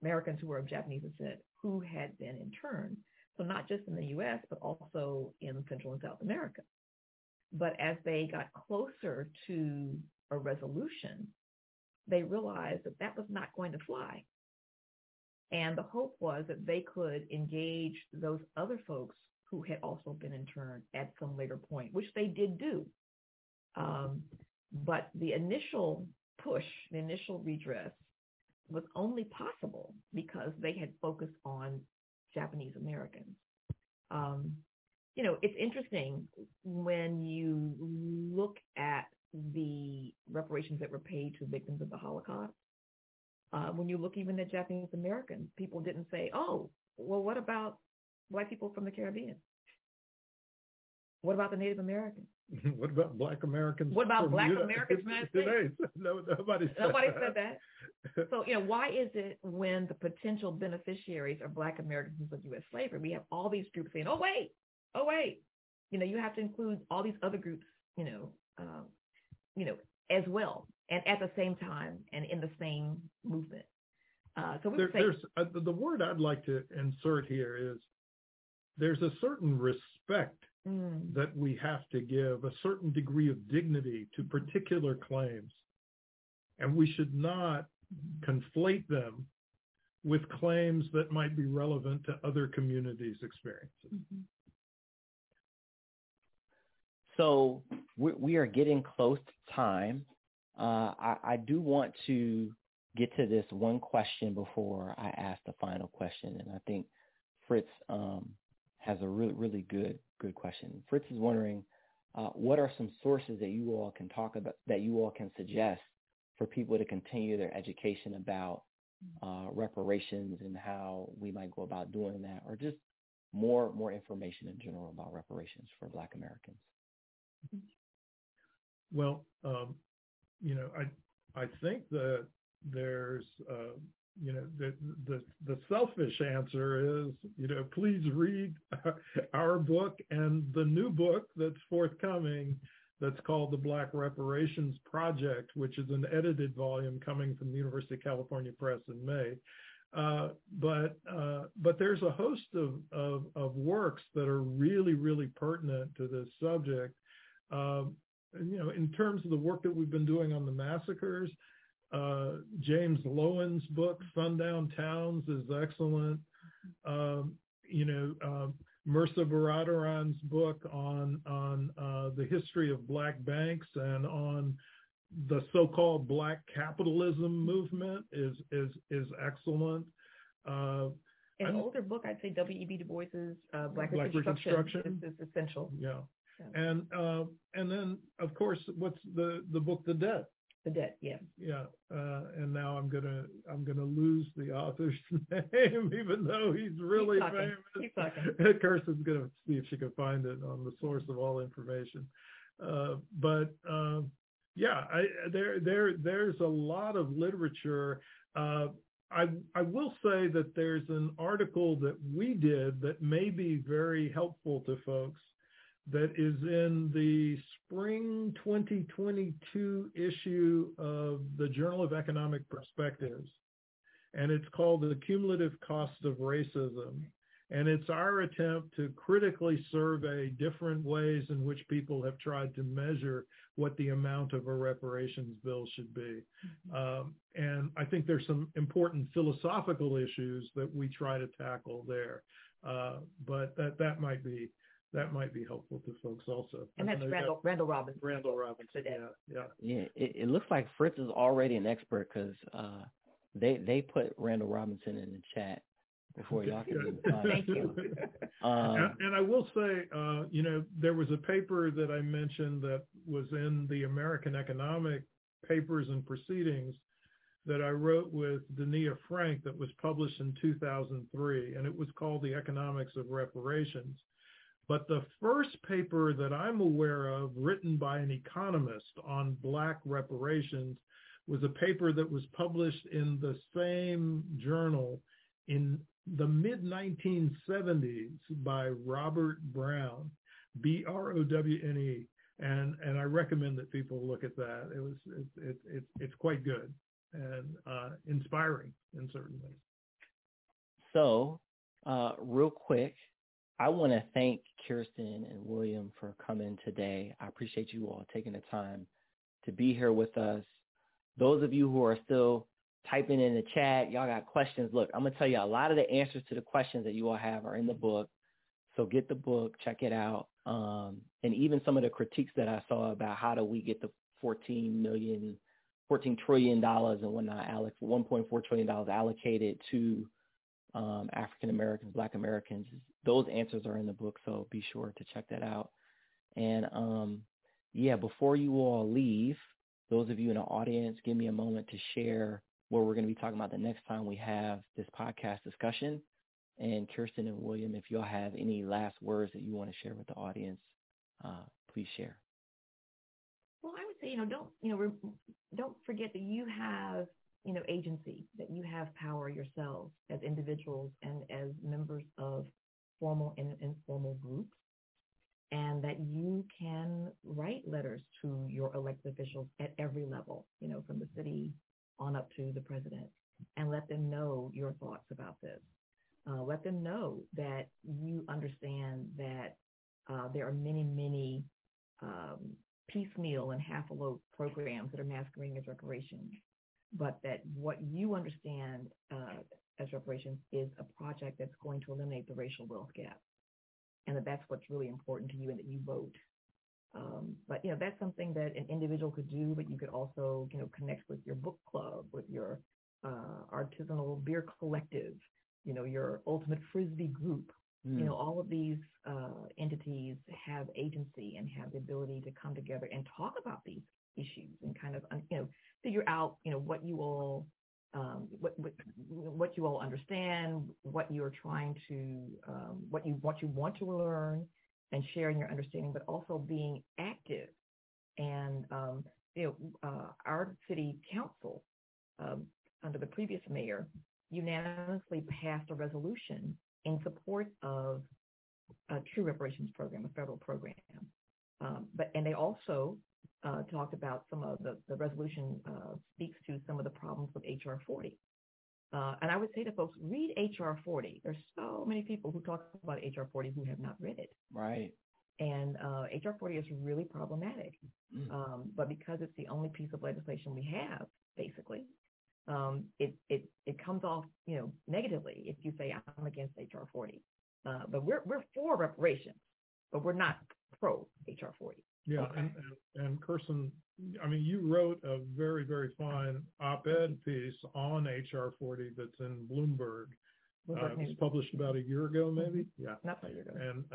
Americans who were of Japanese descent who had been interned. So not just in the U.S., but also in Central and South America. But as they got closer to a resolution, they realized that that was not going to fly. And the hope was that they could engage those other folks who had also been interned at some later point, which they did do. But the initial push, the initial redress, was only possible because they had focused on Japanese Americans. You know, it's interesting when you look at the reparations that were paid to victims of the Holocaust. When you look even at Japanese Americans, people didn't say, oh, well, what about white people from the Caribbean? What about the Native Americans? What about Black Americans? What about Black Americans today? Nobody said that. So, you know, why is it when the potential beneficiaries are Black Americans of U.S. slavery, we have all these groups saying, oh, wait, you know, you have to include all these other groups, you know, as well, and at the same time and in the same movement. So we the word I'd like to insert here is there's a certain respect that we have to give, a certain degree of dignity to particular claims. And we should not conflate them with claims that might be relevant to other communities' experiences. Mm-hmm. So we are getting close to time. I do want to get to this one question before I ask the final question. And I think Fritz has a really, really good question. Fritz is wondering, what are some sources that you all can talk about, that you all can suggest for people to continue their education about reparations and how we might go about doing that, or just more information in general about reparations for Black Americans? Well, you know, I think that there's you know, the selfish answer is, you know, please read our book and the new book that's forthcoming that's called The Black Reparations Project, which is an edited volume coming from the University of California Press in May. But there's a host of works that are really, really pertinent to this subject. You know, in terms of the work that we've been doing on the massacres, James Lowen's book, Sundown Towns, is excellent. You know, Mirza Baradaran's book on the history of Black banks and on the so-called Black capitalism movement is excellent. An older book, I'd say W.E.B. Du Bois's Black Reconstruction is essential. Yeah. And then, of course, what's the book, The Debt? The Debt, yeah. Yeah, and now I'm gonna lose the author's name, even though he's really famous. Keep talking. Kirsten's gonna see if she can find it on the source of all information. There's a lot of literature. I will say that there's an article that we did that may be very helpful to folks. That is in the spring 2022 issue of the Journal of Economic Perspectives. And it's called The Cumulative Cost of Racism. And it's our attempt to critically survey different ways in which people have tried to measure what the amount of a reparations bill should be. And I think there's some important philosophical issues that we try to tackle there. But that might be helpful to folks also. And that's Randall Robinson. Randall Robinson, yeah. It looks like Fritz is already an expert because they put Randall Robinson in the chat before y'all can be done. Thank you. And I will say, there was a paper that I mentioned that was in the American Economic Papers and Proceedings that I wrote with Dania Frank that was published in 2003, and it was called The Economics of Reparations. But the first paper that I'm aware of written by an economist on Black reparations was a paper that was published in the same journal in the mid-1970s by Robert Brown, B-R-O-W-N-E, and I recommend that people look at that. It's quite good and inspiring in certain ways. So, real quick, I want to thank Kirsten and William for coming today. I appreciate you all taking the time to be here with us. Those of you who are still typing in the chat, y'all got questions. Look, I'm going to tell you a lot of the answers to the questions that you all have are in the book. So get the book, check it out. And even some of the critiques that I saw about how do we get the $14 trillion and whatnot, $1.4 trillion allocated to African Americans, Black Americans, those answers are in the book. So be sure to check that out. And before you all leave, those of you in the audience, give me a moment to share what we're going to be talking about the next time we have this podcast discussion. And Kirsten and William, if y'all have any last words that you want to share with the audience, please share. Well, I would say, don't forget that you have, agency, that you have power yourselves as individuals and as members of formal and informal groups, and that you can write letters to your elected officials at every level, from the city on up to the president, and let them know your thoughts about this. Let them know that you understand that there are many, many piecemeal and half-loaf programs that are masquerading as reparations, but that what you understand as reparations is a project that's going to eliminate the racial wealth gap, and that's what's really important to you, and that you vote. But that's something that an individual could do, but you could also, connect with your book club, with your artisanal beer collective, your ultimate Frisbee group. Mm. All of these entities have agency and have the ability to come together and talk about these issues and kind of, figure out, what you all what you all understand, what you're trying to, what you want to learn, and sharing your understanding, but also being active. And our city council, under the previous mayor, unanimously passed a resolution in support of a true reparations program, a federal program. But they also talked about some of the resolution speaks to some of the problems with HR 40. And I would say to folks, read HR 40. There's so many people who talk about HR 40 who have not read it. Right. And HR 40 is really problematic. Mm. But because it's the only piece of legislation we have, basically, it comes off, negatively if you say I'm against HR 40. But we're for reparations, but we're not pro HR 40. Yeah, okay. And Kirsten, you wrote a very, very fine op-ed piece on HR 40 that's in Bloomberg. It was published about a year ago, maybe? Yeah. Not a year ago. And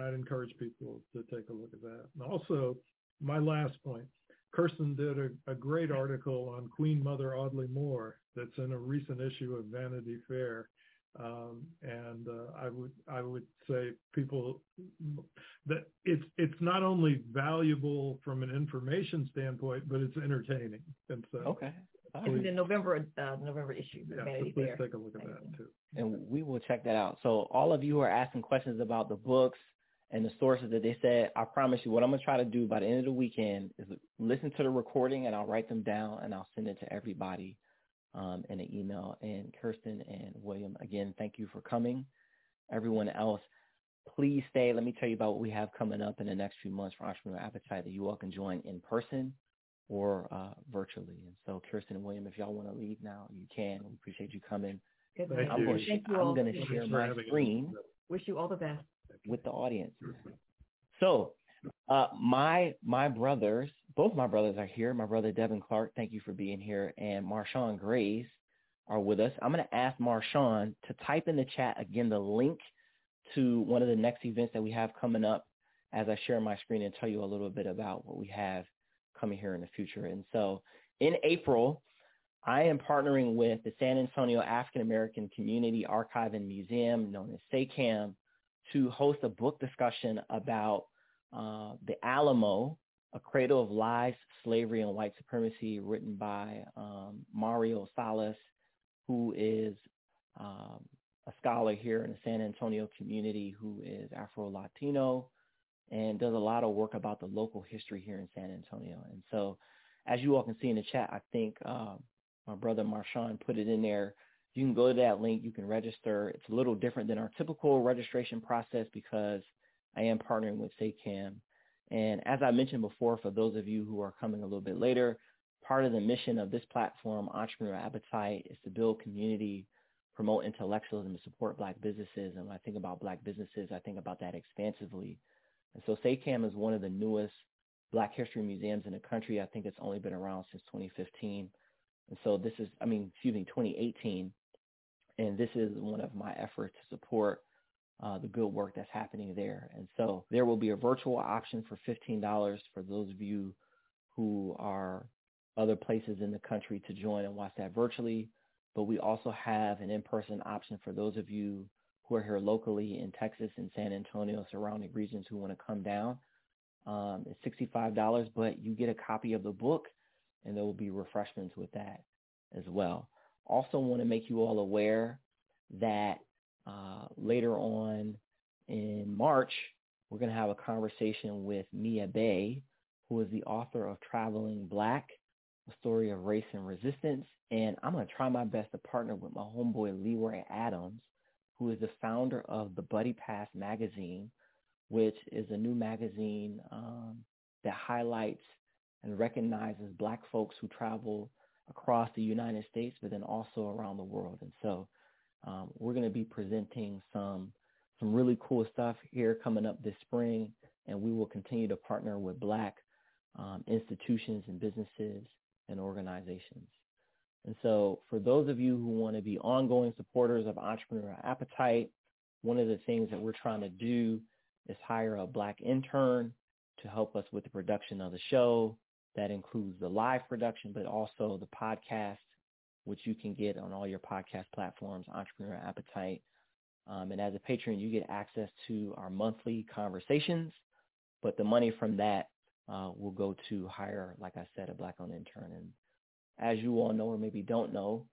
I'd encourage people to take a look at that. And also, my last point, Kirsten did a great article on Queen Mother Audley Moore that's in a recent issue of Vanity Fair. I would say people that it's not only valuable from an information standpoint, but it's entertaining. And so okay, it's the November issue. Yeah, so please take a look at that too. And we will check that out. So all of you who are asking questions about the books and the sources that they said, I promise you, what I'm gonna try to do by the end of the weekend is listen to the recording, and I'll write them down and I'll send it to everybody. In an email. And Kirsten and William, again, thank you for coming. Everyone else, please stay. Let me tell you about what we have coming up in the next few months for Entrepreneur Appetite that you all can join in person or virtually. And so Kirsten and William, if y'all want to leave now, you can. We appreciate you coming. Good. I'm going to share my screen. Wish you all the best. With the audience. So my brothers, both my brothers are here. My brother Devin Clark, thank you for being here, and Marshawn Graves. are with us. I'm going to ask Marshawn to type in the chat again the link to one of the next events that we have coming up as I share my screen and tell you a little bit about what we have coming here in the future. And so in April, I am partnering with the San Antonio African American Community Archive and Museum, known as SACAM, to host a book discussion about The Alamo, A Cradle of Lies, Slavery, and White Supremacy, written by Mario Salas, who is a scholar here in the San Antonio community who is Afro-Latino and does a lot of work about the local history here in San Antonio. And so as you all can see in the chat, I think my brother Marshawn put it in there. You can go to that link. You can register. It's a little different than our typical registration process because I am partnering with SACAM. And as I mentioned before, for those of you who are coming a little bit later, part of the mission of this platform, Entrepreneur Appetite, is to build community, promote intellectualism, and support Black businesses. And when I think about Black businesses, I think about that expansively. And so SACAM is one of the newest Black history museums in the country. I think it's only been around since 2015. And so this is, 2018. And this is one of my efforts to support the good work that's happening there. And so there will be a virtual option for $15 for those of you who are other places in the country to join and watch that virtually. But we also have an in-person option for those of you who are here locally in Texas and San Antonio, surrounding regions, who want to come down. It's $65, but you get a copy of the book, and there will be refreshments with that as well. Also want to make you all aware that later on in March, we're going to have a conversation with Mia Bay, who is the author of Traveling Black, A Story of Race and Resistance. And I'm going to try my best to partner with my homeboy Leroy Adams, who is the founder of the Buddy Pass magazine, which is a new magazine that highlights and recognizes Black folks who travel across the United States, but then also around the world. And so we're going to be presenting some really cool stuff here coming up this spring, and we will continue to partner with Black institutions and businesses and organizations. And so for those of you who want to be ongoing supporters of Entrepreneur Appetite, one of the things that we're trying to do is hire a Black intern to help us with the production of the show. That includes the live production, but also the podcast, which you can get on all your podcast platforms, Entrepreneur Appetite. And as a patron, you get access to our monthly conversations, but the money from that will go to hire, like I said, a Black-owned intern. And as you all know, or maybe don't know,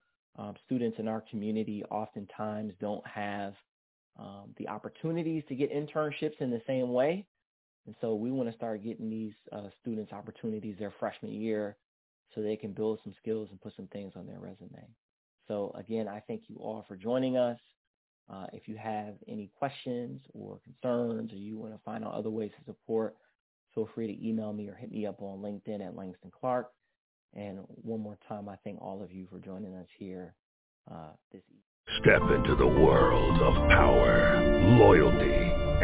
students in our community oftentimes don't have the opportunities to get internships in the same way. And so we want to start getting these students opportunities their freshman year so they can build some skills and put some things on their resume. So again, I thank you all for joining us. If you have any questions or concerns, or you want to find out other ways to support, feel free to email me or hit me up on LinkedIn at Langston Clark. And one more time, I thank all of you for joining us here this evening. Step into the world of power, loyalty,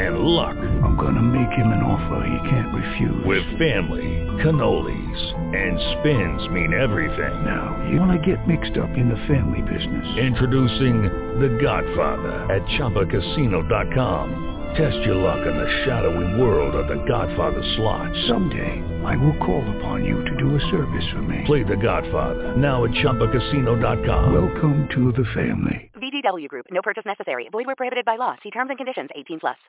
and luck. I'm going to make him an offer he can't refuse. With family, cannolis, and spins mean everything. Now, you want to get mixed up in the family business. Introducing The Godfather at ChumbaCasino.com. Test your luck in the shadowy world of The Godfather slot. Someday, I will call upon you to do a service for me. Play The Godfather, now at ChumbaCasino.com. Welcome to the family. VGW Group. No purchase necessary. Void where prohibited by law. See terms and conditions. 18+.